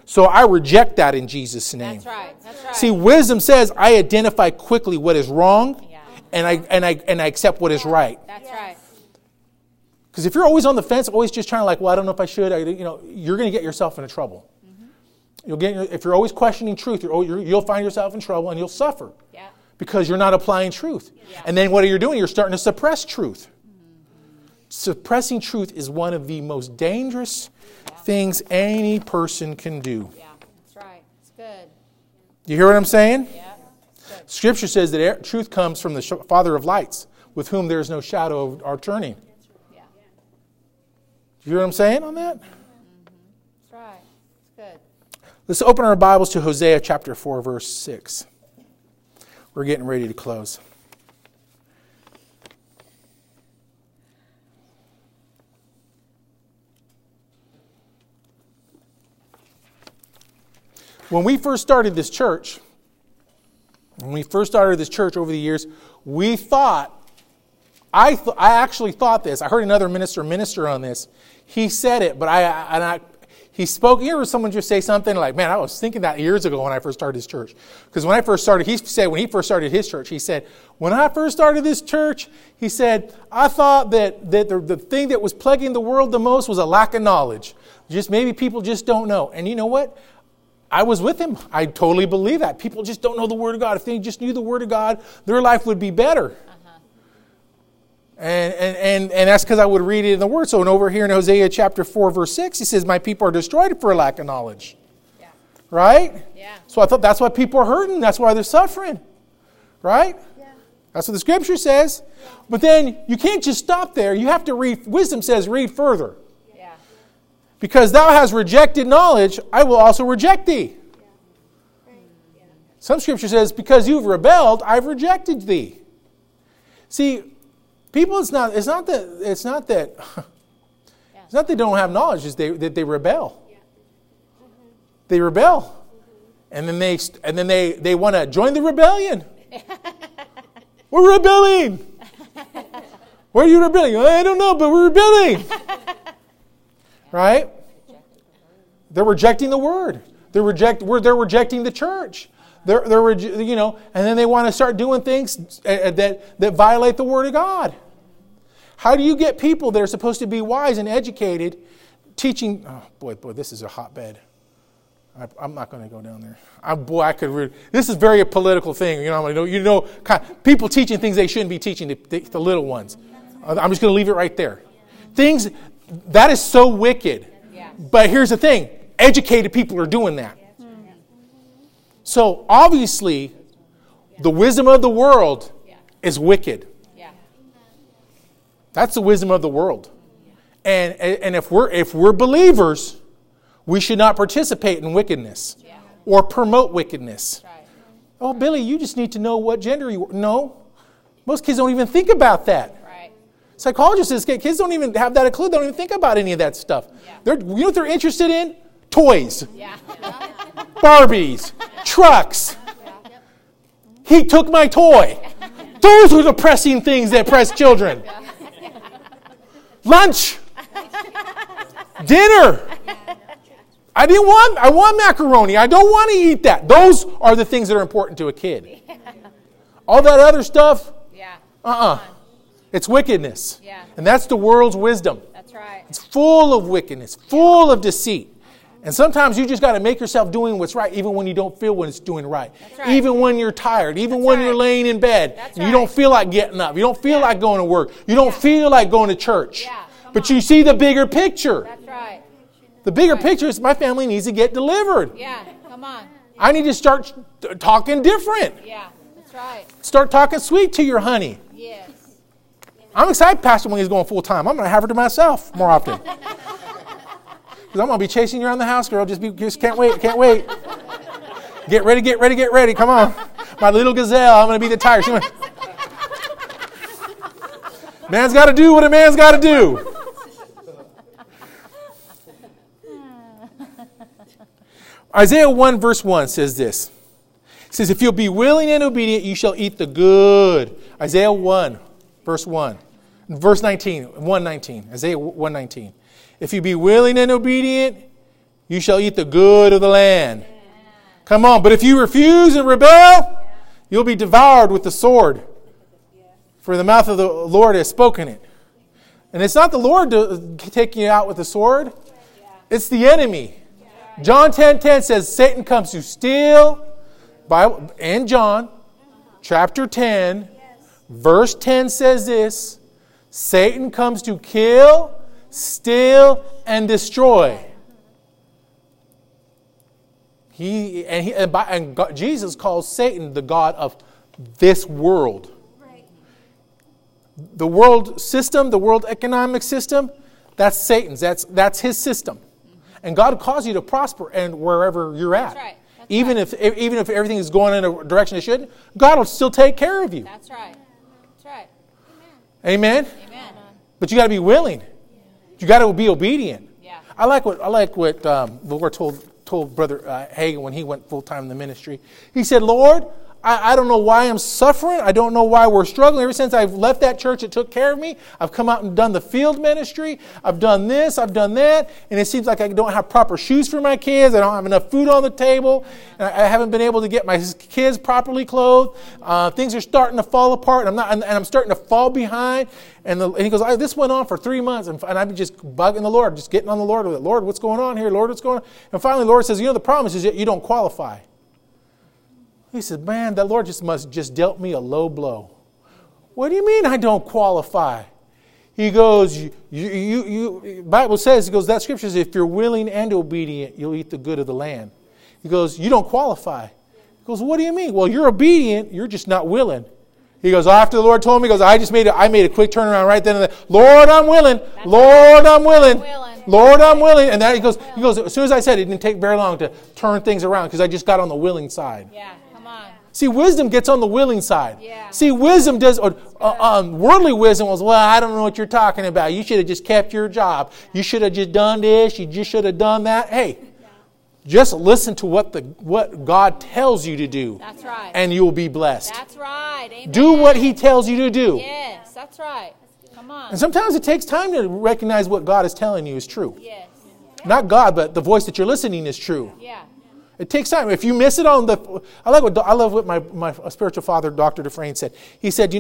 So I reject that in Jesus' name. That's right. That's right. See, wisdom says I identify quickly what is wrong, yeah, and I accept what is right. That's right. Because if you're always on the fence, always just trying to like, well, I don't know if I should, you're going to get yourself into trouble. Mm-hmm. If you're always questioning truth, you'll find yourself in trouble and you'll suffer. Yeah. Because you're not applying truth. Yeah. And then what are you doing? You're starting to suppress truth. Mm-hmm. Suppressing truth is one of the most dangerous things any person can do. Yeah, that's right. It's good. You hear what I'm saying? Yeah. Scripture says that truth comes from the Father of lights, with whom there is no shadow of our turning. Do you hear what I'm saying on that? That's right. It's good. Let's open our Bibles to Hosea chapter 4, verse 6. We're getting ready to close. When we first started this church, over the years, we thought, I actually thought this. I heard another minister on this. He said it, but he spoke. You ever someone just say something like, man, I was thinking that years ago when I first started this church. Because when I first started, he said, when he first started his church, he said, when I first started this church, he said, I thought that the thing that was plaguing the world the most was a lack of knowledge. Just maybe people just don't know. And you know what? I was with him. I totally believe that. People just don't know the Word of God. If they just knew the Word of God, their life would be better. Uh-huh. And that's because I would read it in the Word. So over here in Hosea chapter 4, verse 6, he says, my people are destroyed for a lack of knowledge. Yeah. Right? Yeah. So I thought that's why people are hurting. That's why they're suffering. Right? Yeah. That's what the Scripture says. Yeah. But then you can't just stop there. You have to read. Wisdom says read further. Because thou hast rejected knowledge, I will also reject thee. Yeah. Right. Yeah. Some scripture says, because you've rebelled, I've rejected thee. See, people, it's not that they don't have knowledge, it's that they rebel. Yeah. Mm-hmm. They rebel. Mm-hmm. And then they want to join the rebellion. We're rebelling. Why are you rebelling? Well, I don't know, but we're rebelling. Right? They're rejecting the Word. They're rejecting the church. And then they want to start doing things that violate the Word of God. How do you get people that are supposed to be wise and educated teaching? Oh, boy, this is a hotbed. I'm not going to go down there. This is very a political thing. People teaching things they shouldn't be teaching the little ones. I'm just going to leave it right there. Things. That is so wicked. Yeah. But here's the thing. Educated people are doing that. Yeah. So obviously, the wisdom of the world is wicked. Yeah. That's the wisdom of the world. Yeah. And if we're believers, we should not participate in wickedness or promote wickedness. Right. Oh, Billy, you just need to know what gender you are. No. Most kids don't even think about that. Psychologists say kids don't even have that a clue. They don't even think about any of that stuff. Yeah. You know what they're interested in? Toys. Yeah. Barbies. Trucks. Yeah. He took my toy. Those are the pressing things that press children. Lunch. Dinner. I want macaroni. I don't want to eat that. Those are the things that are important to a kid. All that other stuff? Yeah. It's wickedness. Yeah. And that's the world's wisdom. That's right. It's full of wickedness, full of deceit. And sometimes you just got to make yourself doing what's right, even when you don't feel when it's doing right. That's right. Even when you're tired, even that's when you're laying in bed, that's and you don't feel like getting up, you don't feel like going to work, you don't feel like going to church. Yeah. But you see the bigger picture. That's right. The bigger picture is my family needs to get delivered. Yeah, come on. I need to start talking different. Yeah, that's right. Start talking sweet to your honey. Yeah. I'm excited, Pastor, when he's going full time. I'm going to have her to myself more often. Because I'm going to be chasing you around the house, girl. Just can't wait. Get ready. Come on. My little gazelle, I'm going to be the tiger. Man's got to do what a man's got to do. Isaiah 1 verse 1 says this. It says, if you'll be willing and obedient, you shall eat the good. Isaiah 1 verse 1. Verse 119. Isaiah 1:19. If you be willing and obedient, you shall eat the good of the land. Yeah. Come on. But if you refuse and rebel, you'll be devoured with the sword. Yeah. For the mouth of the Lord has spoken it. And it's not the Lord taking you out with the sword. Yeah. It's the enemy. Yeah. John 10:10 says, Satan comes to steal. Bible, and John chapter 10. Verse 10 says this, Satan comes to kill, steal, and destroy. He and Jesus calls Satan the god of this world. Right. The world system, the world economic system, that's Satan's. That's his system. And God calls you to prosper and wherever you're at. That's right. That's even if everything is going in a direction it shouldn't, God will still take care of you. That's right. That's right. Amen. Amen. But you got to be willing. You got to be obedient. Yeah. I like what the Lord told Brother Hagin when he went full time in the ministry. He said, "Lord, I don't know why I'm suffering. I don't know why we're struggling. Ever since I've left that church that took care of me, I've come out and done the field ministry. I've done this. I've done that. And it seems like I don't have proper shoes for my kids. I don't have enough food on the table. And I haven't been able to get my kids properly clothed. Things are starting to fall apart. And I'm starting to fall behind." And he goes, this went on for 3 months. And I've been just bugging the Lord, just getting on the Lord with it. Lord, what's going on here? Lord, what's going on? And finally, the Lord says, the problem is that you don't qualify. He said, man, that Lord must just dealt me a low blow. What do you mean I don't qualify? He goes, you Bible says, he goes, that scripture says, if you're willing and obedient, you'll eat the good of the land. He goes, you don't qualify. He goes, what do you mean? Well, you're obedient, you're just not willing. He goes, after the Lord told me, he goes, I made a quick turnaround right then and there. Lord, I'm willing. Lord, I'm willing. Lord, I'm willing. And that he goes, as soon as I said it, didn't take very long to turn things around because I just got on the willing side. Yeah. See, wisdom gets on the willing side. Yeah. See, wisdom does, worldly wisdom was, well, I don't know what you're talking about. You should have just kept your job. You should have just done this. You just should have done that. Hey, just listen to what God tells you to do. That's right. And you'll be blessed. That's right. Amen. Do what He tells you to do. Yes, that's right. Come on. And sometimes it takes time to recognize what God is telling you is true. Yes. Not God, but the voice that you're listening is true. Yeah. It takes time. If you miss it on the, I love what my spiritual father, Dr. Dufresne, said. He said,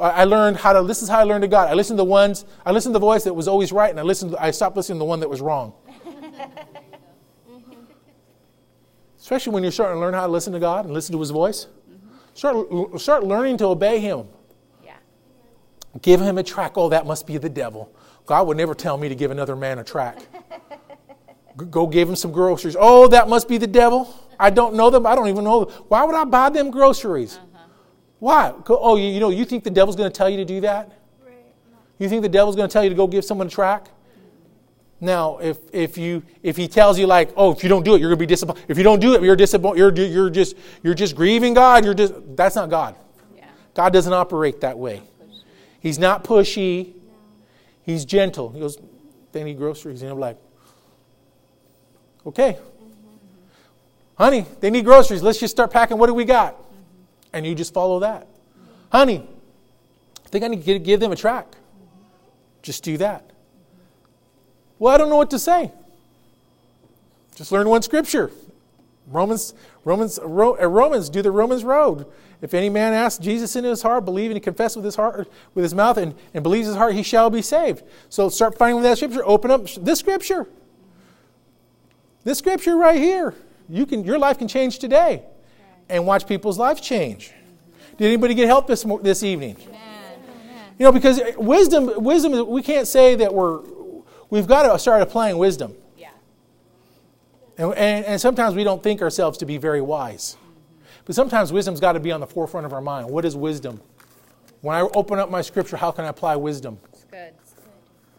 I learned how to. This is how I learned to God. I listened to the voice that was always right, and I stopped listening to the one that was wrong. Mm-hmm. Especially when you're starting to learn how to listen to God and listen to His voice, mm-hmm. start learning to obey Him. Yeah. Give Him a track. Oh, that must be the devil. God would never tell me to give another man a track. Go give him some groceries. Oh, that must be the devil. I don't know them. I don't even know them. Why would I buy them groceries? Uh-huh. Why? Oh, you think the devil's going to tell you to do that? Right. No. You think the devil's going to tell you to go give someone a track? Mm-hmm. Now, if he tells you like, oh, if you don't do it, you're going to be disappointed. If you don't do it, you're disappointed. You're just grieving God. That's not God. Yeah. God doesn't operate that way. He's not pushy. No. He's gentle. He goes, they need groceries, and I'm like, okay, mm-hmm. Honey, they need groceries. Let's just start packing. What do we got? Mm-hmm. And you just follow that. Mm-hmm. Honey, I think I need to give them a track. Mm-hmm. Just do that. Mm-hmm. Well, I don't know what to say. Just learn one scripture. Romans, do the Romans road. If any man asks Jesus into his heart, believe and confess with his heart, with his mouth, and believes his heart, he shall be saved. So start finding that scripture. Open up this scripture. This scripture right here, your life can change today, and watch people's lives change. Did anybody get help this evening? Amen. Because wisdom, we can't say that we've got to start applying wisdom. Yeah. And sometimes we don't think ourselves to be very wise, but sometimes wisdom's got to be on the forefront of our mind. What is wisdom? When I open up my scripture, how can I apply wisdom? It's good.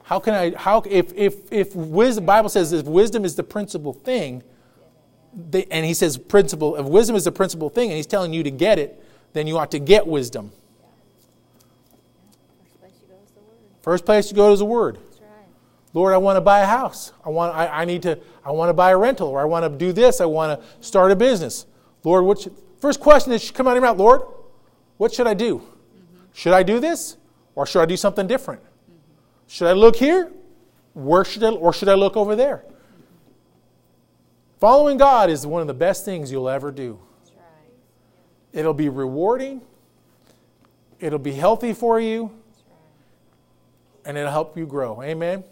How can I? If wisdom? Bible says if wisdom is the principal thing, and he says principle. If wisdom is the principal thing, and he's telling you to get it, then you ought to get wisdom. First place you go is the Word. That's right. Lord, I want to buy a house. I want to buy a rental, or I want to do this. I want to start a business. Lord, first question that should come out of your mouth? Lord, what should I do? Mm-hmm. Should I do this, or should I do something different? Should I look here? Or should I look over there? Following God is one of the best things you'll ever do. That's right. It'll be rewarding. It'll be healthy for you. That's right. And it'll help you grow. Amen?